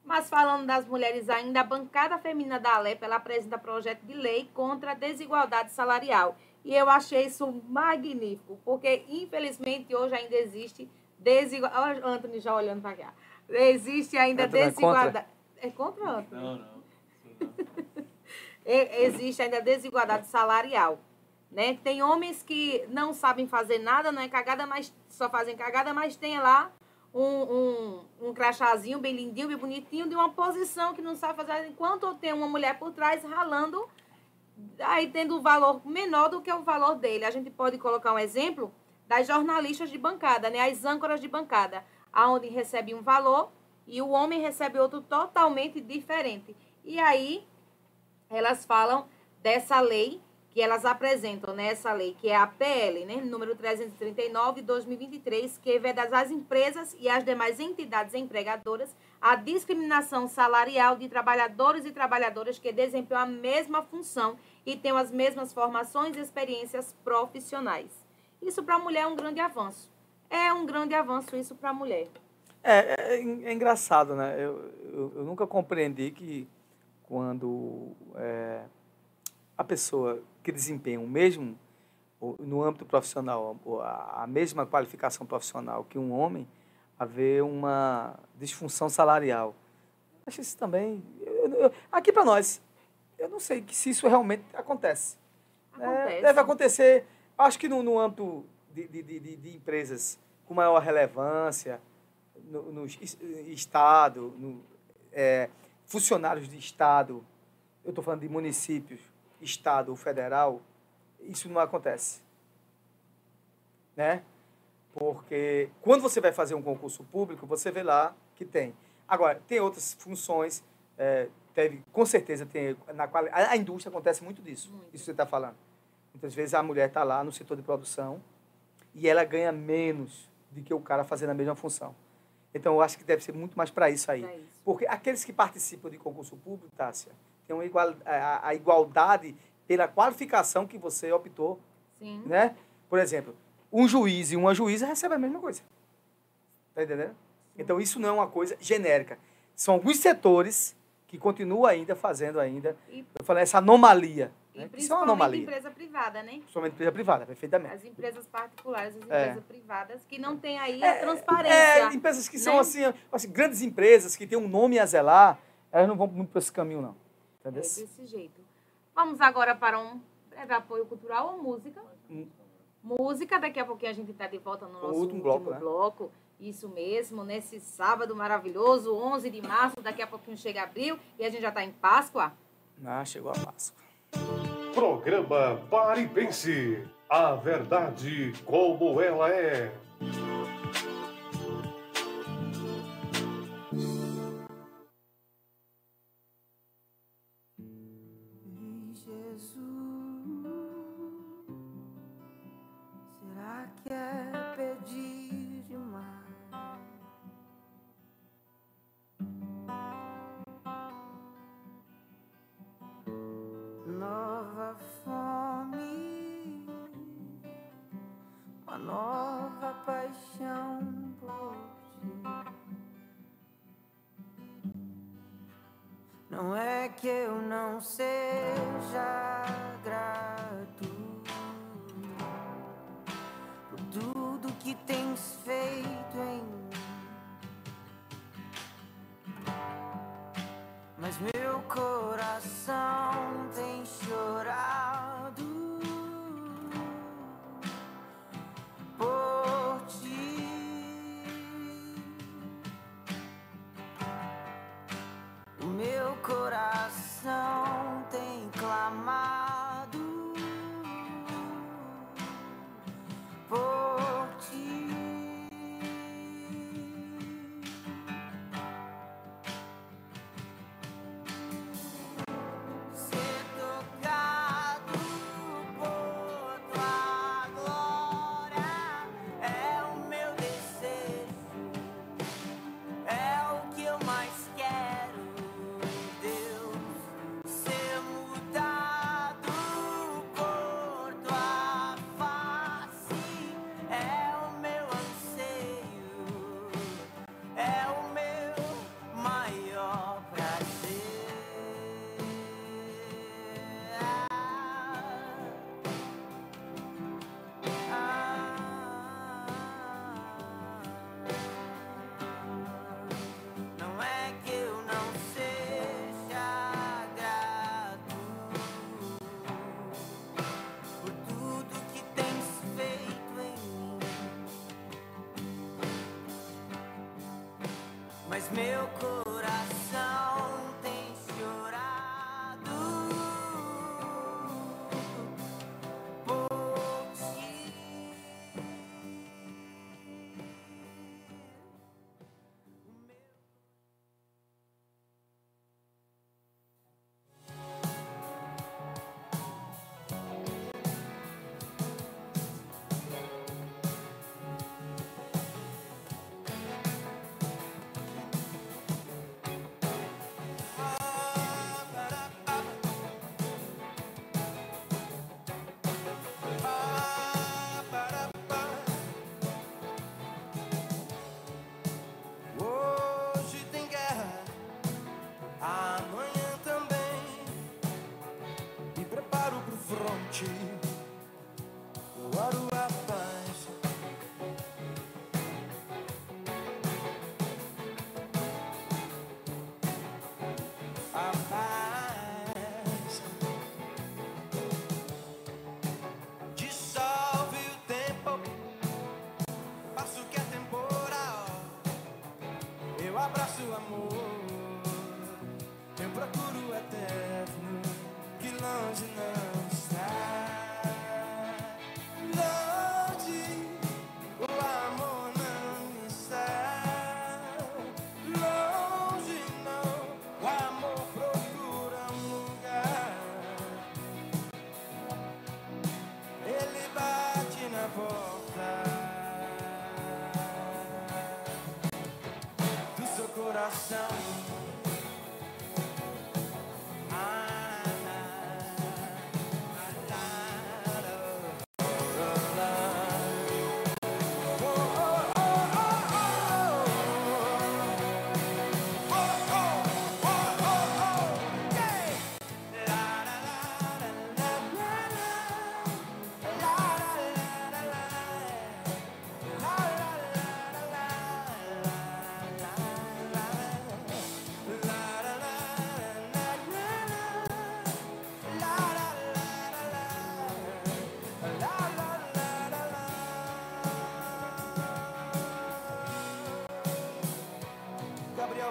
Mas falando das mulheres ainda, a bancada feminina da Alep, ela apresenta projeto de lei contra a desigualdade salarial. E eu achei isso magnífico, porque infelizmente hoje ainda existe desigualdade... Oh, Antônio já olhando para cá. Existe ainda desigualdade... É contra, Antônio? Não. Existe ainda desigualdade salarial. Né? Tem homens que não sabem fazer nada, não é cagada, mas só fazem cagada, mas tem lá... Um crachazinho bem lindinho, bem bonitinho, de uma posição que não sabe fazer, enquanto tem uma mulher por trás ralando, aí tendo um valor menor do que o valor dele. A gente pode colocar um exemplo das jornalistas de bancada, né? As âncoras de bancada, onde recebe um valor e o homem recebe outro totalmente diferente. E aí elas falam dessa lei que elas apresentam, né, essa lei, que é a PL, né, número 339, de 2023, que veda às empresas e às demais entidades empregadoras a discriminação salarial de trabalhadores e trabalhadoras que desempenham a mesma função e tenham as mesmas formações e experiências profissionais. Isso para a mulher é um grande avanço. É um grande avanço isso para a mulher. É engraçado, né? Eu nunca compreendi que quando a pessoa... que desempenham o mesmo, no âmbito profissional, a mesma qualificação profissional que um homem, haver uma disfunção salarial. Acho isso também... aqui para nós, eu não sei se isso realmente acontece. Deve acontecer, acho que no âmbito de empresas com maior relevância, no Estado, funcionários de Estado, eu estou falando de municípios, Estado ou federal, isso não acontece. Né? Porque quando você vai fazer um concurso público, você vê lá que tem. Agora, tem outras funções, com certeza tem. A indústria acontece muito disso, isso que você está falando. Muitas vezes a mulher está lá no setor de produção e ela ganha menos do que o cara fazendo a mesma função. Então, eu acho que deve ser muito mais para isso aí. Porque aqueles que participam de concurso público, Tássia, tem a igualdade pela qualificação que você optou. Sim. Né? Por exemplo, um juiz e uma juíza recebem a mesma coisa. Está entendendo? Sim. Então, isso não é uma coisa genérica. São alguns setores que continuam ainda fazendo eu falei, essa anomalia. E né? Isso é uma anomalia. Empresa privada, né? Principalmente empresa privada, perfeitamente. As empresas particulares, as empresas privadas, que não têm aí a transparência. Empresas que são assim, grandes empresas, que têm um nome a zelar, elas não vão muito para esse caminho, não. É desse jeito. Vamos agora para um breve apoio cultural ou música? Música, daqui a pouquinho a gente está de volta no nosso último bloco. Né? Isso mesmo, nesse sábado maravilhoso, 11 de março, daqui a pouquinho chega abril e a gente já está em Páscoa. Ah, chegou a Páscoa. Programa Pare e Pense. A verdade como ela é.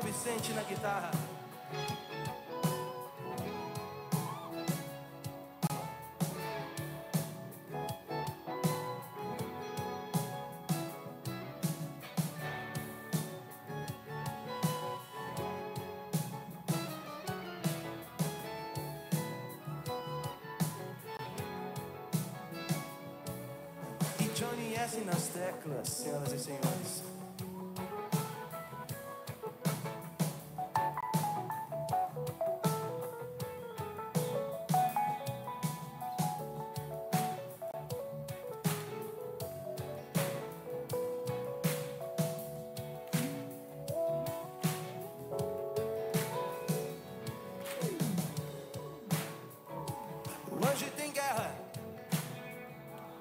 Vicente na guitarra, Pese nas teclas, senhoras e senhores. Hoje tem guerra,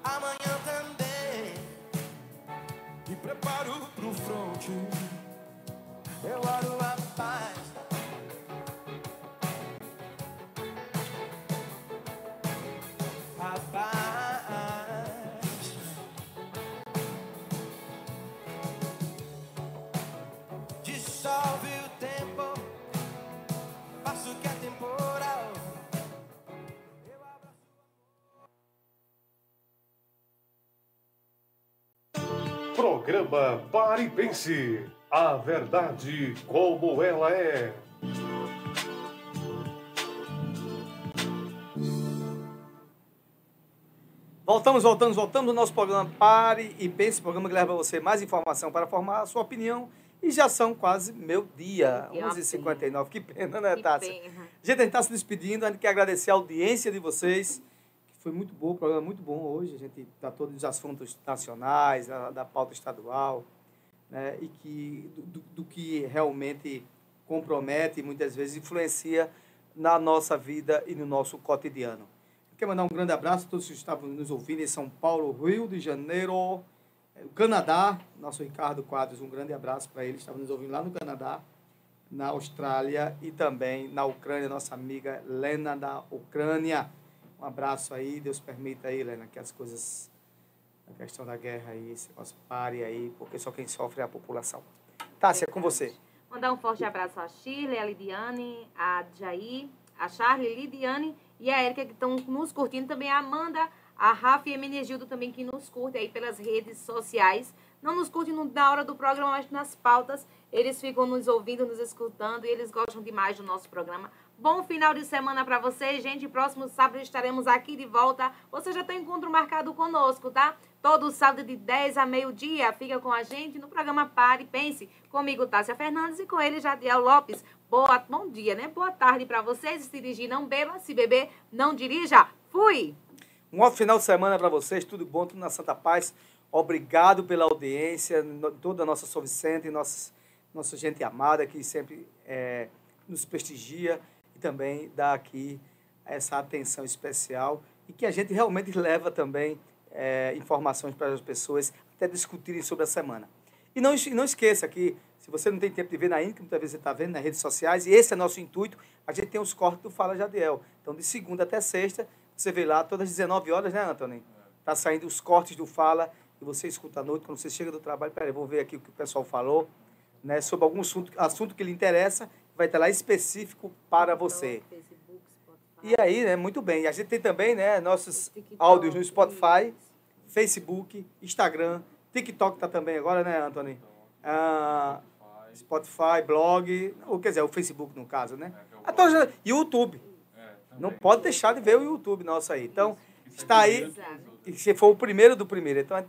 amanhã também. Me preparo pro fronte, eu oro a paz. A paz. Dissolve o tempo, faço o que é temporal. Programa Pare e Pense, a verdade como ela é. Voltamos no nosso programa Pare e Pense, programa que leva a você mais informação para formar a sua opinião. E já são quase meio-dia, 11h59. Que pena, né, Tássia? Que pena. Gente, a gente está se despedindo, a gente quer agradecer a audiência de vocês. Foi muito bom, o programa muito bom hoje. A gente tratou dos assuntos nacionais, da pauta estadual, né? E que, do que realmente compromete e muitas vezes influencia na nossa vida e no nosso cotidiano. Eu quero mandar um grande abraço a todos que estavam nos ouvindo em São Paulo, Rio de Janeiro, Canadá. Nosso Ricardo Quadros, um grande abraço para ele. Estava nos ouvindo lá no Canadá, na Austrália e também na Ucrânia, nossa amiga Lena da Ucrânia. Um abraço aí, Deus permita aí, Helena, que as coisas, a questão da guerra aí, esse negócio pare aí, porque só quem sofre é a população. Tássia, é com você. Mandar um forte abraço a Shirley, a Lidiane, a Jair, a Charlie, Lidiane e a Érica, que estão nos curtindo também, a Amanda, a Rafa e a Menegildo também, que nos curtem aí pelas redes sociais. Não nos curtem na hora do programa, mas nas pautas, eles ficam nos ouvindo, nos escutando e eles gostam demais do nosso programa. Bom final de semana para vocês, gente. Próximo sábado estaremos aqui de volta. Você já tem encontro marcado conosco, tá? Todo sábado de 10 a meio-dia. Fica com a gente no programa Pare e Pense. Comigo, Tássia Fernandes, e com ele, Jadiel Lopes. Bom dia, né? Boa tarde para vocês. Se dirigir, não beba. Se beber, não dirija. Fui! Um ótimo final de semana para vocês. Tudo bom, tudo na santa paz. Obrigado pela audiência, toda a nossa São Vicente, nossa gente amada que sempre nos prestigia. E também dar aqui essa atenção especial e que a gente realmente leva também informações para as pessoas até discutirem sobre a semana. E não esqueça que, se você não tem tempo de ver na íntegra, muitas vezes você está vendo nas redes sociais, e esse é nosso intuito, a gente tem os cortes do Fala Jadiel. Então, de segunda até sexta, você vê lá todas as 19 horas, né, Antônio? Está saindo os cortes do Fala, e você escuta à noite, quando você chega do trabalho, peraí, vou ver aqui o que o pessoal falou, né, sobre algum assunto que lhe interessa, vai estar lá específico para você. Facebook, e aí, né, muito bem. A gente tem também, né, nossos áudios no Spotify, Facebook, Instagram, TikTok está também agora, né, Antônio? Ah, Spotify, blog, ou quer dizer, o Facebook no caso, né? E YouTube. Não pode deixar de ver o YouTube nosso aí. Então, está aí, se for o primeiro do primeiro. Então,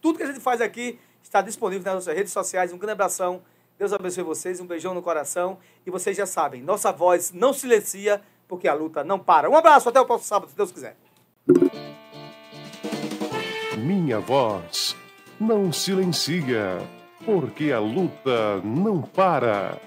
tudo que a gente faz aqui está disponível nas nossas redes sociais. Um grande abração. Deus abençoe vocês, um beijão no coração. E vocês já sabem, nossa voz não silencia, porque a luta não para. Um abraço, até o próximo sábado, se Deus quiser. Minha voz não silencia, porque a luta não para.